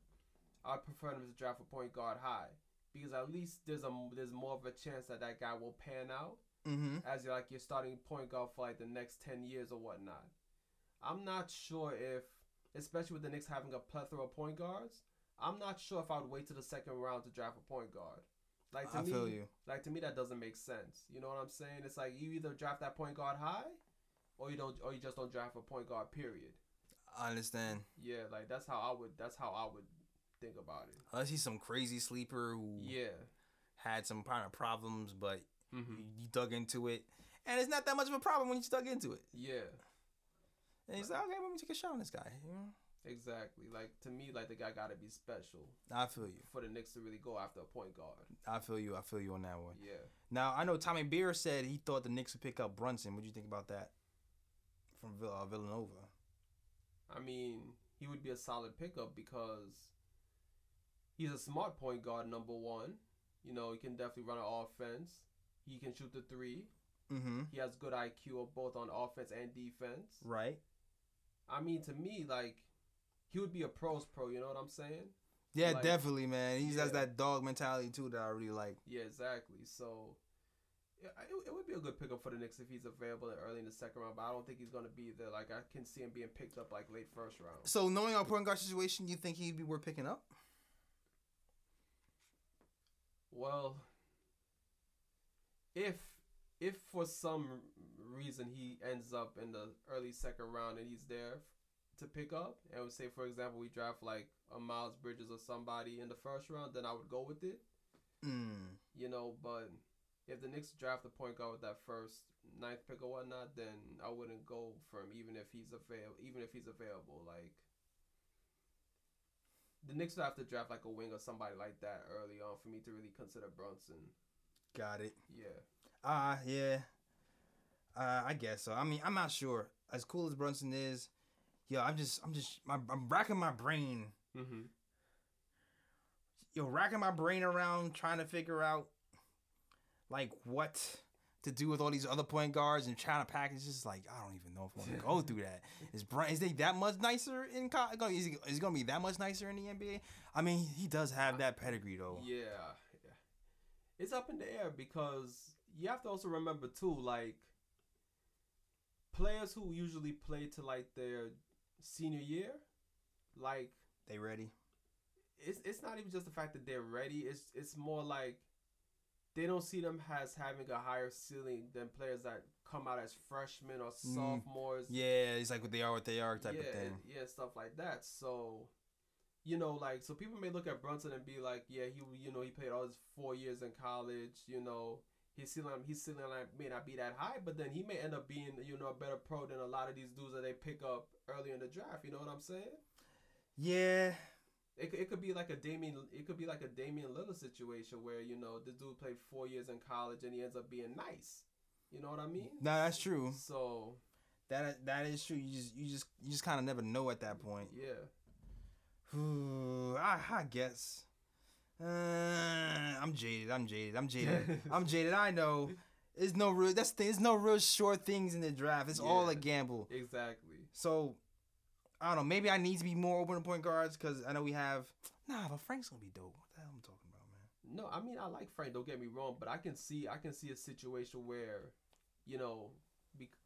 I'd prefer them to draft a point guard high, because at least there's more of a chance that guy will pan out as you're like your starting point guard for like the next 10 years or whatnot. I'm not sure if, especially with the Knicks having a plethora of point guards, I'm not sure if I would wait till the second round to draft a point guard. Like to me, feel you. Like to me, that doesn't make sense. You know what I'm saying? It's like you either draft that point guard high, or you just don't draft a point guard, period. I understand. Yeah, like that's how I would think about it. Unless he's some crazy sleeper who had some kind of problems, but you dug into it. And it's not that much of a problem when you dug into it. Yeah. And he's like, okay, let me take a shot on this guy. You know? Exactly. Like to me, like the guy gotta be special. I feel you. For the Knicks to really go after a point guard. I feel you on that one. Yeah. Now I know Tommy Beer said he thought the Knicks would pick up Brunson. What do you think about that? From Villanova. I mean, he would be a solid pickup because he's a smart point guard, number one. You know, he can definitely run an offense. He can shoot the three. Mm-hmm. He has good IQ both on offense and defense. Right. I mean, to me, like, he would be a pro's pro, you know what I'm saying? Yeah, like, definitely, man. He has that dog mentality, too, that I really like. Yeah, exactly. So... It would be a good pickup for the Knicks if he's available early in the second round, but I don't think he's going to be there. Like, I can see him being picked up, like, late first round. So, knowing our point guard situation, do you think he'd be worth picking up? Well, if for some reason he ends up in the early second round and he's there to pick up, and we say, for example, we draft, like, a Miles Bridges or somebody in the first round, then I would go with it. Mm. You know, but... If the Knicks draft a point guard with that first 9th pick or whatnot, then I wouldn't go for him, even if he's available. Like, the Knicks would have to draft like a wing or somebody like that early on for me to really consider Brunson. Got it. Yeah. I guess so. I mean, I'm not sure. As cool as Brunson is, yo, I'm racking my brain. Mm-hmm. Yo, racking my brain around trying to figure out like what to do with all these other point guards and trying to package. Just like, I don't even know if I want to go through that. Is they that much nicer in college? Is it going to be that much nicer in the NBA? I mean, he does have that pedigree though. Yeah. It's up in the air because you have to also remember too, like players who usually play to like their senior year, like they ready. It's not even just the fact that they're ready. It's more like, they don't see them as having a higher ceiling than players that come out as freshmen or sophomores. Yeah, it's like what they are type of thing. Yeah, stuff like that. So, you know, like, so people may look at Brunson and be like, yeah, he played all his 4 years in college. You know, his ceiling may not be that high, but then he may end up being, you know, a better pro than a lot of these dudes that they pick up early in the draft. You know what I'm saying? Yeah. It could be like a Damian Lillard situation where, you know, the dude played 4 years in college and he ends up being nice. You know what I mean? No, that's true. So that is true. You just kind of never know at that point. Yeah. I guess. I'm jaded. I know. There's no real. That's the thing. There's no real sure things in the draft. It's all a gamble. Exactly. So, I don't know. Maybe I need to be more open to point guards because I know we have. Nah, but Frank's gonna be dope. What the hell am I talking about, man? No, I mean I like Frank. Don't get me wrong, but I can see a situation where, you know,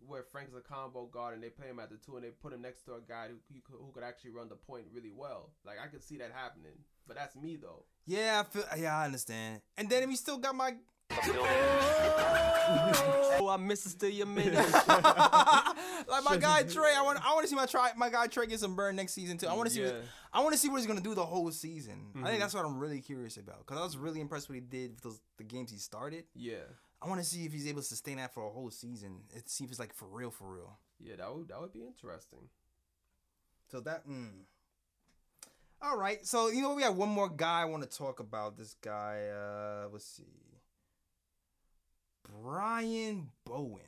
where Frank's a combo guard and they play him at the two and they put him next to a guy who could actually run the point really well. Like I could see that happening. But that's me though. Yeah, I understand. And then we still got my. Oh, I miss it still your minute. Like my guy Trae, I want to see my guy Trae get some burn next season too. I want to see what he's gonna do the whole season. Mm-hmm. I think that's what I'm really curious about because I was really impressed what he did with the games he started. Yeah. I want to see if he's able to sustain that for a whole season. It seems it's like for real. Yeah, that would be interesting. So that. All right, so you know we have one more guy I want to talk about. This guy, let's see, Brian Bowen.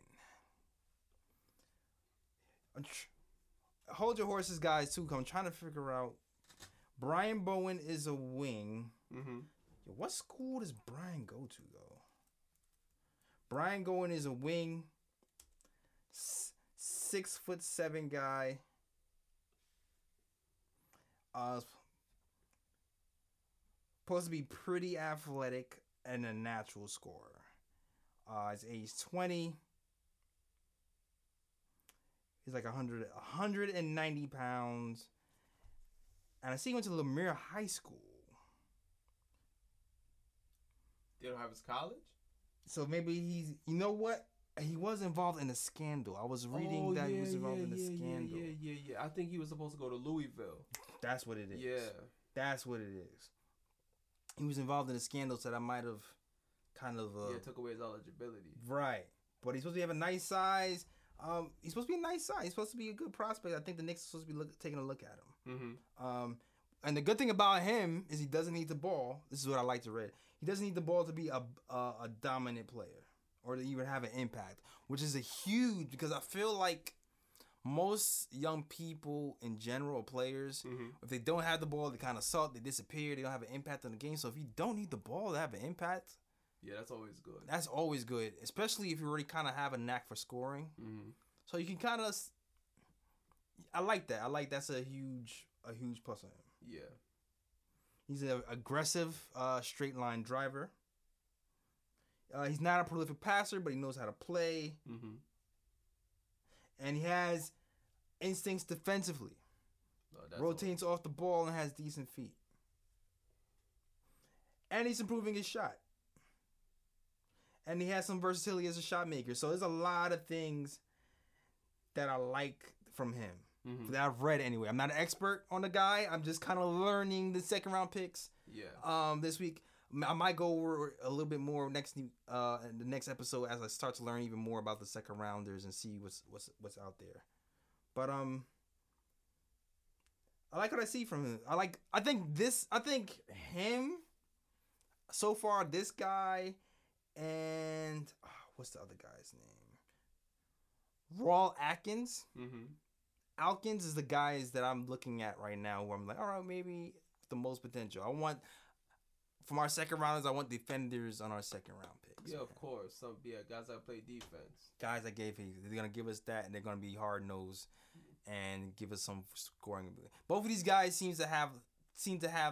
Hold your horses, guys. Too, I'm trying to figure out. Brian Bowen is a wing. Mm-hmm. Yo, what school does Brian go to though? Brian Bowen is a wing. 6'7" guy. Supposed to be pretty athletic and a natural scorer. His age 20. He's like 190 pounds. And I see he went to Lemire High School. They don't have his college? So maybe he's... You know what? He was involved in a scandal. I was reading he was involved in a scandal. Yeah. I think he was supposed to go to Louisville. That's what it is. Yeah. That's what it is. He was involved in a scandal, so that might have kind of... took away his eligibility. Right. But he's supposed to have a nice size. He's supposed to be a good prospect. I think the Knicks are supposed to be taking a look at him. Mm-hmm. And the good thing about him is he doesn't need the ball. This is what I like to read. He doesn't need the ball to be a dominant player or to even have an impact, which is a huge... Because I feel like... Most young people in general, players, if they don't have the ball, they kind of suck, they disappear, they don't have an impact on the game. So if you don't need the ball to have an impact... Yeah, that's always good. That's always good, especially if you already kind of have a knack for scoring. Mm-hmm. So you can kind of... I like that. That's a huge plus on him. Yeah. He's an aggressive straight-line driver. He's not a prolific passer, but he knows how to play. Mm-hmm. And he has instincts defensively. Rotates off the ball and has decent feet. And he's improving his shot. And he has some versatility as a shot maker. So there's a lot of things that I like from him. Mm-hmm. That I've read anyway. I'm not an expert on the guy. I'm just kind of learning the second round picks. Yeah. This week. I might go over a little bit more the next episode as I start to learn even more about the second rounders and see what's out there. But I like what I see from him. I think him so far, this guy and what's the other guy's name? Rawle Alkins. Mm-hmm. Alkins is the guys that I'm looking at right now where I'm like, all right, maybe the most potential. From our second rounders, I want defenders on our second round picks. Yeah, of course. Guys that play defense. Guys that they're gonna give us that, and they're gonna be hard nosed, and give us some scoring ability. Both of these guys seem to have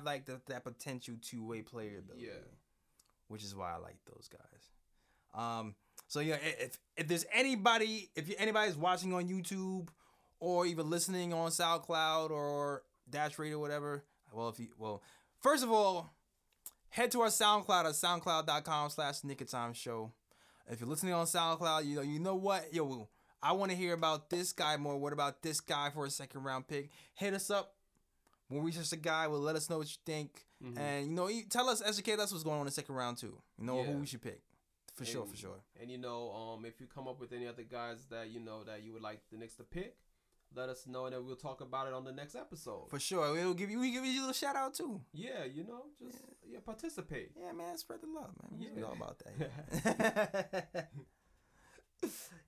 like that potential 2-way player ability. Yeah. Which is why I like those guys. So yeah, if there's anybody, if anybody's watching on YouTube, or even listening on SoundCloud or Dashrate or whatever, first of all. Head to our SoundCloud at soundcloud.com/NickATimesShow. If you're listening on SoundCloud, you know what? Yo, I want to hear about this guy more. What about this guy for a second round pick? Hit us up. We'll research the guy. We'll let us know what you think. Mm-hmm. And, tell us, educate us what's going on in the second round, too. Who we should pick. For sure. And, if you come up with any other guys that you would like the Knicks to pick, let us know, and then we'll talk about it on the next episode. For sure. We'll give you a little shout out, too. Yeah, participate. Yeah, man, spread the love, man. Yeah. We all about that.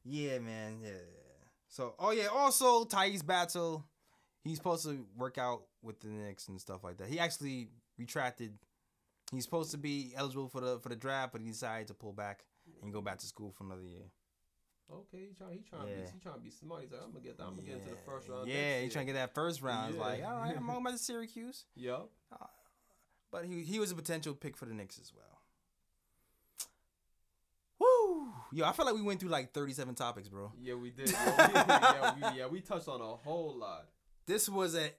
Yeah. Yeah, man, yeah. So, also, Tyrese Battle, he's supposed to work out with the Knicks and stuff like that. He actually retracted He's supposed to be eligible for the draft, but he decided to pull back and go back to school for another year. Okay, he trying to be smart. He's like, I'm gonna get into the first round. Yeah, he's trying to get that first round. Yeah. He's like, all right, I'm going back to Syracuse. Yep. But he was a potential pick for the Knicks as well. Woo! Yo, I feel like we went through like 37 topics, bro. Yeah, we did. We touched on a whole lot. This was an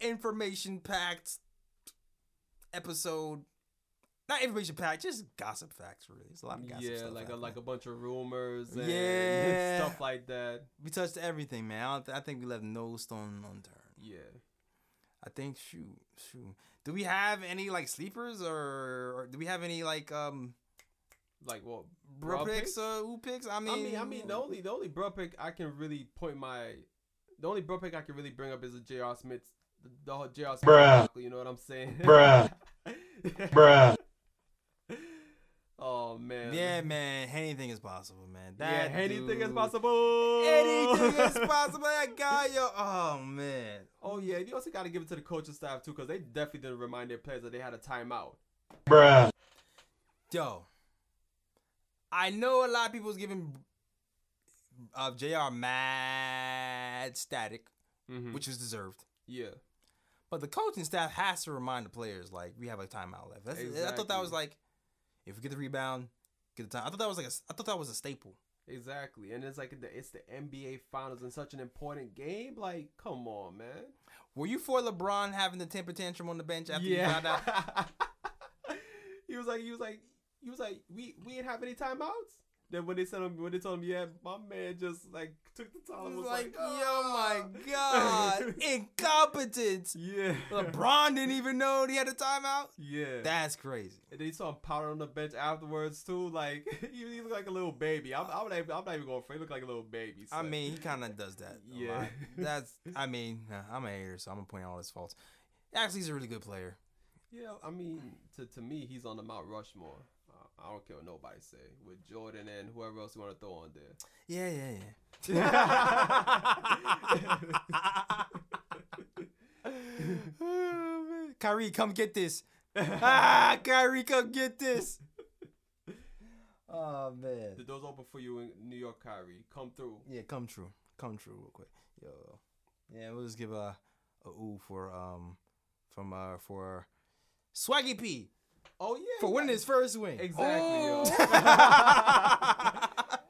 information-packed episode. Not information packed, just gossip facts, really. There's a lot of gossip stuff. Yeah, like a bunch of rumors and stuff like that. We touched everything, man. I think we left no stone unturned. Yeah. I think, shoot. Do we have any, sleepers or do we have any, like what? Bro picks or who picks? I mean, the only bro pick I can really bring up is the J.R. Smith. The whole J.R. Smith. Bruh. You know what I'm saying? Bruh. Bruh. Oh, man. Yeah, man. Anything is possible, man. Anything is possible. That guy, yo. Oh, man. Oh, yeah. You also got to give it to the coaching staff, too, because they definitely didn't remind their players that they had a timeout. Bruh. Yo. I know a lot of people was giving JR mad static, which was deserved. Yeah. But the coaching staff has to remind the players, we have a timeout left. Exactly. I thought that was if we get the rebound, get the time. I thought that was a staple. Exactly, and it's it's the NBA Finals and such an important game. Come on, man. Were you for LeBron having the temper tantrum on the bench after you found out? He was like, we didn't have any timeouts. Then when they told him, my man just took the time. Oh my God, incompetence. Yeah, LeBron didn't even know he had a timeout. Yeah, that's crazy. And then you saw him powder on the bench afterwards too. He looked like a little baby. I'm not even going for it. He looked like a little baby. So. I mean, he kind of does that. Yeah, I'm a hater, so I'm gonna point out all his faults. Actually, he's a really good player. Yeah, I mean, to me, he's on the Mount Rushmore. I don't care what nobody say. With Jordan and whoever else you want to throw on there. Yeah. Oh, man. Kyrie, come get this. Kyrie, come get this. Oh, man. The door's open for you in New York, Kyrie. Come through. Yeah, come true. Come true real quick. Yo. Yeah, we'll just give a ooh for Swaggy P. Oh, yeah. For winning his first win. Exactly,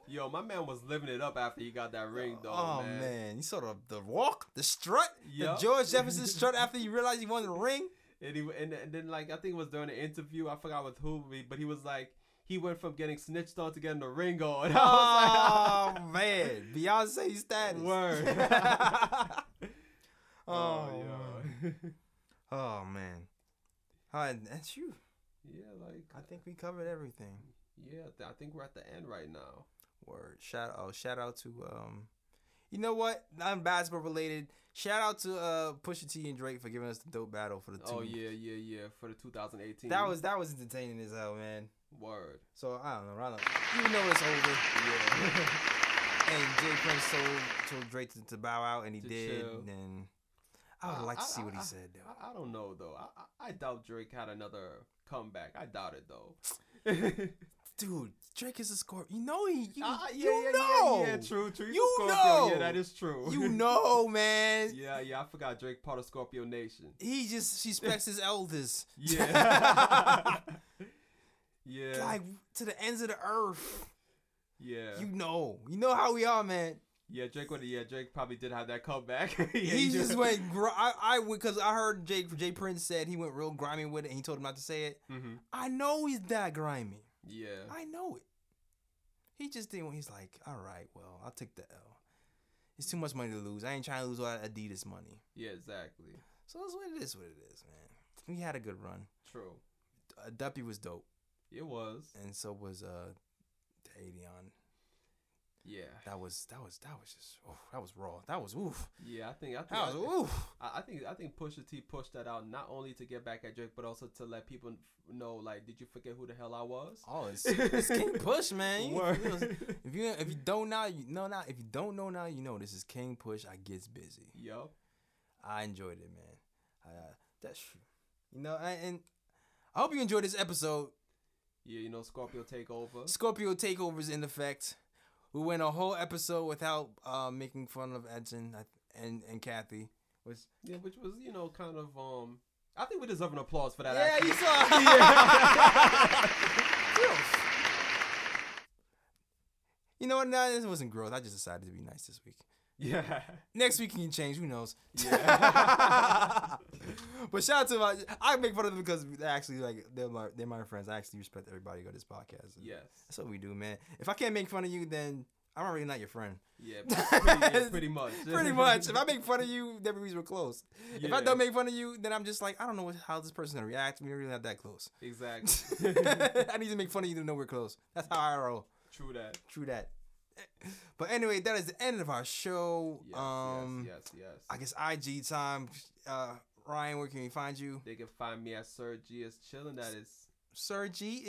Yo, my man was living it up after he got that ring, though. Oh, man. You saw the walk, the strut, the George Jefferson strut after he realized he won the ring. And then I think it was during the interview. I forgot with who, but he was like, he went from getting snitched on to getting the ring on. And I was oh, man. Beyonce status. Word. Oh, yo. Oh, man. That's you. Yeah, I think we covered everything. Yeah, I think we're at the end right now. Word. Shout out to you know what? Not basketball related. Shout out to Pusha T and Drake for giving us the dope battle for the 2018. That was entertaining as hell, man. Word. So I don't know, even though it's over. Yeah. And Jay Prince told Drake to bow out, and he did. Chill. And I would like to see what he said, though. I don't know, though. I doubt Drake had another comeback. I doubt it, though. Dude, Drake is a Scorpio. You know he... You know! Yeah, true. He's a Scorpio. Know! Yeah, that is true. You know, man. Yeah, I forgot Drake, part of Scorpio Nation. He just respects his elders. Yeah. Yeah. To the ends of the earth. Yeah. You know. You know how we are, man. Yeah, Drake probably did have that comeback. Because I heard Jay Prince said he went real grimy with it, and he told him not to say it. Mm-hmm. I know he's that grimy. Yeah. I know it. He just didn't. He's like, all right, well, I'll take the L. It's too much money to lose. I ain't trying to lose all that Adidas money. Yeah, exactly. So that's what it is, man. We had a good run. True. Duppy was dope. It was. And so was Adion. Yeah, that was just that was raw. That was oof. Yeah, I think Pusha T pushed that out not only to get back at Drake, but also to let people know, did you forget who the hell I was? Oh, it's King Push, man. If you don't know now, you know this is King Push. I gets busy. Yo, I enjoyed it, man. That's true. You know, and I hope you enjoyed this episode. Yeah, you know, Scorpio Takeover. Scorpio Takeover is in effect. We went a whole episode without making fun of Edson and Kathy. Which was, you know, kind of... I think we deserve an applause for that. Yeah, you saw. You know what? Nah, this wasn't growth. I just decided to be nice this week. Yeah. Next week can change. Who knows? Yeah. But shout out to my... I make fun of them because they're actually like they're my friends. I actually respect everybody who got this podcast. Yes. That's what we do, man. If I can't make fun of you, then I'm really not your friend. Yeah, pretty much. Pretty much. If I make fun of you, that means we're close. Yeah. If I don't make fun of you, then I'm just like, I don't know how this person's going to react. We're really not that close. Exactly. I need to make fun of you to know we're close. That's how I roll. True that. But anyway, that is the end of our show. Yes. I guess IG time. Ryan, where can we find you? They can find me at Sir G is Chillin'. That is Sir G is